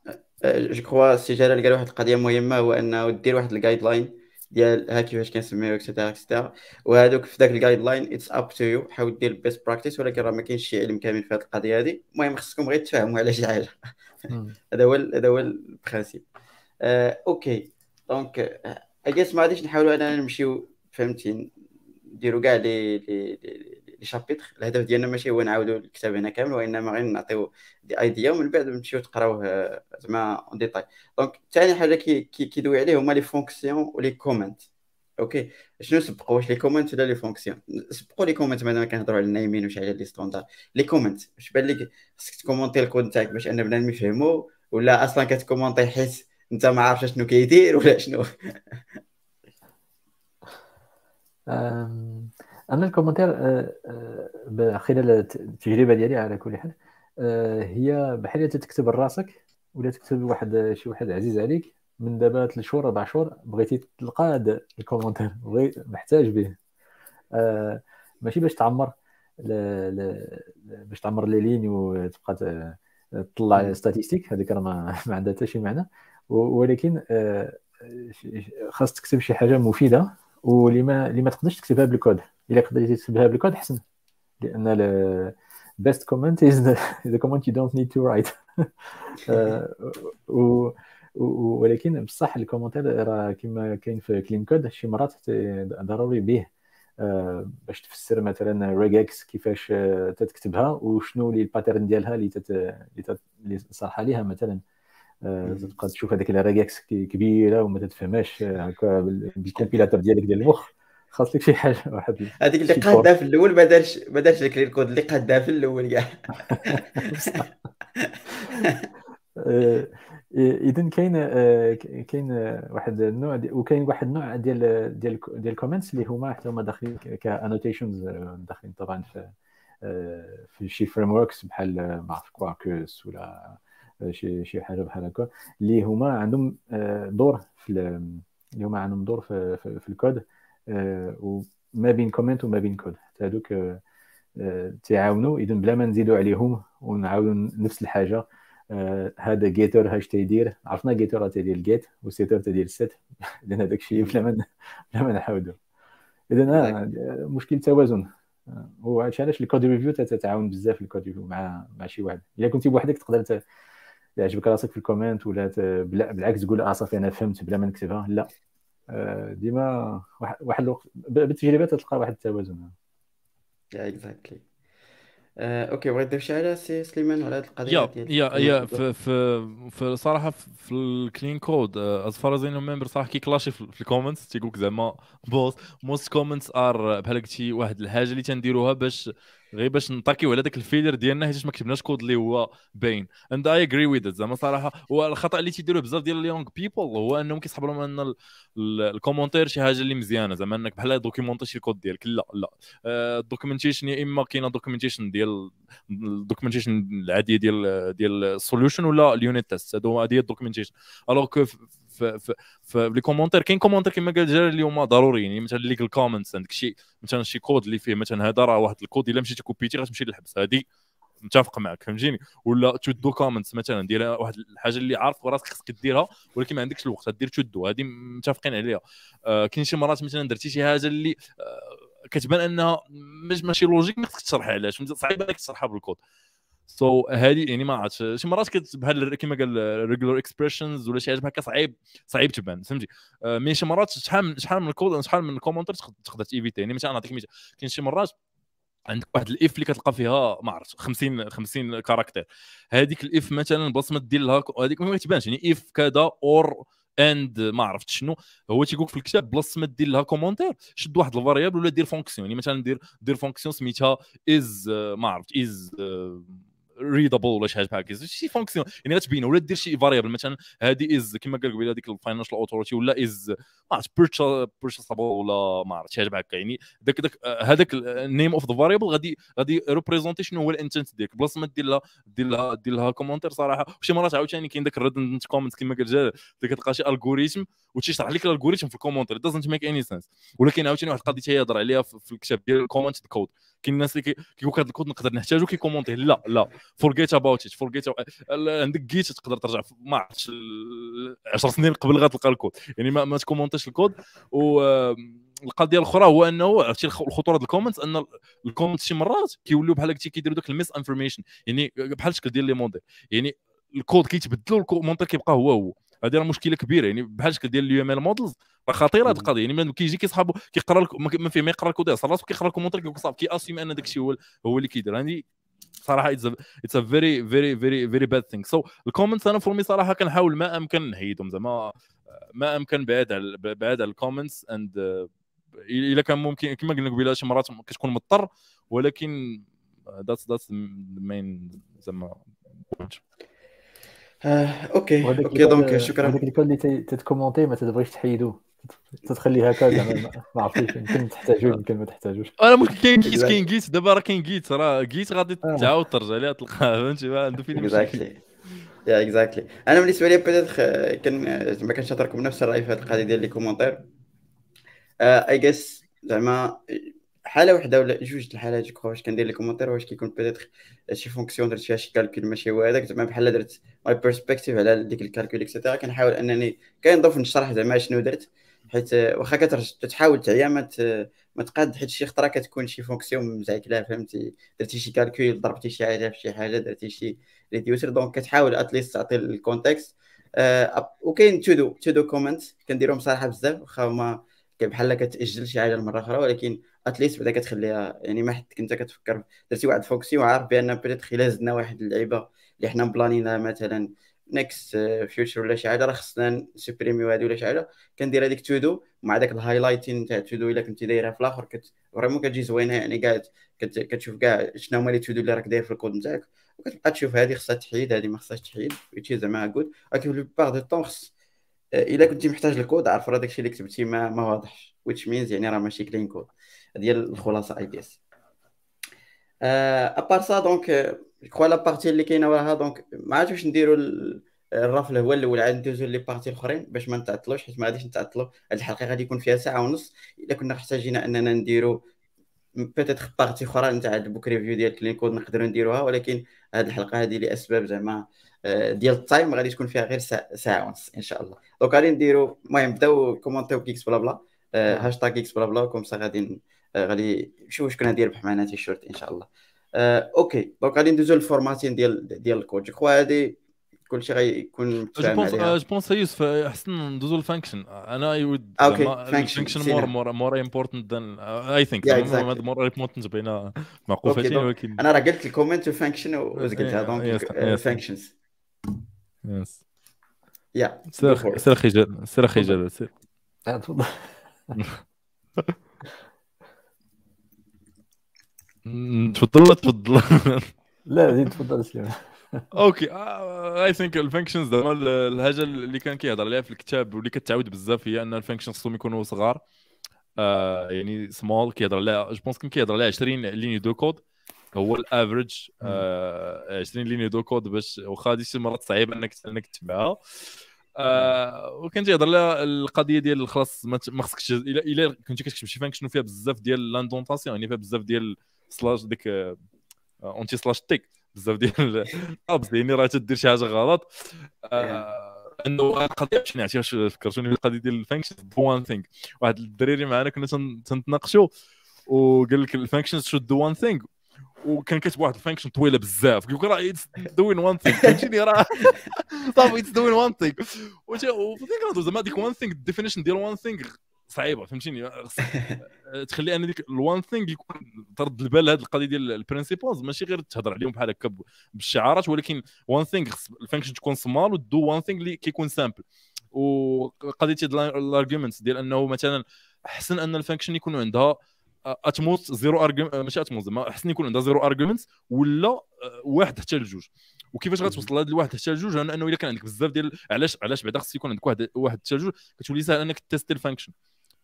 جو كخوا السي جلال قال واحد القضيه مهمه، هو انه دير واحد الجايد لاين ديال ها كيفاش كنسميوها اكسيتيرا اكسيتيرا، وهذوك في ذاك الجايد لاين اتس اب تو يو. حاول دير بيست براكتيس، ولكن راه ما كاينش شي علم كامل في هذه القضيه هذه. المهم خصكم غير تفاهموا على شي حاجه، هذا هو البرانسيب. اوكي دونك اجيس ما غاديش نحاولوا اننا نمشيو فهمتي نديروا كاع لي شابيتر. الهدف ديالنا ماشي هو نعاودوا الكتاب هنا كامل، وانما غير نعطيو دي ايديا ومن بعد نمشيو تقراوه زعما اون ديتاي. دونك ثاني حاجه كيدوي عليه هما لي فونكسيون ولي كومنت. اوكي شنو سبقوا، واش لي كومنت ولا لي فونكسيون؟ سبقوا لي كومنت مادام كنهضروا على النايمين وشي حاجه لي ستاندار. لي كومنت واش بان لك خصك تكومونتي الكود نتاعك باش ان بنادم يفهمو، ولا اصلا كتكومونتي حيت انت ما عارفش شنو كيدير ولا شنو؟ انا الكومنتير خلال التجربه ديالي على كل حال هي بحال تكتب لراسك ولا تكتب لواحد شي واحد عزيز عليك من دابا 3 شهور 4 شهور بغيتي تلقى هذا الكومنتير محتاج به. ماشي باش تعمر باش تعمر لي لين وتبقى تطلع ستاتيستيك، هذيك راه ما عندها حتى شي معنى. ولكن خاص تكتب شي حاجه مفيده ولما تقدرش تكتبها بالكود. الا قدرتي تكتبها بالكود احسن، لان ال best comment is the comment you don't need to write. ولكن بصح الكومنتير راه كما كاين في كلين كود شي مرات ضروري به باش تفسر مثلا ريجكس كيفاش تتكتبها وشنو لي الباترن ديالها اللي صالحه ليها. مثلا تبقى تشوف هذيك الريجكس كبيره وما تتفهمهاش هكا بالكومبيلاتور ديالك ديال المخ، خاص لك شي حاجه واحد هذيك اللي قادها في الاول. ما دارش الكلين كود اللي قادها في الاول كاع. اذن كاين واحد النوع وكاين واحد النوع ديال الكومنتس اللي هما حتى هما داخلين كانوتيشنز، داخلين طبعا في شي فريم وركس بحال ما عرف كواركس ولا شي حاجه بحال هكا اللي هما عندهم دور في الكود، وما بين كومنت وما بين كود حتى هذوك تعاونوا. اذن بلا ما نزيدوا عليهم ونعاودوا نفس الحاجه. هذا جيتر هاش تيدير، عرفنا جيتر تيدير الجيت وسيتر تيدير السيت، لان هذاك الشيء بلا ما نحاولوا. اذا مشكل توازن هو علاش الكود ريفيو تتعاون بزاف. الكود ريفيو مع شي واحد، الا كنتي بوحدك تقدر يعجبك راسك في الكومنت ولا بالعكس تقول صافي انا فهمت بلا ما نكتبها. لا ديما واحد الوقت بالتجربه تلقى واحد التوازن. اكزاكتلي. اوكي بغيت تضيف شي على سي سليمان على هذه القضيه ديال يا في صراحه في الكلين كود از فار از انهم ميمبر صراحه كيكلاشي في الكومنتس تيقول لك زعما بوست موست كومنتس ار بحال قلتي واحد الحاجه اللي تنديروها باش غير باش نطاكيو على داك الفيلر ديالنا حيت ما كتبناش كود اللي هو باين. اند اي اجري ويذ ات زعما صراحه. والخطا اللي تيديروه بزاف ديال اليونغ بيبل هو انهم كيصحاب لهم ان الكومونتير شي حاجه اللي مزيانه زعما انك بحال دوكيمونطيش الكود ديالك. لا لا الدوكيومنتيشن يا اما كاينه دوكيومنتيشن ديال الدوكيومنتيشن العاديه ديال السوليوشن ولا اليونيت تيست. هادو هادي الدوكيومنتيشن. الوغ كو في لي كومونتير كاين كومونتير كما قال جلال اليوم ضروري يعني مثلا ليغل كومنتس عندك شي مثلا شي كود اللي فيه مثلا هذا راه واحد الكود الا مشيتي كوبيتي غتمشي للحبس هذه متفق معك فهمتيني. ولا تو دو كومنتس مثلا دير واحد الحاجه اللي عارف وراسك خصك ديرها ولكن ما عندكش الوقت دير تو دو هذه متفقين عليها. كاين شي مرات مثلا درتي شي حاجه اللي كتبان انها ماشي لوجيك ما خصكش تشرحها علاش صعيب انك تشرحها بالكود. سو هذه يعني ما عرفتش شي مرات بحال كما قال ريجولار اكسبريشنز ولا شي حاجه هكا صعيب تبان فهمتي. مي شي مرات شحال من الكود شحال من الكومونتير تقدر تيفيتي. يعني مثلا نعطيك مثال كاين شي مرات عندك واحد الاف اللي كتلقى فيها ما عرفتش 50 كاركتير. هذيك الاف مثلا بصمه دير لها هذيك ما تبانش يعني اف كذا اور اند ما عرفت شنو هو تيقول في الكتاب بلاص ما دير لها كومونتير شد واحد الفاريابل ولا دير فونكسيون. يعني مثلا دير فونكسيون سميتها از ما عرفت از ريدابل ولا شي حاجه بحال هكا شي فونكسيون يعني غتبينه. ولا دير شي فاريابل مثلا هذه از كما قال قبيله هذيك الفاينانشال اوثوريتي ولا از ما عرفت بيرشيسابل ولا ما عرفت شي حاجه بحال هكا. يعني داك هذاك النيم اوف ذا فاريابل غادي ريبريزونتي شنو هو الانتنت ديالك بلاص ما دير لها كومونتير صراحه. وشي مرات عاوتاني كاين داك الريدندنت كومنت كما قال جلال كتلقى شي الغوريثم وتيشرح لك الالغوريثم في الكومونتير دازنت ميك اني سنس. ولكن عاوتاني واحد القضيه تيهضر عليها في الكتاب ديال الكومنت كود. كاين الناس اللي كيقول هذا الكود نقدر نحتاجو كيكومونتيه. لا فورغيت اباوت ات فورغيت عندك جيت تقدر ترجع ما عرفتش 10 سنين قبل غتلقى الكود. يعني ما تكومونتيش الكود. والقضيه الاخرى هو انه عرفتي الخطوره ديال الكومنتس ان الكومنت شي مرات كيوليو بحال هكا كيديروا داك الميس انفورميشن يعني بحال الشكل ديال لي موديل يعني الكود كيتبدلوا والكومنت كيبقى هو. هذه راه مشكله كبيره يعني بحال الشكل ديال اليو ام ال مودلز راه خطيره هذه القضيه. يعني ملي كيجي كيصحابو كيقرا ما فيه ما يقرا الكود اصلا راسو كيقرا الكومنت كيقول صافي كياسيم ان داكشي هو اللي كيدير. يعني صراحه اتس ا فيري فيري فيري فيري باد ثينك. سو الكومنتس انا فور مي صراحه كنحاول ما امكن نهيدهم زعما ما امكن بعد على الكومنتس. اند الا كان ممكن كما قلنا قبيله شي مرات كتكون مضطر ولكن ذاتس مين زعما. اوكي دونك شكرا. هذاك الكود اللي تتكومونتي ما تبغيش تحيدوه تتخلي هكا زعما ما عرفتش يمكن تحتاجوه يمكن ما تحتاجوش. انا ممكن كاين جيت دابا راه كاين جيت غادي تعاود ترجع ليها تلقاها فهمتي ما عنده فين يمشي. اكزاكتلي انا بالنسبه لي بيتيتخ ما كنتش نشاطركم نفس الراي في هذه القضيه ديال لي كومونتير. اي جيس زعما حاله وحده ولا جوج الحالات جو كرو واش كندير لي كومونتير واش كيكون بيتيتخ شي فونكسيون درت فيها شي كالكول ماشي هو هذاك زعما بحال درت ماي بيرسبكتيف على ديك الكالكول اكسيتيرا. كنحاول انني كنضيف نشرح زعما شنو درت حيت واخا كتحاول تعيا ما تقاد حيت شي خطره كتكون شي فونكسيون مزعكله فهمتي درتي شي كالكول ضربتي شي حاجه في شي حاجه درتي شي ريديوسر دونك كتحاول اتليست تعطي الكونتكست. وكاين تو دو كومنت كنديرهم صراحه بزاف واخا هما بحال كتاجل شي حاجه المره اخرى ولكن اتليست بعدا كتخليها يعني ما حدك انت كتفكر درتي واحد فونكسيون عارف بان بريت الا زدنا واحد اللعيبه اللي حنا مبلانينا مثلا نيكست فيوتشر ولا شي حاجه راه خصنا نسبريميو هادي ولا شي حاجه كندير هذيك تو دو مع داك الهايلايتين تاع تو دو الا كنتي دايرها في الاخر فريمون كتجي زوينه. يعني قاعد كتشوف كاع شنو هما لي تو دو اللي راك داير في الكود نتاعك وكتبقى تشوف هذه خصها تحيد هذه ما خصهاش تحيد ويتشي زعما غود. ولكن لو باغ دو طون خص الا كنتي محتاج الكود عارف راه داكشي اللي كتبتي ما واضحش which means يعني راه ماشي كلين كود ديال الخلاصه اي بي ابار سا. دونك كوا لا بارتي اللي كاينه وراها دونك ما عرفتش واش نديروا الرفله هو الاول عاد ندوزو لي بارتي الاخرين باش ما نتعطلوش حيت ما غاديش نتعطلوا. هاد الحلقه غادي يكون فيها ساعه ونص الا كنا احتاجينا اننا نديرو بيتيتر بارتي اخرى نتاع البوك ريفيو ديال كلين كود نقدروا نديروها. ولكن هاد الحلقه هادي لاسباب زعما ديال التايم غادي تكون فيها غير ساعه ونص ان شاء الله. دونك غادي نديرو المهم بداو كومونتيو كيكس بلا بلا هاشتاغ كيكس بلا بلا كومسا غادي نشوف شكون غادي يربح معنا تي شورت ان شاء الله. اوكي دونك غادي ندوزو للفورماتين ديال الكود. جو كخوا هادي كل شيء غيكون جو بونس يوسف احسن ندوزو الفانكشن. انا اي وود الفانكشن مور امبورتنت ذان اي ثينك مور امبورتنت بين معقوفتين. ولكن انا راه قلت الكومنت والفانكشن وقلتها دونك الفانكشنز يس يا سير اخي جلال سير تفضل. تفضل لا تفضل سليم. اوكي اي ثينك الفانكشنز زعما الحاجه اللي كان كيهضر عليها في الكتاب واللي كتعاود بزاف هي ان الفانكشنز خصهم يكونوا صغار يعني سمول. كيهضر عليها جو بونس كان كيهضر عليها 20 ليني دو كود هو الافريج 20 ليني دو كود باش واخا هذه شي مرات صعيبه انك تتبعها. وكان تيهضر على القضيه ديال خلاص ما خصكش الا كنتي كتكتب شي فانكشن وفيها بزاف ديال لاندونطاسيون يعني فيها بزاف ديال سلاش ديك اونتي سلاش تيك بزاف ديال الابس يعني راه تدير شي حاجه غلط. انه القضيه شنو عرفتي فكرتوني القضيه ديال الفانكشنز دو وان ثينغ. واحد الدراري معنا كنا تنتناقشوا وقال لك الفانكشنز شود دو وان ثينغ وكان كاتب واحد الفانكشن طويله بزاف قال لك راه اتس دوين وان ثينغ فهمتيني راه صافي اتس دوين وان ثينغ وفكرة زعما ديك وان ثينغ الديفينيشن ديال وان ثينغ صعيبه فهمتيني تخلي ان ديك الوان ثينغ يكون ترد البال هذه القضيه ديال البرينسيبلز ماشي غير تهضر عليهم بحال هكا بالشعارات ولكن وان ثينغ الفانكشن تكون سمال ودو وان ثينغ اللي كيكون سامبل. وقضيه الارجيومنتس ديال انه مثلا احسن ان الفانكشن يكون عندها اتموست زيرو ارجيومنت ماشي اتموست زعما احسن يكون عندها زيرو ارجيومنتس ولا واحد حتى لجوج. وكيفاش غتوصل لهاد الواحد حتى لجوج لانه الا كان عندك بزاف ديال علاش بعدا خص يكون عندك واحد حتى لجوج كتولي ساهل انك تيستي الفانكشن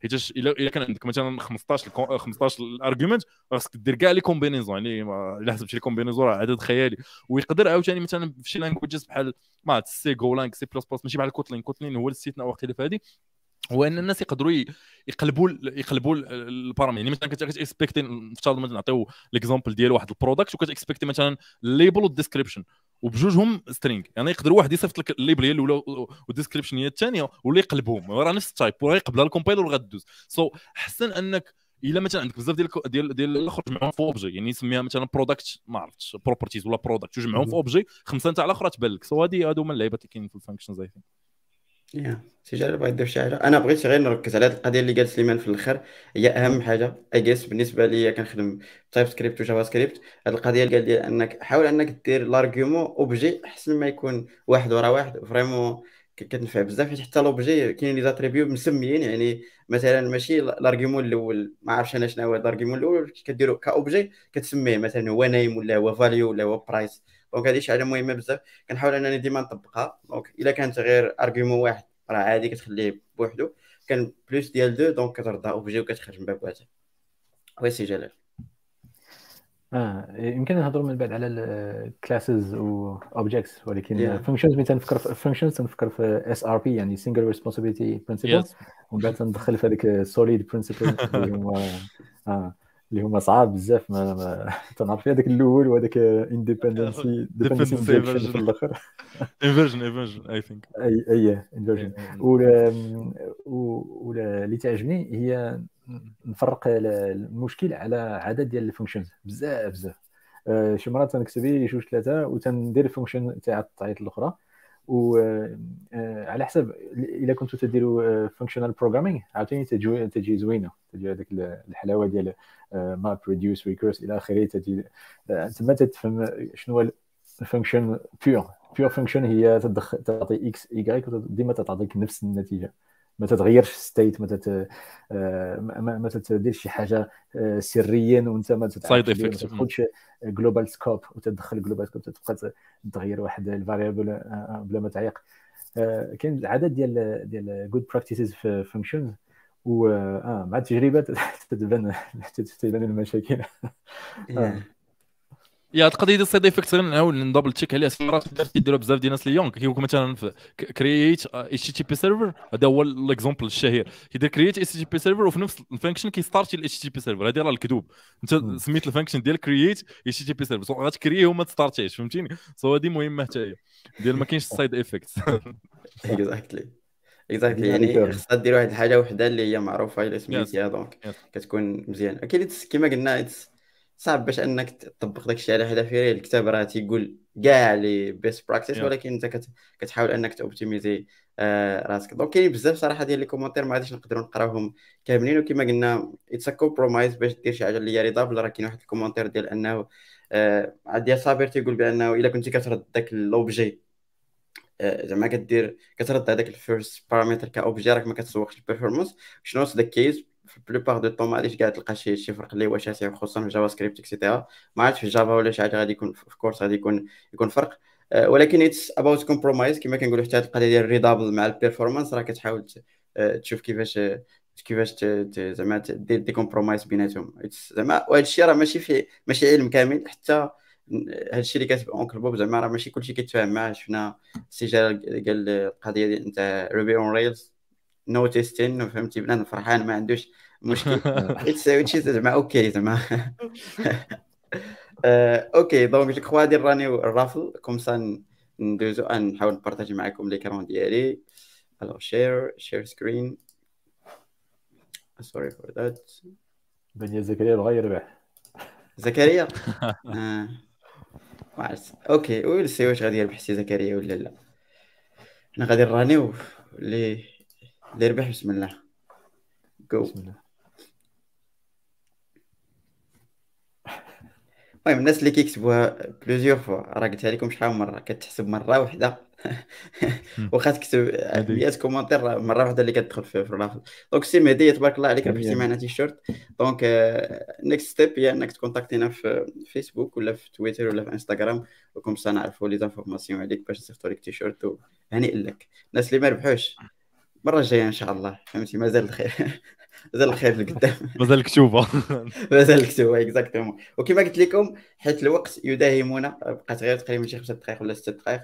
حيتاش الا كان عندك مثلا 15 الارجيومنت خاصك دير كاع لي كومبينيزون يعني على حسب شي كومبينيزون راه عدد خيالي. ويقدر عاوتاني مثلا في شي لانجويجز بحال ما سي جولانغ سي بلس بلس ماشي بحال كوتلين هو الاستثناء واقيلا في هذه هو ان الناس يقدروا يقلبوا البارام يعني مثلا كتاكسبكتي نفترض مثلا نعطيو ليكزامبل ديال واحد البرودكت وكتاكسبكتي مثلا الليبل والديسكريبشن وبجوجهم سترينغ يعني يقدر واحد يصيفط لك الليبل هي الاولى والديسكريبشن هي الثانيه ولا يقلبهم راه نفس التايب وغيقبلها الكومبايلر وغدوز. سو احسن انك الا مثلا عندك بزاف ديال الاخر جمعهم في اوبجي يعني نسميها مثلا برودكت ما عرفتش بروبرتيز ولا برودكت وجمعهم في اوبجي خمسه نتاع الاخر تبان لك. سو هادو هما اللعيبات اللي كاينين في الفانكشنز. اي يا سي جلال بغيت تضيف شي حاجه؟ انا بغيت غير نركز على هذه القضيه اللي قال سليمان في الاخر هي اهم حاجه اي جيس بالنسبه ليا. كنخدم تايب سكريبت وجافا سكريبت هذه القضيه اللي قال ديال انك حاول انك دير لارغيومون اوبجي احسن ما يكون واحد ورا واحد فريمون كتنفع بزاف حيت حتى لوبجي كاين لي زاتريبيو مسميين يعني مثلا ماشي لارغيومون الاول ما عرفش انا شنو هو لارغيومون الاول كديرو كاوبجي كتسميه مثلا هو نايم ولا هو فاليو ولا هو برايس. دونك هذه شي حاجه مهمه بزاف كنحاول انني ديما نطبقها. دونك الا كانت غير ارغيومون واحد راه عادي كتخليه بوحدو كان بلوس ديال دو دونك كترضى اوبجي وكتخرج من باب واحد. وي سي جلال يمكن نهضروا من بعد على الكلاسز واوبجيكتس ولكن فانكشنز ملي تنفكر في فانكشنز تنفكر في اس ار بي يعني سينجل ريسبونسابيلتي برينسيبل ومن بعد تندخل في هذيك سوليد برينسيبل اللي هما صعاب بزاف ما تنعرف هذاك الاول وهذاك اندبندنسي في الاخر انفيرجن اي ثينك اي انفيرجن. ولا اللي تعجبني هي نفرق المشكل على عدد ديال الفانكشنز بزاف شي مرات تنكتبي جوج ثلاثه وتندير الفانكشن تاع الطعيط الاخرى وعلى حسب الا كنتوا تديروا فانكشنال بروغرامينغ عاوتاني تجي زوينه تجي هذيك الحلاوه ديال ماب ريديوس ريكورس الى اخره تجي تما تفهم شنو هو الفانكشن بيور فانكشن هي تعطي اكس وايغريك وديما تعطيك نفس النتيجه ما تتغيرش ستيت ما تدير شي حاجه سريا وانت ما تدخلش جلوبال سكوب وتدخل جلوبال سكوب تبقى تغير واحد الفاريبل بلا ما تعيق. كاين عدد ديال جود براكتيسز في فانكشنز و مع التجربه تتبان المشاكل. يا القضيه ديال السايد افكت غنعاود ندبل تشيك عليها مرات تيديروها بزاف ديال الناس اليوم كيكون مثلا كرييت اتش تي بي سيرفر هذا هو الاكزامبل الشهير كيدير كرييت اتش تي بي سيرفر وفي نفس الفانكشن كيستارتي الاتش تي بي سيرفر هذه راه الكذوب. انت سميت الفانكشن ديال كرييت اتش تي بي سيرفر غتكرييه وما تستارتيش فهمتيني. سو هذه مهمه حتى هي ديال ما كاينش السايد افكت اكزاكتلي يعني خصها دير واحد الحاجه وحده اللي هي معروفه الا سميتيها دونك كتكون مزيان. اكيد كما قلنا صعب باش انك تطبق داك الشيء على حدا في الكتاب راه تيقول كاع لي بيست براكتيس، ولكن انت كتحاول انك توبتيميزي راسك. دونك كاين بزاف صراحه ديال لي كومونتير ما غاديش نقدروا نقراوهم كاملين، وكما قلنا اتس كومبرومايز باش دير شي حاجه اللي هي ريضابل. راه كاين واحد الكومونتير ديال انه عادي صابر تيقول بانه الا كنتي كترد داك الاوبجي زعما كدير كترد هذاك الفيرست بارامتر كاوبجي راك ما كتسوقش البيرفورمانس. شنو هو ذا كيس في بلوبار دو طون ما غاديش كاع تلقى شي فرق اللي هو شاسع، خصوصا في جافا سكريبت اكسيتيرا. ما عرفتش في جافا ولا شي حاجه غادي يكون في كورس غادي يكون فرق، ولكن اتس اباوت كومبرومايز كما كنقولوا. حتى القضيه ديال الريدابل مع البيرفورمانس راه كتحاول تشوف كيفاش زعما دير دي كومبرومايز بيناتهم زعما. وهذا الشيء راه ماشي علم كامل، حتى هذا الشيء اللي كاتب اونكل بوب زعما راه ماشي كلشي كيتفاهم معاه. شفنا السجال قال القضيه ديال انت روبي اون ريلز نو تيستين، فهمتي بنادم فرحان ما عندوش مشكل زعما اوكي زعما اوكي. دونك جو كخوا ديال راني الرافل كوم سان ندوزو نحاول نبارطاجي معكم ليكرون ديالي. الو شير سكرين، سوري فور ذات. بنيا زكريا بغا يربح زكريا ما عرفت. اوكي ويل سي واش غادي يربح سي زكريا ولا لا. حنا غادي نرانيو اللي يربح. بسم الله جو. المهم الناس اللي كيكتبوها بلوزيور فوا راه قلتها لكم شحال مره، كتحسب مره واحده واخا تكتب 100 كومونتير مره واحده اللي كتدخل في الرافل. دونك سي مهدي تبارك الله عليك ربحتي معنا تيشيرت. دونك نيكست ستيب هي انك تكونتاكتينا في فيسبوك ولا في تويتر ولا في انستغرام، وكم سنعرفوا لي زانفورماسيون عليك باش نصيفطوا لك تيشيرت وهنيئ لك. الناس اللي ما ربحوش المره الجايه ان شاء الله، فهمتي مازال الخير مازال الخير لقدام مازال مكتوبه مازال مكتوبه اكزاكتومون. وكما قلت لكم حيت الوقت يداهمنا، بقات غير تقريبا شي 5 دقائق ولا 6 دقائق.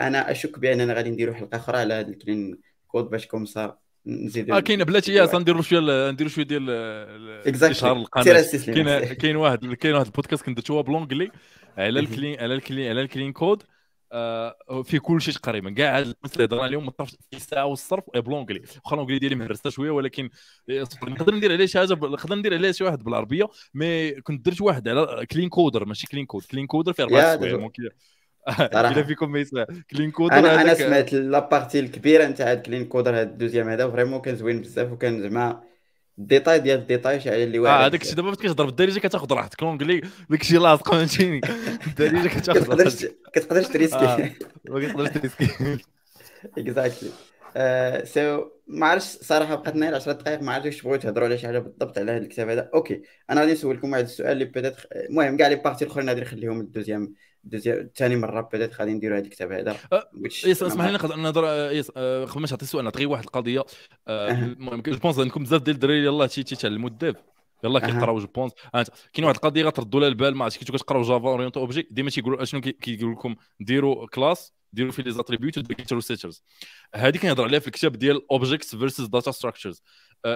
انا اشك باننا غادي نديروا حلقه اخرى على هذا الكلين كود باش كومسا نزيدوا كاين بلاتي يا نديروا شويه ديال اشهار القناه. كاين واحد البودكاست كندير هو بلونجلي على الكلين على الكلين كود، في كل شيء تقريبا كاع هاد المساله هضرنا عليهم طرف الساعه والصرف بلونجلي. واخا لونجلي ديالي مهرسه شويه، ولكن نقدر ندير عليه شي حاجه، نقدر ندير عليه شي واحد بالعربيه. مي كنت درت واحد على كلين كودر ماشي كلين كودر في 4 سوايع ممكن الا فيكم ما يسمع كلين كودر. انا سمعت لابارتي الكبيره نتاع هاد كلين كودر هاد الدوزيام هذا فريمون كان زوين بزاف، وكان زعما الديتاي ديال الديتاي شي على اللي واعر. هذاك الشيء دابا فاش كتهضر بالدارجه كتاخذ راحتك، لونجلي داك الشيء لاصق فهمتيني، الدارجه كتاخذ راحتك كتقدرش تريسكي اكزاكتلي. سو ما عرفتش صراحه بقاتنا غير 10 دقائق، ما عرفتش واش بغيتوا تهضروا على شي حاجه بالضبط على هذا الكتاب هذا. اوكي انا غادي نسولكم واحد السؤال اللي بيتيت المهم كاع لي بارتي الاخرين غادي نخليهم للدوزيام ثاني مره بيتيت غادي نديروا هذا الكتاب هذا. اسمح لي نهضر قبل ما تعطي السؤال، نعطي واحد القضيه. المهم جو بونس عندكم بزاف ديال الدراري يلاه تيتعلموا الديف يلاه كيقراو جو بونس. كاين واحد القضيه غتردوا لها البال، ما عرفتش كنتو كتقراو جافا اورينتو اوبجي ديما تيقولوا شنو كيقول لكم ديروا كلاس ديروا في لي زاتريبيوت وديروا سيتشرز. هذه كنهضر عليها في الكتاب ديال اوبجيكتس فيرسز داتا ستراكشرز.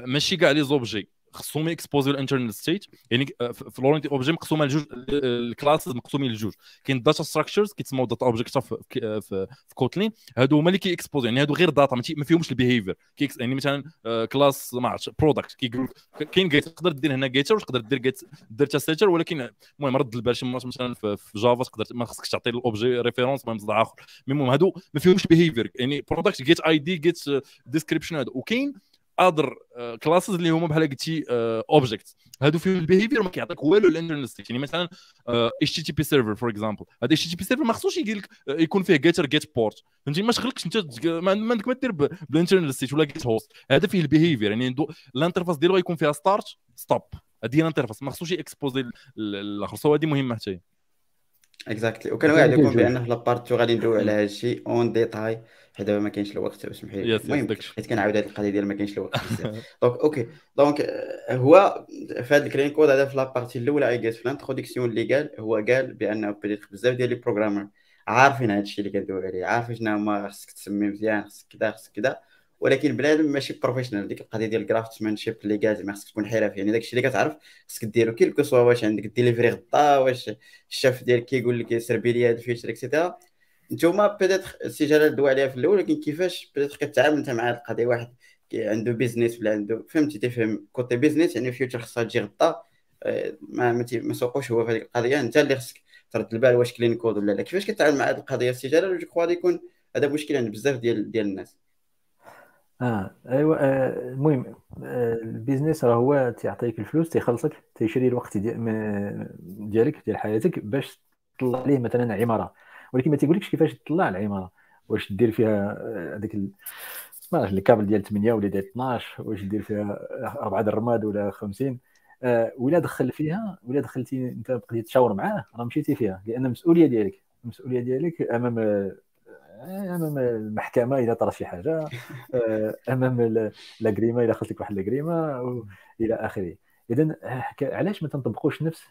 ماشي كاع لي زوبجي خصهم اكسبوزيو الانترنال ستيت، يعني في لورنت اوبجي مقسومه لجوج، الكلاسز مقسومين لجوج. كاين داتا ستراكشرز كيتسموا داتا اوبجيكت في كوتلين، هادو هما اللي كيكسبوزيو، يعني هادو غير داتا ما فيهمش البيهيفير. يعني مثلا كلاس ما عرفتش برودكت كيقول كاين جيت، تقدر دير هنا جيتر وتقدر دير جيت درتا سيتر، ولكن المهم رد البال شي مرات مثلا في جافا تقدر ما خصكش تعطي الاوبجي ريفيرونس المهم مصدر اخر. المهم هادو ما فيهمش بيهيفير، يعني برودكت جيت اي دي جيت ديسكريبشن هادو. وكاين اذر كلاسز اللي هما بحال قلتي اوبجيكت، هادو فيهم البيهيفير ما كيعطيك والو الانترنال ستيت. يعني مثلا اتش تي تي بي سيرفر فور اكزامبل، هذا اتش تي بي سيرفر ما خصوش يقول لك يكون فيه جيتر جيت بورت، فهمتي ما تخلقش انت ما عندك ما دير بالانترنال ستيت ولا جيت هوست. هذا فيه البيهيفير، يعني الانترفاس ديالو غيكون فيها ستارت ستوب، هذه هي الانترفاس ما خصوش اكسبوزي الاخر. سو هذه مهمه حتى هي اكزاكتلي، وكنوعد لكم بان في لابارت غادي ندويو على هذا الشيء اون ديتاي حيت دابا ما كاينش الوقت. اسمحي لي المهم حيت كنعاود هذه القضيه ديال ما كاينش الوقت دونك اوكي. دونك هو في هذا الكلين كود هذا في لابارتي الاولى اي جات في الانتروداكسيون اللي قال هو قال بانه بديت بزاف ديال لي بروغرامر عارفين هذا الشيء اللي كندويو عليه، عارفين شنو هما خصك تسمي مزيان خصك كذا خصك كذا، ولكن بنادم ماشي بروفيشنال. ديك القضيه ديال الكرافتمانشيب اللي قال ما خصك تكون حرفي، يعني داكشي اللي كتعرف خصك ديرو كيل كو سوا، واش عندك ديليفري غدا واش الشاف ديالك كيقول لك سربي لي هاد الفيتشر اكسيتيرا. نتوما بيتيتر السي جلال دوا عليها في الاول، ولكن كيفاش بيتيتر كتعامل انت مع القضيه؟ واحد عنده بيزنس ولا عنده فهمتي تفهم كوتي بيزنس يعني فيوتشر خصها تجي غدا، ما سوقوش هو في هذيك القضيه. انت اللي خصك ترد البال واش كلين كود ولا لا. كيفاش كتعامل مع هذه القضيه السجاله؟ جو كخوا يكون هذا مشكل عند بزاف ديال الناس. ايوا المهم البيزنس راه هو تيعطيك الفلوس، تيخلصك، تيشري الوقت ديالك ديال حياتك باش تطلع ليه مثلا عماره، ولكن ما تيقولكش كيفاش تطلع العماره، واش دير فيها هذيك ما عرفتش الكابل ديال 8 ولا ديال 12، واش دير فيها 4 درماد ولا 50، ولا دخل فيها ولا دخلتي انت بقيتي تشاور معاه راه مشيتي فيها، لان المسؤوليه ديالك، المسؤوليه ديالك امام المحكمه اذا طرا شي حاجه، امام لاكريما اذا خلت لك واحد لاكريما الى اخره. اذا علاش ما تنطبقوش نفس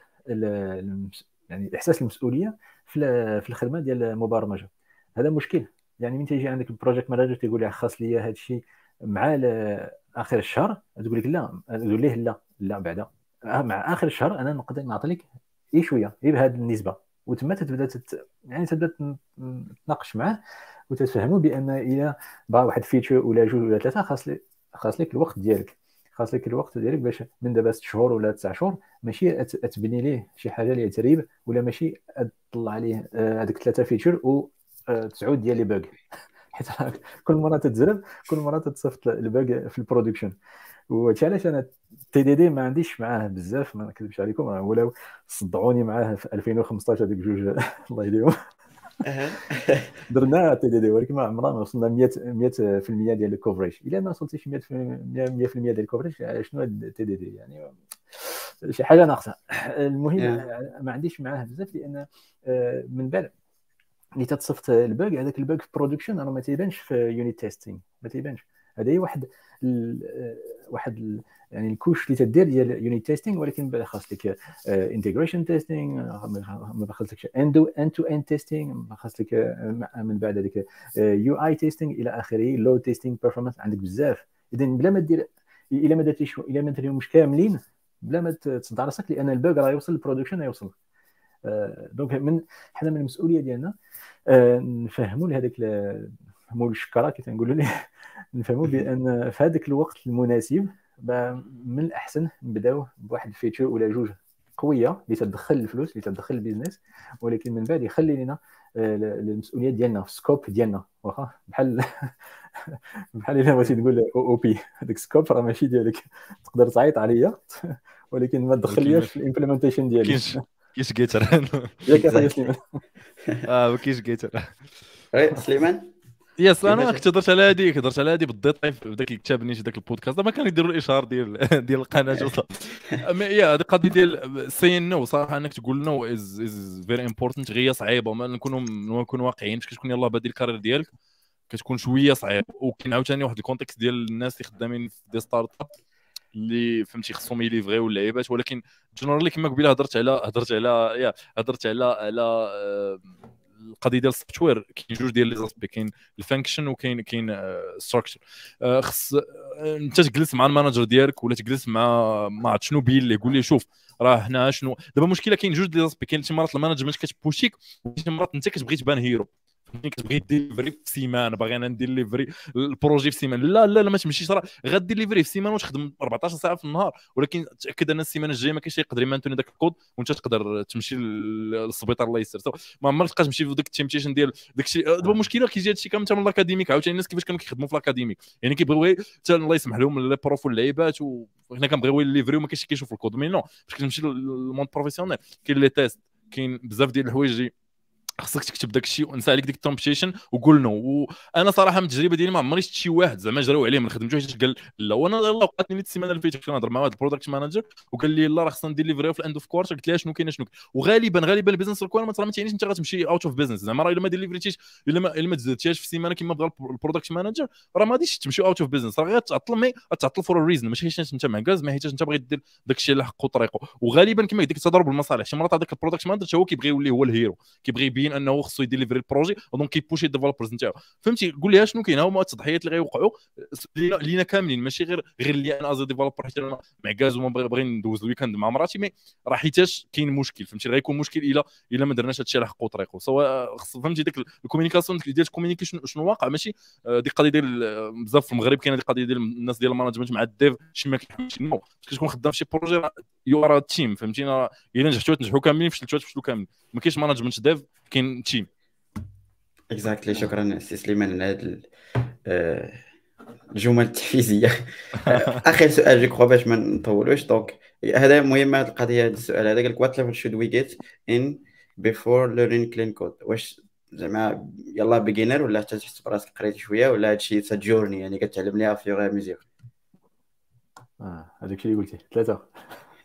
يعني احساس المسؤوليه في الخدمه ديال المبرمجه؟ هذا مشكل. يعني من تيجي عندك البروجيكت ماناجر تيقول لك خاص لي هذا الشيء مع اخر الشهر، تقول لك لا، تقول ليه لا لا بعدا مع اخر الشهر انا نقدر نعطي لك اي شويه اي بهذه النسبه، وتما تبدا يعني تبدا تناقش معاه وتتفهموا بان الى بغى واحد فيتشر ولا جوج ولا ثلاثه خاص لك الوقت ديالك، خاص لك الوقت ديالك باش من دابا 6 شهور ولا 9 شهور ماشي تبني ليه شي حاجه اللي تريب، ولا ماشي تطلع عليه هذوك ثلاثه فيتشر و 9 ديال لي باغ، حيت كل مره تتزرب، كل مره تتصفط الباغ في البرودكشن. وهادشي علاش انا تي دي دي ما عنديش معاه بزاف، ما نكذبش عليكم، راه ولاو صدعوني معاه في 2015 هذيك جوج الله يديهم درنا تي دي دي، ولكن ما عمرنا ما وصلنا 100% ديال الكوفريج. الا ما وصلتيش 100% ديال الكوفريج شنو هاد تي دي دي؟ يعني شي حاجه ناقصه. المهم ما عنديش معاه بزاف، لان من بعد اللي تتصفت الباغ، هذاك الباغ في برودكشن راه ما تيبانش في يونيت تيستينغ، ما تيبانش. هذا هي واحد يعني الكوش اللي تدير ديال يونيت تيستينغ، ولكن خاص لك انتجريشن تيستينغ، ما خاص لكش اند تو اند تيستينغ، ما خاص لك من بعد هذيك يو اي تيستينغ الى اخره، لود تيستينغ، بيرفورمانس، عندك بزاف. اذا بلا ما دير، الا ما درتيش، الا ما درتيهمش كاملين، بلا ما تصدع راسك، لان الباغ راه يوصل للبرودكشن، يوصل. دونك حنا من المسؤوليه ديالنا نفهموا لهذاك مول الشكره كي تنقولوا ليه، نفهموا بان في هذاك الوقت المناسب من الاحسن نبداو بواحد الفيتشر ولا جوج قويه اللي تدخل الفلوس، اللي تدخل البيزنس، ولكن من بعد يخلي لنا المسؤوليه ديالنا في السكوب ديالنا. واخا بحال الا بغيتي تقول او بي، هذاك سكوب راه ماشي ديالك، تقدر تعيط عليا ولكن ما تدخلياش في الامبلمنتيشن ديالك. كيش جيتر كيش جيتر سليمان. يس انا كنت هضرت على هذه بالديتاي في ذاك الكتاب، نيش ذاك البودكاست ما كانوا يديروا الاشهار ديال القناه وصافي. يا هذه قضيه ديال سي نو، صراحه انك تقول نو از فيري امبورتنت، غير صعيبه. ما نكون واقعيين، باش كتكون يلاه بادي الكارير ديالك كتكون شويه صعيب. وكاين عاوتاني واحد الكونتكست ديال الناس اللي خدامين في دي ستارت اب اللي فهمتي خصهم يليفغيو واللعيبات، ولكن جنرالي كما قبيله هضرت على القضيه ديال السوفت وير. كاين جوج ديال لي زاسبي، كاين الفانكشن وكاين الستراكشر. خص انت تجلس مع الماناجر ديالك ولا تجلس مع ما عرفت شنو، بين ليه يقول لي شوف راه حنا شنو دابا المشكله. كاين جوج ديال زاسبي، كاين شي مرات الماناجمنت كتبوشيك، وشي مرات انت كتبغي تبان هيرو، كتبغي ديليفري في سيمان، باغي انا نديليفري البروجي في سيمان، لا ما تمشيش، راه غاديليفري في سيمان وتخدم 14 ساعه في النهار، ولكن تاكد ان السيمانه الجايه ما كاينش يقدر يمانتوني داك الكود، وانت تقدر تمشي للسبيطار الله يستر. ما عمرك تبقى تمشي في داك التيمتيشن ديال داكشي. دابا المشكله كيجي هادشي كامل من الاكاديميك. عاوتاني الناس كيفاش كانوا كيخدموا في الاكاديميك، يعني كيبغيو حتى الله يسمح لهم لي بروف واللعيبات، وحنا كنبغيو ليفري وما كاينش كيشوف الكود. مي نو، باش كتمشي للموند بروفيسيونيل كاين لي تيست، كاين بزاف ديال الحوايج خصك تكتب داكشي ونسى عليك ديك التومبشيشن وقول نو. وانا صراحه من التجربه ديالي ما عمري شفت شي واحد زعما جراو عليه من خدمته حيت قال لا. وانا يلاه وقعتني السيمانه اللي فاتت كنهضر مع واحد البرودكت مانجر وقال لي لا راه خصنا نديليفريو في الاند اوف كوارتر. قلت لها شنو كاين. وغالبا البيزنس ريكويرمنت راه ما تعنيش انت غتمشي اوت اوف بيزنس، زعما راه الا ما ديليفريتيش، الا ما تزدتيهاش في سيمانه كما بغى البرودكت مانجر، راه ما غاديش تمشي اوت اوف بيزنس، راه غير تعطل. مي تعطل فور ريزن، ماشي حيت انت معكاز، ما حيت انت باغي دير داكشي على حقه وطريقه. وغالبا كما ديك التضارب المصالح، شي مرات هذاك البرودكت مانجر هو كيبغي يولي هو الهيرو، كيبغي مبين انه خصو يديليفري البروجي ودونك كيبوشي الديفلوبرز نتاعو. فهمتي قول لي شنو كاين، ها هما التضحيات اللي غيوقعوا لينا كاملين، ماشي غير لي انا از ديفلوبر حيت انا معكاز وما باغي ندوز الويكاند مع مراتي، مي راه حيتاش كاين مشكل. فهمتي غيكون مشكل الا ما درناش هادشي على حقه طريقه. سواء فهمتي ديك الكوميونيكاسيون ديال الكوميونيكيشن شنو واقع، ماشي ديك القضيه ديال بزاف في المغرب كاينه ديك القضيه ديال الناس ديال المانجمنت مع الديف شي ما كيحملش، نو كتكون خدام في شي بروجي يو ار تيم. فهمتينا الا نجحتوا تنجحوا كاملين، فشلتوا تفشلوا كاملين، ما كاينش مانجمنت ديف كاين تيم. اكزاكتلي شكرا سي سليمان على هذه الجمل التحفيزيه. اخر سؤال جو كرو باش ما نطولوش، دونك هذا مهم هذه القضيه. هذا السؤال هذا قال لك وات ليفل شود وي جيت ان بيفور ليرنينغ كلين كود، واش زعما يلا بيجينر ولا حتى تحس براسك قريتي شويه ولا هادشي تجورني يعني كتعلم ليها في غير ميزير؟ هذاك اللي قلتيه ثلاثه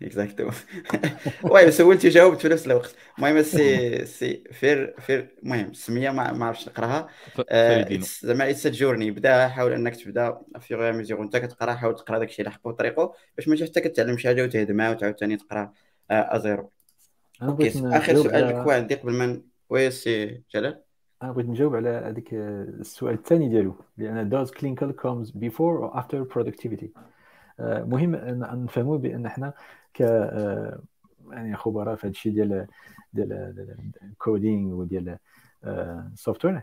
اكزاكتومون. واي سولتي جاوبت في نفس الوقت. المهم سي فير المهم السميه ما عرفتش نقراها زعما يتسجورني بدا. حاول انك تبدا في غير ميزير وانت كتقرا، حاول تقرا داكشي على حقه وطريقه باش ما حتى كتعلم شي حاجه وتهدمها وتعاوتاني تقرا ازيرو. اخر سؤال لك عندي قبل ما وي سي جلال، انا بغيت نجاوب على هذيك السؤال الثاني ديالو لان does clean code comes before or after productivity. مهم ان نفهموا بان حنا ك يعني خبراء في هذا الشيء ديال الكودينغ وديال السوفت وير،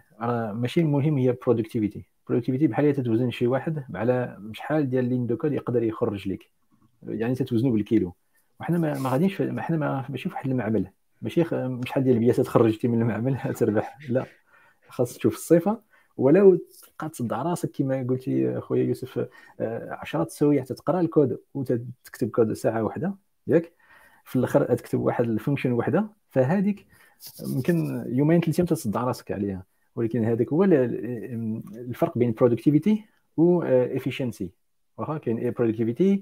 ماشي المهم هي productivity. بحال هي تتوزن شي واحد على شحال ديال لين دو كود يقدر يخرج لك، يعني تتوزنوا بالكيلو. وحنا ما غاديش، حنا ماشي في واحد المعمل، ماشي شحال ديال البياسات خرجتي من المعمل تربح، لا خاص تشوف الصفه ولو تبقى تصدع راسك كما قلتي خويا يوسف 10 تساوي حتى تقرا الكود وتكتب كود ساعه واحده ياك، في الاخر تكتب واحد الفانكشن وحده، فهذيك يمكن يومين ثلاثه تصدع راسك عليها. ولكن هذاك هو الفرق بين برودكتيفيتي و افيشنسي. واخا كاين برودكتيفيتي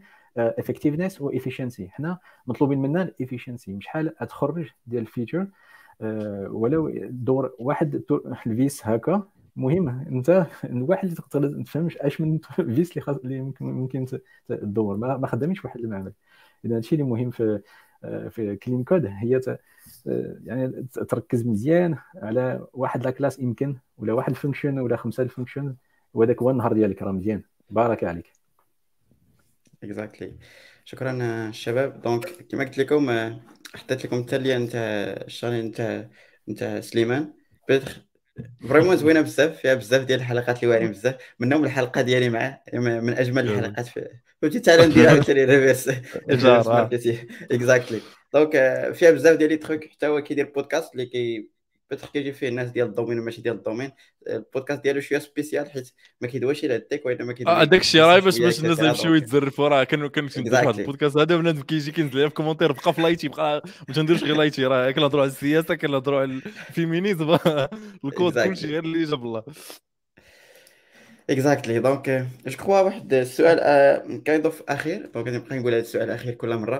effectiveness و efficiency، حنا مطلوبين منا الافيشنسي، شحال تخرج ديال الفيتشر ولو دور واحد الفيس هكا. مهم انت الواحد اللي تقدر ما تفهمش اش من فيس اللي خاص اللي ممكن تدور ما خدامينش في واحد المعمل. اذا هادشي اللي مهم في كلين كود، هي يعني تركز مزيان على واحد لا كلاس يمكن ولا واحد الفانكشن ولا خمسه الفانكشن، وهذاك هو النهار ديالك راه مزيان بارك عليك. اكزاكتلي شكرا الشباب. دونك كما قلت لكم حطيت لكم التاليه نتاع الشانل نتاع سليمان بيتر، فريمون زوينه بزاف، فيها بزاف ديال الحلقات اللي واعرين بزاف منهم الحلقه ديالي معاه من اجمل الحلقات. فهمتي تعال نديرها عاوتاني ريفيرس اكزاكتلي. دونك فيها بزاف ديال لي تروك، حتى هو كيدير بودكاست اللي بيتر كيجي فيه الناس ديال الدومين وماشي ديال الدومين. البودكاست ديالو شويه سبيسيال حيت ما كيدويش على التيك وانما كيدوي هذاك الشيء راه باش الناس يمشيو يتزرفوا. راه كنت ندير واحد البودكاست هذا بنادم كيجي كينزل ليا في كومونتير بقى في لايتي، بقى ما تنديرش غير لايتي، راه كنهضروا على السياسه، كنهضروا على الفيمينيزم، الكود كلشي غير اللي جاب الله. اكزاكتلي دونك جو كخوا واحد السؤال كنضيف اخير، دونك غنبقى نقول هذا السؤال الاخير كل مره.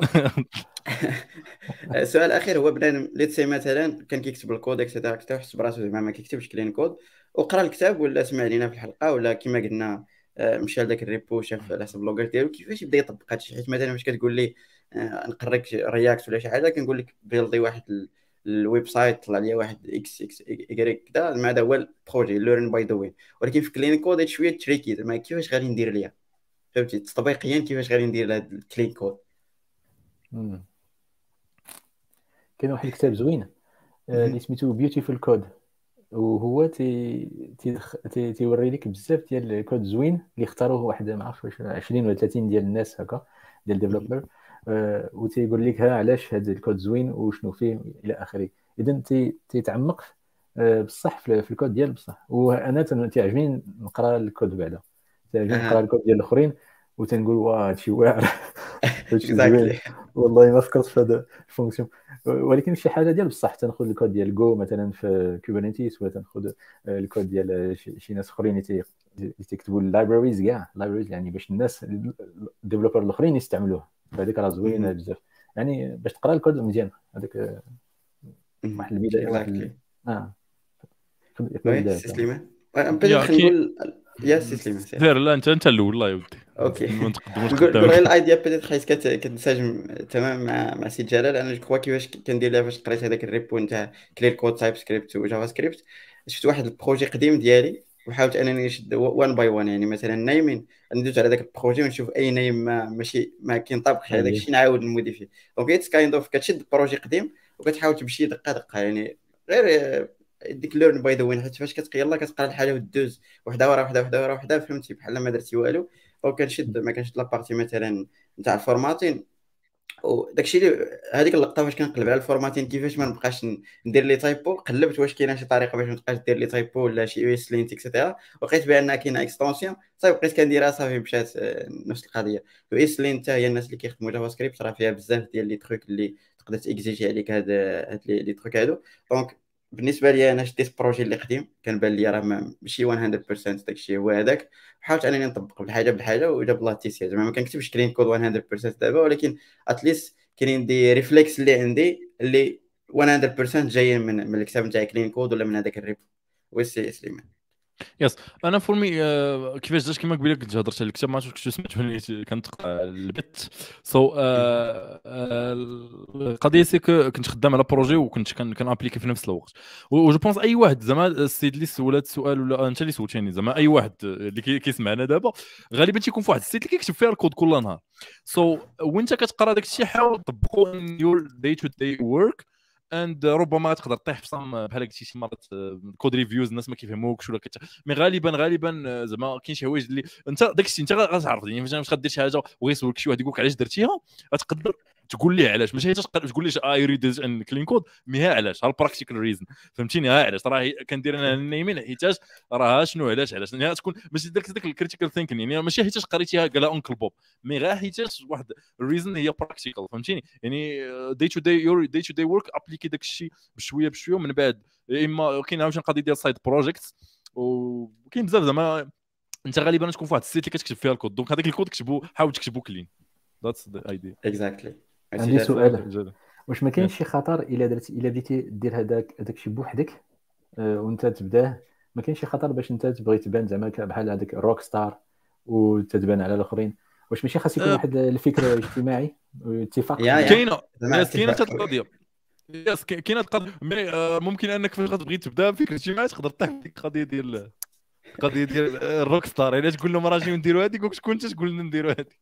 السؤال الاخير هو بنادم ليتسي مثلا كان كيكتب الكود اكسيتيرا كتاع حس براسو زعما ما كيكتبش كلين كود، وقرا الكتاب ولا سمع لينا في الحلقه ولا كما قلنا مشى لذاك الريبو شاف على حسب البلوغر ديالو كيفاش يبدا يطبق هادشي. حيت مثلا فاش كتقول لي نقريك رياكت ولا شي حاجه كنقول لك بيلدي واحد الويب سايت طلع لي واحد اكس اكس ايغريك كذا، زعما هذا هو البروجي ليرن باي ذا وين. ولكن في كلين كود هاد شويه تريكي، زعما كيفاش غادي ندير ليها فهمتي تطبيقيا، كيفاش غادي ندير هاد الكلين كود. كاين واحد الكتاب زوين اللي سميتو بيوتيفول كود، وهو تيوري لك بزاف ديال الكود زوين اللي اختاروه واحد ما عرفتش واش 20 ولا 30 ديال الناس هكا ديال ديفلوبر، و تيقول لك ها علاش هذا الكود زوين وشنو فيه الى اخره. اذا تيتعمق بصح في الكود ديال بصح. وانا تيعجبني نقرا الكود بعدا، تيعجبني نقرا الكود ديال الاخرين وتنقول واه هادشي واعر والله ما فكرت في هذا الفونكسيون. ولكن شي حاجه ديال بصح تنخذ الكود ديال جو مثلا في كوبرنيتيس، ولا تنخذ الكود ديال شي ناس اخرين يكتبوا اللايبريز كاع اللايبريز، يعني باش الناس الديفلوبر الاخرين يستعملوه. هذيك راه زوينه بزاف، يعني باش تقرا الكود مزيان هذاك واحد البدايه. سليمان خلينا يا سيسلم دير لا انت الاول والله يا ودي اوكي ما نتقدموش غير الايديا بدات حيت كتنسجم تمام مع سي جلال. انا جو كوا كيفاش كندير لها فاش قريت هذاك الريبو نتاع كلين كود تايب سكريبت وجافا سكريبت، شفت واحد البروجي قديم ديالي وحاولت انني نشد وان باي وان، يعني مثلا نايمين ندوز على داك البروجي ونشوف اي نايم ماشي ما كينطابقش على داك الشيء نعاود نموديفي. دونك اتس كايند اوف كتشد بروجي قديم وكتحاول تمشي دقه دقه، يعني غير ديك ليرن باي ذا وين، حيت فاش كتبقى يلاه كتقرا الحاجه ودوز وحده ورا وحده وحده ورا وحده فهمتي بحال ما درتي والو. دونك كنشد ما كنشد لابارتي مثلا نتاع الفورماتين وداكشي اللي هذيك اللقطه فاش كنقلب على الفورماتين كيفاش ما نبقاش ندير لي تايبو، قلبت واش كاينه شي طريقه باش ما تبقاش دير لي تايبو ولا شي يو اس لينت اكسيتيرا، لقيت بان كاينه اكستنسيون صافي بقيت كنديرها صافي مشات نفس القضيه. يو اس لينت هي الناس اللي كيخدموا جافا سكريبت راه فيها بزاف ديال لي تروك اللي تقدر تيكزيجي عليك هاد لي تروك هادو. دونك بالنسبه لي انا شديت بروجي اللي قديم كنبان لي راه ماشي 100% داكشي هو هذاك، حاولت انني نطبق بالحاجه بالحاجه وجاب الله تيسير. زعما ما كنكتبش كلين كود 100% دابا، ولكن اتليست كاينين دي ريفلكس اللي عندي اللي 100% جايين من الكتاب نتاع كلين كود ولا من هذاك الريبو. وي سي سليمان يس انا فورمي كيفاش درت كما قبيله كنت هضرت على الكتاب ما عرفتش واش سمعت ولا كنتقرا البت. سو القضيه سي كنت خدام على بروجي وكنت كنابليكي في نفس الوقت، وجو بونس اي واحد زعما السيد اللي سول هذا السؤال ولا انت اللي سولتيني زعما اي واحد اللي كيسمعنا دابا غالبا تيكون في واحد السيد اللي كيكتب فيها الكود كل نهار. سو وانت كتقرا داك الشيء حاول تطبقو ان يور داي تو داي ورك، اند ربما تقدر تطيح في صم بحال هكا شي مرات كود ريفيوز الناس ما كيفهموكش ولا مي غالبا زعما كاين شي حوايج اللي انت داكشي انت غتعرف، يعني فاش غدير شي حاجه وغيسولك شي واحد يقولك علاش درتيها غتقدر تقول ليه علاش، ماشي تقول ليش اي ريد ان كلين كود مي ها علاش ها البراكتيكال ريزن فهمتيني ها علاش راه كندير انا النايمين حيتاش راه شنو علاش يعني تكون ماشي داك الكريتيكال ثينكين، يعني ماشي حيتاش قريتيها قالها انكل بوب مي غير حيتاش واحد الريزن هي براكتيكال فهمتيني، يعني داي تو داي يور داي تو داي ورك ابليكي داك الشيء بشويه بشويه. من بعد اما كاين عاوتاني القضيه ديال سايد بروجيكت وكاين بزاف زعما انت غالبا تكون في واحد السيت اللي كتكتب فيها الكود، دونك هذاك الكود كتبو حاول تكتبو كلين ذاتس ذا ايديا اكزاكتلي. عندي سؤال، واش ما كاينش شي خطر الا بديتي دير هذاك الشيء بوحدك وانت تبداه، ما كاينش شي خطر باش انت تبغي تبان زعما بحال هذاك الروك ستار وتتبان على الاخرين؟ واش ماشي خاص يكون واحد الفكره اجتماعي اتفاق؟ كاينه القضيه ياس كاينه القضيه ممكن انك فاش غتبغي تبدا فكره اجتماعيه تقدر تطيح في ديك القضيه ديال الروك ستار، الا تقول لهم راجي نديروا هذيك وشكون انت تقول لنا نديروا هذيك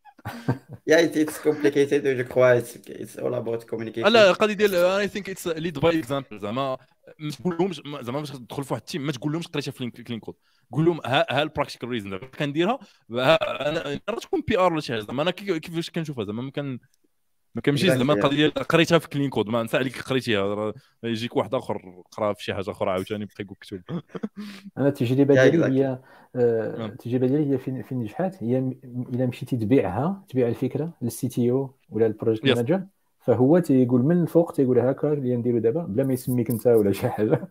يا اتس كومبليكيتد جو كوا اتس اول اباوت كوميونيكيشن. لا القضيه ديال اي ثينك اتس ليد باي اكزامبل، زعما ما تقولهمش زعما باش تدخل في واحد التيم ما تقولهمش قريتها في كلين كود، قول لهم ها البراكتيكال ريزن كنديرها انا تكون بي ار ولا شي حاجه. زعما انا كيفاش كنشوفها زعما ما كنمشيش زعما القضيه قريتها في كلين كود ما نسى عليك قريتيها، يجيك واحد اخر قرا في شي حاجه اخرى عاوتاني بقى يقول كتب. انا التجربه ديالي هي فين نجحات هي الا مشيتي تبيع الفكره للسي تي او ولا البروجيكت مانجر، فهو تيقول من الفوق تيقول هكا اللي نديرو دابا بلا ما يسميك انت ولا شي حاجه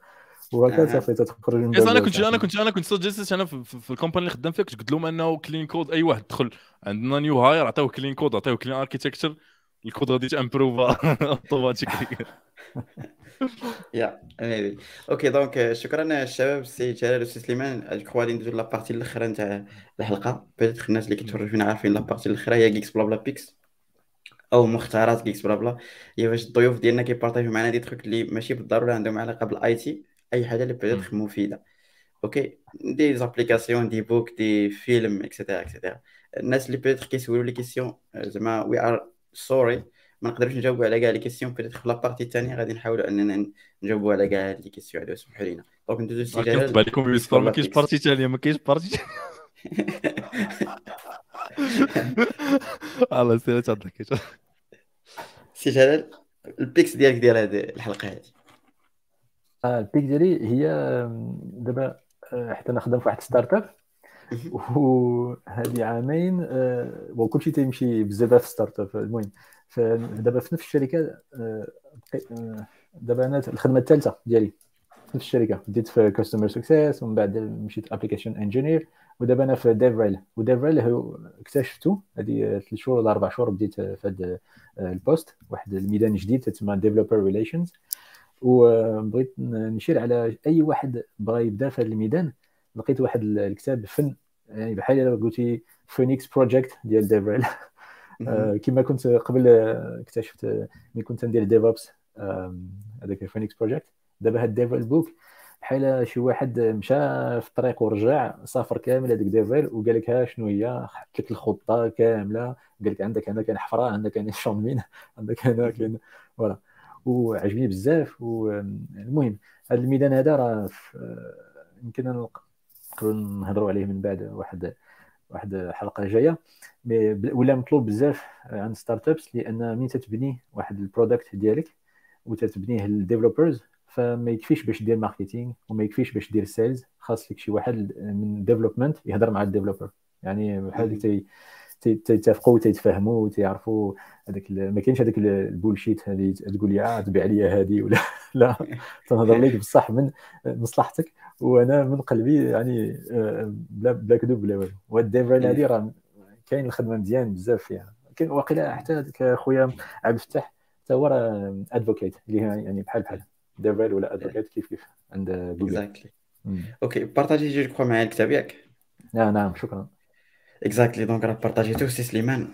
وهكا صافي تتخرج من دابا. انا كنت سجلت انا في الكومباني اللي خدام فيها كنت قلت لهم انه كلين كود اي واحد دخل عندنا نيو هاير عطاوه كلين كود عطاوه كلين اركيتكتشر الكود غادي تامبروفا اوتوماتيكلي يا انا اوكي. دونك شكرا الشباب السي جلال والسي سليمان. الكوا غادي ندوزو لابارتي الاخرى نتاع الحلقه، بغيت الناس اللي كيتفرجوا فينا عارفين لابارتي الاخرى هي كيكس بلا بلا بيكس او مختارات كيكس بلا بلا، هي باش الضيوف ديالنا كيبارطاجيو معنا دي تروك اللي ماشي بالضروره عندهم علاقه بالاي تي، اي حاجه اللي بغات مفيده اوكي دي زابليكاسيون دي بوك دي فيلم اكسيتيرا اكسيتيرا. الناس اللي بغات كيسولوا لي كيسيون زعما وي ار سوري ما نقدرش نجاوبوا على كاع لي كيسيون، بيتيت في لابارتي الثانيه غادي نحاولوا اننا نجاوبوا على كاع لي كيسيون هادو سمحوا لينا. دونك ندوزو للسي جلال كنت بالكم بيستور ما كاينش بارتي الله يسهل تضحك سي جلال. البيكس ديالك ديال هذه الحلقه هذه البيك ديالي هي دابا حتى نخدم في واحد ستارت اب وهذه عامين وكلشي تيمشي بزاف في ستارت اب. المهم دابا في نفس الشركه دابا انا الخدمه الثالثه ديالي في الشركه، بديت في كاستمر سكسيس ومن بعد مشيت ابليكيشن انجينير ودابا انا في ديف ريل اكتشفتو هذه 3 شهور ولا 4 شهور بديت في هذا البوست واحد الميدان جديد تسمى ديفلوبر ريليشنز، وبغيت نشير على اي واحد بغى يبدا في هذا الميدان لقيت واحد الكتاب فن يعني بحال الا قلتي فينيكس بروجيكت ديال ديفريل كما كنت قبل اكتشفت ملي كنت ندير ديفوبس هذاك فينيكس بروجيكت. دابا هاد ديفريل بوك بحال شي واحد مشى في الطريق ورجع سافر كامل هذيك ديفريل وقال لك ها شنو هي، حط لك الخطه كامله، قال لك عندك هنا كاين حفره، عندك كاين شومين، عندك هنا كاين فوالا، وعجبني بزاف. والمهم هذا الميدان هذا راه يمكن نقدروا نهضروا عليه من بعد واحد حلقه جايه، ولا مطلوب بزاف عند ستارت ابس، لان ملي تتبني واحد البرودكت ديالك وتتبنيه للديفلوبرز فما يكفيش باش دير ماركتينغ وما يكفيش باش دير سيلز، خاص لك شي واحد من ديفلوبمنت يهضر مع الديفلوبر، يعني بحال تيتفقوا وتيتفاهموا وتيعرفوا هذاك ما كاينش هذاك البولشيت اللي تقول لي تبيع لي هذه ولا لا، تنهضر لك بصح من مصلحتك وانا من قلبي، يعني بلا كذوب بلا والو. والديفريل هذه راه كاين الخدمه مزيان بزاف فيها، كاين واقيلا حتى هذاك خويا عبد الفتاح حتى هو راه ادفوكيت اللي يعني بحال ديفل ولا ادفوكيت كيف عند جوجل. اكزاكتلي اوكي، بارطاجيتي جو كخوا معايا الكتاب ياك؟ نعم شكرا. اكزاكتلي دونك راه بارطاجيتو سي سليمان.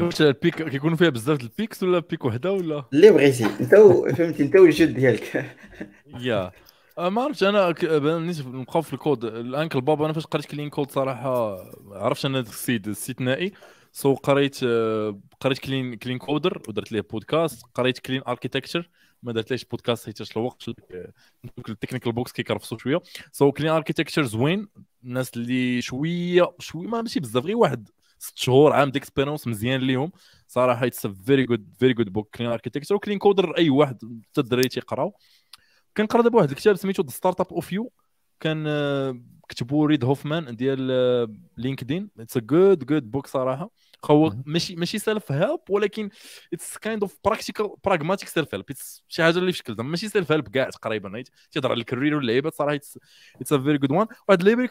واش البيك كيكونوا فيها بزاف البيكس ولا بيك وحده ولا اللي بغيتي انت فهمتي انت والجد ديالك؟ يا ما عرفتش انا نبقاو في الكود الان كالبابا. انا فاش قريت كلين كود صراحه عرفتش انا هذا السيد استثنائي، سو قريت كلين كودر ودرت ليه بودكاست، قريت كلين اركيتكتشر ما درتليش بودكاست حيت الوقت دوك التكنيكال بوكس كيكرفصوا شويه. سو كلين اركيتكتشر زوين، الناس اللي شويه ماشي بزاف غير واحد 6 شهور عام ديكسبيرونس مزيان ليهم صراحه، اتس فيري جود بوك كلين اركيتكتشر. وكلين كودر اي واحد حتى الدراري تيقراو. كنقرا دابا واحد الكتاب سميتو ذا ستارت اب اوف يو، كان كتبو ريد هوفمان ديال لينكدين، اتس ا جود بوك صراحه. هو ماشي سيلف هيلب ولكن اتس كايند اوف براكتيكال براغماتيك سيلف هيلب، شي حاجه اللي في شكل زعما ماشي سيلف هيلب كاع تقريبا، تيهضر على الكارير واللعيبات صراحه اتس ا فيري جود وان. واحد اللعيبه اللي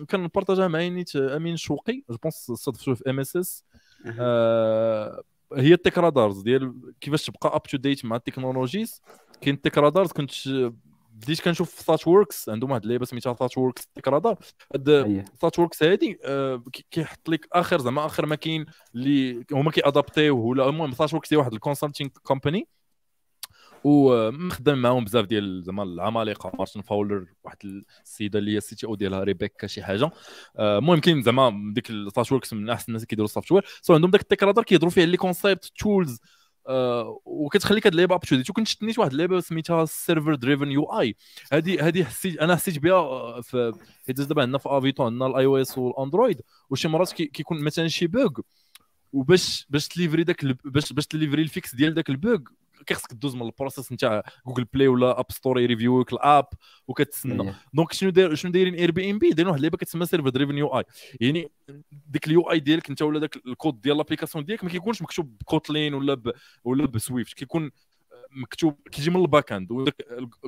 كنت كنبارطاجها مع نيت امين شوقي جو بونس صدفتو في ام اس اس، هي التيك رادارز ديال كيفاش تبقى اب تو ديت مع التكنولوجيز. كاين التيك رادارز كنت بديت كنشوف في ثات ووركس، عندهم واحد اللعبه سميتها ثات ووركس تيك رادار. ثات ووركس هذه كيحط لك اخر زعما اخر ما كاين اللي هما كيادابتيوه ولا. المهم ثات ووركس هي واحد الكونسلتينغ كومباني وخدام معاهم بزاف ديال زعما العمالقه، مارتن فاولر، واحد السيده اللي هي السي تي او ديالها ريبيكا شي حاجه. المهم كاين زعما ديك ثات ووركس من احسن الناس اللي كيديروا السوفت وير، سو عندهم داك التيك رادار كيهضروا فيه لي كونسيبت تولز وكتخليك هاد اللعبه ابتوديت. وكنت شتنيت واحد اللعبه سميتها سيرفر دريفن يو اي، هادي حسيت بها في حيت دابا عندنا في افيتون عندنا الاي او اس والاندرويد، وشي مرات كيكون مثلا شي بوغ وباش تليفري داك باش تليفري الفيكس ديال داك البوغ كيخصك تدوز من البروسيس نتاع جوجل بلاي ولا اب ستور يريفيوك الاب وكتسنى. دونك شنو دايرين اير بي ام بي دايرين واحد اللعبه كتسمى سيرفر دريفن يو اي، يعني ديك اليو اي ديالك انت ولا داك الكود ديال لابليكاسيون ديالك ما كيكونش مكتوب بكوتلين ولا بسويفت، كيكون مكتوب كيجي من الباك اند. وداك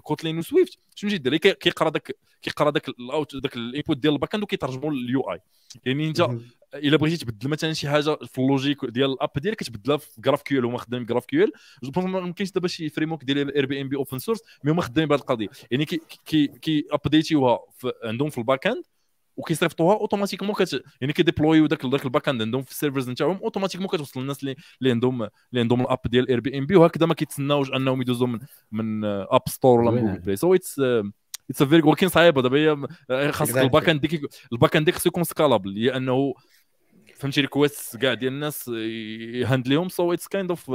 كوتلين وسويفت شنو يدير كيقرا داك الاوت داك الانبوت ديال الباك اند وكيترجموا لليو اي. يعني انت الا بغيتي تبدل مثلا شي حاجه في اللوجيك ديال الاب ديالك كتبدلها في جراف كيو ال، هما خدامين جراف كيو ال. ما يمكنش دابا شي فريمورك ديال اير بي ام بي اوبن سورس، مي هما خدامين بهذه القضيه، يعني كي ابديتيوها عندهم في الباك اند وكيصيفطوها اوتوماتيكمون يعني كيديبلويو داك الباك اند عندهم في السيرفرز نتاعهم، اوتوماتيكمون كتوصل للناس اللي عندهم الاب ديال اير بي ام بي، وهكذا ما كيتسناوش انهم يدوزوا من اب ستور ولا جوجل بلاي. سو اتس فيري وركين صعيبه دابا، خاصك الباك اند خصو يكون سكالابل لانه فهمتي ريكويست كاع ديال الناس يهاندليهم. سو اتس كايند اوف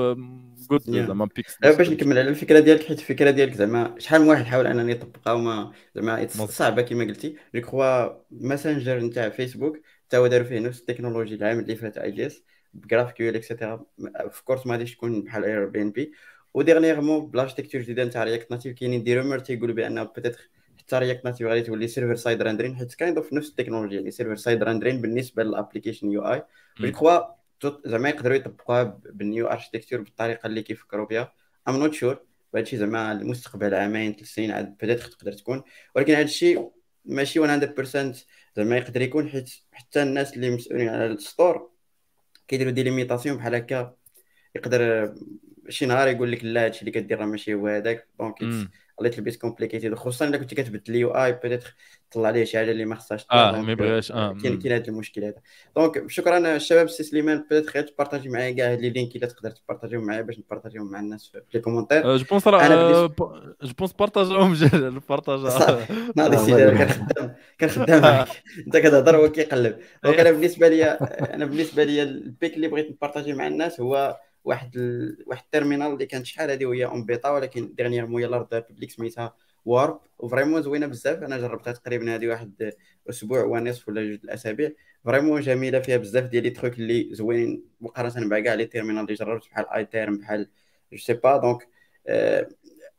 جود زعما بيكس. باش نكمل على الفكره ديالك، حيت الفكره ديالك زعما شحال من واحد حاول انني يطبقها وما زعما صعبه كما قلتي. جو كخوا ماسنجر نتاع فيسبوك حتى هو داروا فيه نفس التكنولوجي العام اللي فات اي جيس بجراف كيو ال اكسيتيرا، اوف كورس ما غاديش تكون بحال اير بي ان بي. وديرنييرمون بلاركتيكتور جديده نتاع رياكت ناتيف كاينين دي رومر تيقولوا بان بوتيتر حتى رياكت ناتيف غادي تولي سيرفر سايد راندرين، حيت كايند في نفس التكنولوجيا يعني سيرفر سايد راندرين بالنسبه للابليكيشن يو اي. جو كخوا زعما يقدروا يطبقوها بالنيو اركتيكتور بالطريقه اللي كيفكروا بها. ام نوت شور هادشي زعما المستقبل عامين 3 سنين عاد بوتيتر تقدر تكون، ولكن هادشي ماشي 100% زعما يقدر يكون، حيت حتى الناس اللي مسؤولين على الستور كيديروا دي ليميتاسيون بحال هكا، يقدر شي نهار يقول لك لا هادشي اللي كدير راه ماشي هو هذاك، دونك ليت بيت كومبليكيتيد، خصوصا الا كنت كتبت اليو اي بيتيتر طلع ليه شي حاجه اللي ما خصهاش طلع، ما يبغيهاش. كاين هذا المشكل هذا. دونك شكرا الشباب. سي سليمان بيتيتر غير تبارطاجي معايا كاع هاد لي لينك اللي تقدر تبارطاجيهم معايا باش نبارطاجيهم مع الناس في لي كومونتير. جو بونس بارطاجهم البارطاج. ناضي سيدي كنخدم معاك انت كتهضر هو كيقلب. دونك انا بالنسبه ليا البيك اللي بغيت نبارطاجي مع الناس هو واحد التيرمينال اللي كانت شحال هذه وهي اون بيتا، ولكن ديرنييرمون يلاه رضات بليك سميتها وارب، وفريمون زوينه بزاف. انا جربتها تقريبا هذه واحد اسبوع ونصف ولا جوج الاسابيع، فريمون جميله، فيها بزاف ديال لي تروك اللي زوينين مقارنه مع كاع لي تيرمينال اللي جربت بحال اي تيرم بحال جو سي با. دونك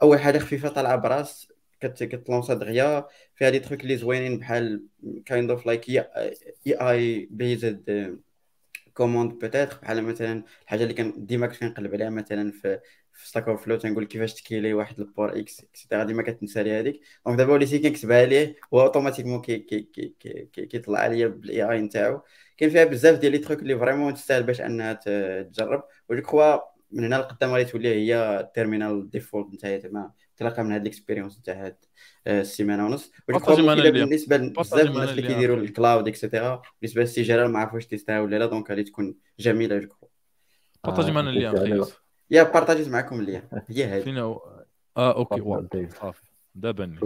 اول حاجه خفيفه طالعه براس كتلونسا دغيا، فيها لي تروك اللي زوينين بحال كايند اوف لايك اي اي بيزد كوموند بوتيتر، بحال مثلا الحاجه اللي كان ديما كنت كنقلب عليها مثلا في ستاك اوف فلو تنقول كيفاش تكيلي واحد البور اكس اكسيتيرا، ديما كتنسى لي هذيك. دونك دابا وليتي كنكتبها ليه هو اوتوماتيكمون كيطلع ليا بالاي اي نتاعو. كاين فيها بزاف ديال لي تروك اللي فريمون تستاهل باش انها تجرب، ولكن كوا من هنا لقدام غادي تولي هي التيرمينال ديفولت نتاعي تما تلقى من هاد الاكسبيريونس نتاع هاد السيمانه ونص. بالنسبه لبزاف الناس اللي كيديروا الكلاود اكسيتيرا بالنسبه للسجاره ما عرفوش تيستها ولا لا، دونك غادي تكون جميله. جو كرو بارطاجي معنا الليان، يا بارطاجيت معكم الليان هي هذه فين اوكي صافي دابا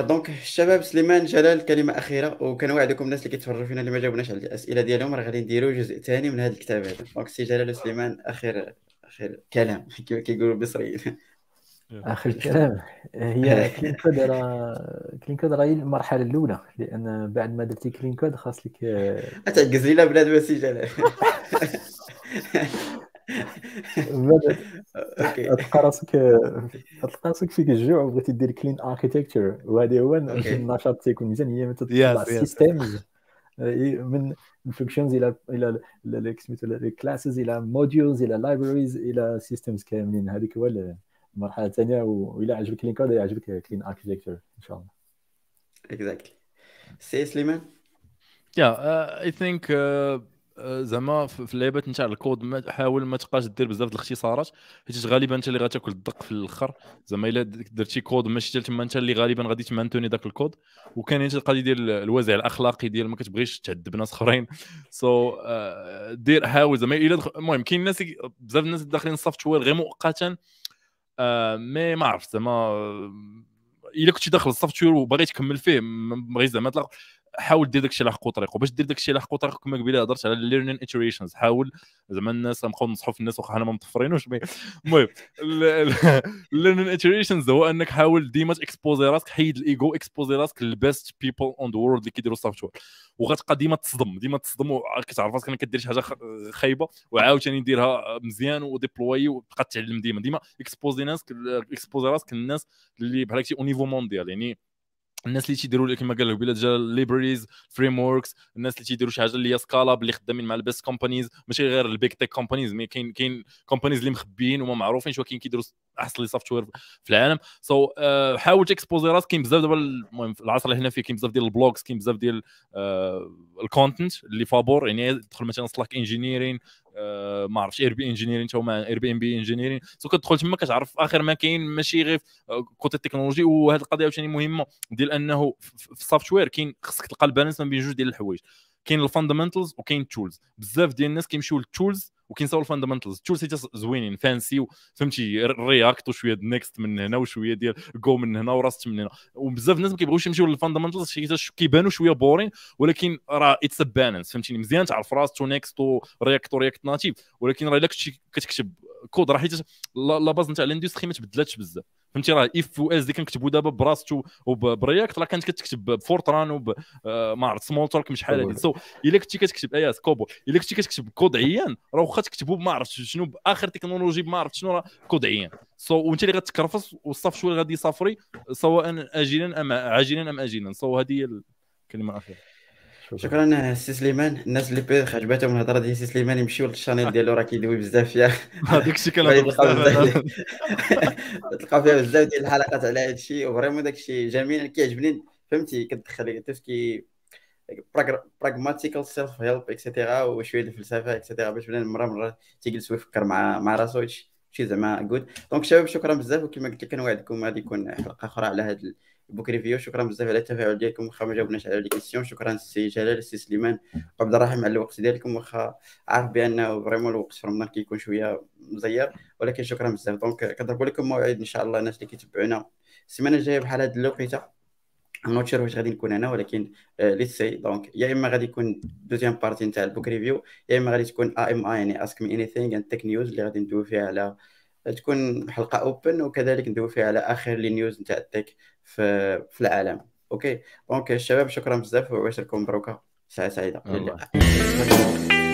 دونك الشباب. سليمان جلال كلمه اخيره، وكنوعدكم الناس اللي كيتفرجوا فينا اللي ما جاوبناش على الاسئله ديالهم راه غادي نديروا جزء ثاني من هذا الكتاب هذا. دونك سي جلال وسليمان اخر كلام كما كيقولوا المصريين. اخر كلام هي كلين كود. كلين كود راهي المرحله الاولى، لان بعد ما درتي كلين كود خاص لك تعجز لينا بلاد ماشي جلال تلقى راسك فيك الجوع وبغيتي دير كلين اركيتكتشر، وهذا هو النشاط تيكون مزيان. هي من تطلع السيستمز من الفانكشنز الى سميتو الكلاسز الى موديولز الى لايبريز الى سيستمز كاملين. هذيك هو المرحله الثانيه، وإلا عجبك كلين كود يعجبك كلين اركيتكتشر ان شاء الله. اكزاكتلي سي سليمان. يا اي ثينك زعما في اللعبات نتاع الكود حاول ما تبقاش دير بزاف د الاختصارات، حيت غالبا انت اللي غتاكل الدق في الاخر. زعما الا درتي كود ماشي حتى تما انت اللي غالبا غادي تمانتوني داك الكود، وكاين حتى القضيه ديال الوازع الاخلاقي ديال ما كتبغيش تعذب ناس اخرين. سو دير حاول زعما الا المهم كاين ناس بزاف الناس داخلين السوفت وير غير مؤقتا، مي ما عرفت زعما الا كنتي داخل السوفت وير وباغي تكمل فيه بغيت زعما تلاقى، حاول دير داكشي على حقو طريقو. باش دير داكشي على حقو طريقو كما قبيله هضرت على ليرنين ايتريشنز، حاول زعما الناس غنبقاو ننصحوا في الناس واخا حنا ما مطفرينوش، المهم ليرنين ايتريشنز هو انك حاول ديما تاكسبوزي راسك، حيد الايجو، اكسبوزي راسك للبيست بيبل اون ذا وورلد اللي كيديروا السوفت وير، وغتبقى ديما تصدم وكتعرف راسك انك كدير شي حاجه خايبه وعاوتاني ديرها مزيان وديبلوي وتبقى تعلم ديما اكسبوزي راسك للناس اللي بحال هكا او نيفو مونديال، يعني الناس اللي تيديروا كما قال لك بلا ديال ليبريز فريم وركس، الناس اللي تيديروا شي حاجه اللي هي سكالاب اللي خدامين مع البيست كومبانيز، ماشي غير البيك تيك كومبانيز، مي كاين كومبانيز اللي مخبيين وما معروفينش ولكن كيديروا احسن لي سوفت وير في العالم. سو حاول تكسبوزي راسك. كاين بزاف دابا المهم في العصر اللي حنا فيه كاين بزاف ديال البلوجز، كاين بزاف ديال الكونتنت اللي فابور، يعني تدخل مثلا سلاك انجينيرين ما عرفتش اير بي انجينيرين تا هما اير بي ام بي انجينيرين، سو كتدخل تما كتعرف اخر ما كاين ماشي غير كوتي التكنولوجي. وهذه القضيه عاوتاني مهمه ديال انه في السوفت وير كاين خصك تلقى البالانس ما بين جوج ديال الحوايج، كاين الفاندامنتالز وكاين التولز. بزاف ديال الناس كيمشيو للتولز وكينساو الفاندامنتالز. التولز حتى زوينين فانسي، فهمتي، رياكت وشويه نيكست من هنا وشويه ديال جو من هنا وراست من هنا، وبزاف الناس ما كيبغيوش يمشيو للفاندامنتالز حيت كيبانوا شويه بورين، ولكن راه اتس ا بالانس، فهمتيني مزيان تعرف راس تو نيكست ورياكت ناتيف، ولكن راه الا كنتي كتكتب كود راه حيت لا باز نتاع الاندستري ما تبدلاتش بزاف، فهمتي راه اف و اس اللي كنكتبوا دابا براسته وبرياكت راه كانت كتكتب بفورتران وب ما عرفت سمول توك مش بحال هذه. سو الا كنتي كتكتب اياس كوبو، الا كنتي كتكتب كود عيان راه واخا تكتبوا ما عرفت شنو باخر تكنولوجي ما عرفت شنو راه كود عيان. سو وانت اللي غتكرفص والصف شويه غادي يصافري سواء اجلا ام عاجلا ام اجلا. سو هذه هي الكلمه الاخيره. شكرا سي سليمان. الناس اللي بيغ عجباتهم الهضره ديال سي سليمان يمشيو للشانيل ديالو، راه كيدوي بزاف فيها هذاك الشيء، كان تلقى فيها بزاف ديال الحلقات على هذا الشيء، وفريمون داك الشيء جميل كيعجبني، فهمتي، كتدخل تسكي براغماتيكال سيلف هيلب اكسيتيرا وشويه الفلسفه اكسيتيرا باش بنادم مره تيجلس ويفكر مع راسو شي زعما جود. دونك شباب شكرا بزاف، وكما قلت لك نوعدكم غادي يكون حلقه اخرى على هذا البوك ريفيو. شكرا بزاف على التفاعل ديالكم، واخا ما جاوبناش على لي كيسيون. شكرا السي جلال السي سليمان عبد الرحيم على الوقت ديالكم، واخا عارف بانه فريمون الوقت في رمضان كيكون شويه مزير، ولكن شكرا بزاف. دونك كنضربوا لكم موعد ان شاء الله الناس اللي كيتبعونا السيمانه الجايه بحال هذه الوقيته. انا شير واش غادي نكون هنا، ولكن ليتسي دونك يا اما غادي يكون دوزيام بارتي نتاع البوك ريفيو، يا اما غادي تكون اي ام اي يعني اسك مي اني ثينغ اند تك نيوز اللي غادي ندوي فيها على تكون حلقه اوبن، وكذلك ندوي فيها على اخر لي نيوز نتاع التك في العالم. اوكي دونك الشباب شكرا بزاف، وعشركم مبروكه ساعه سعيده.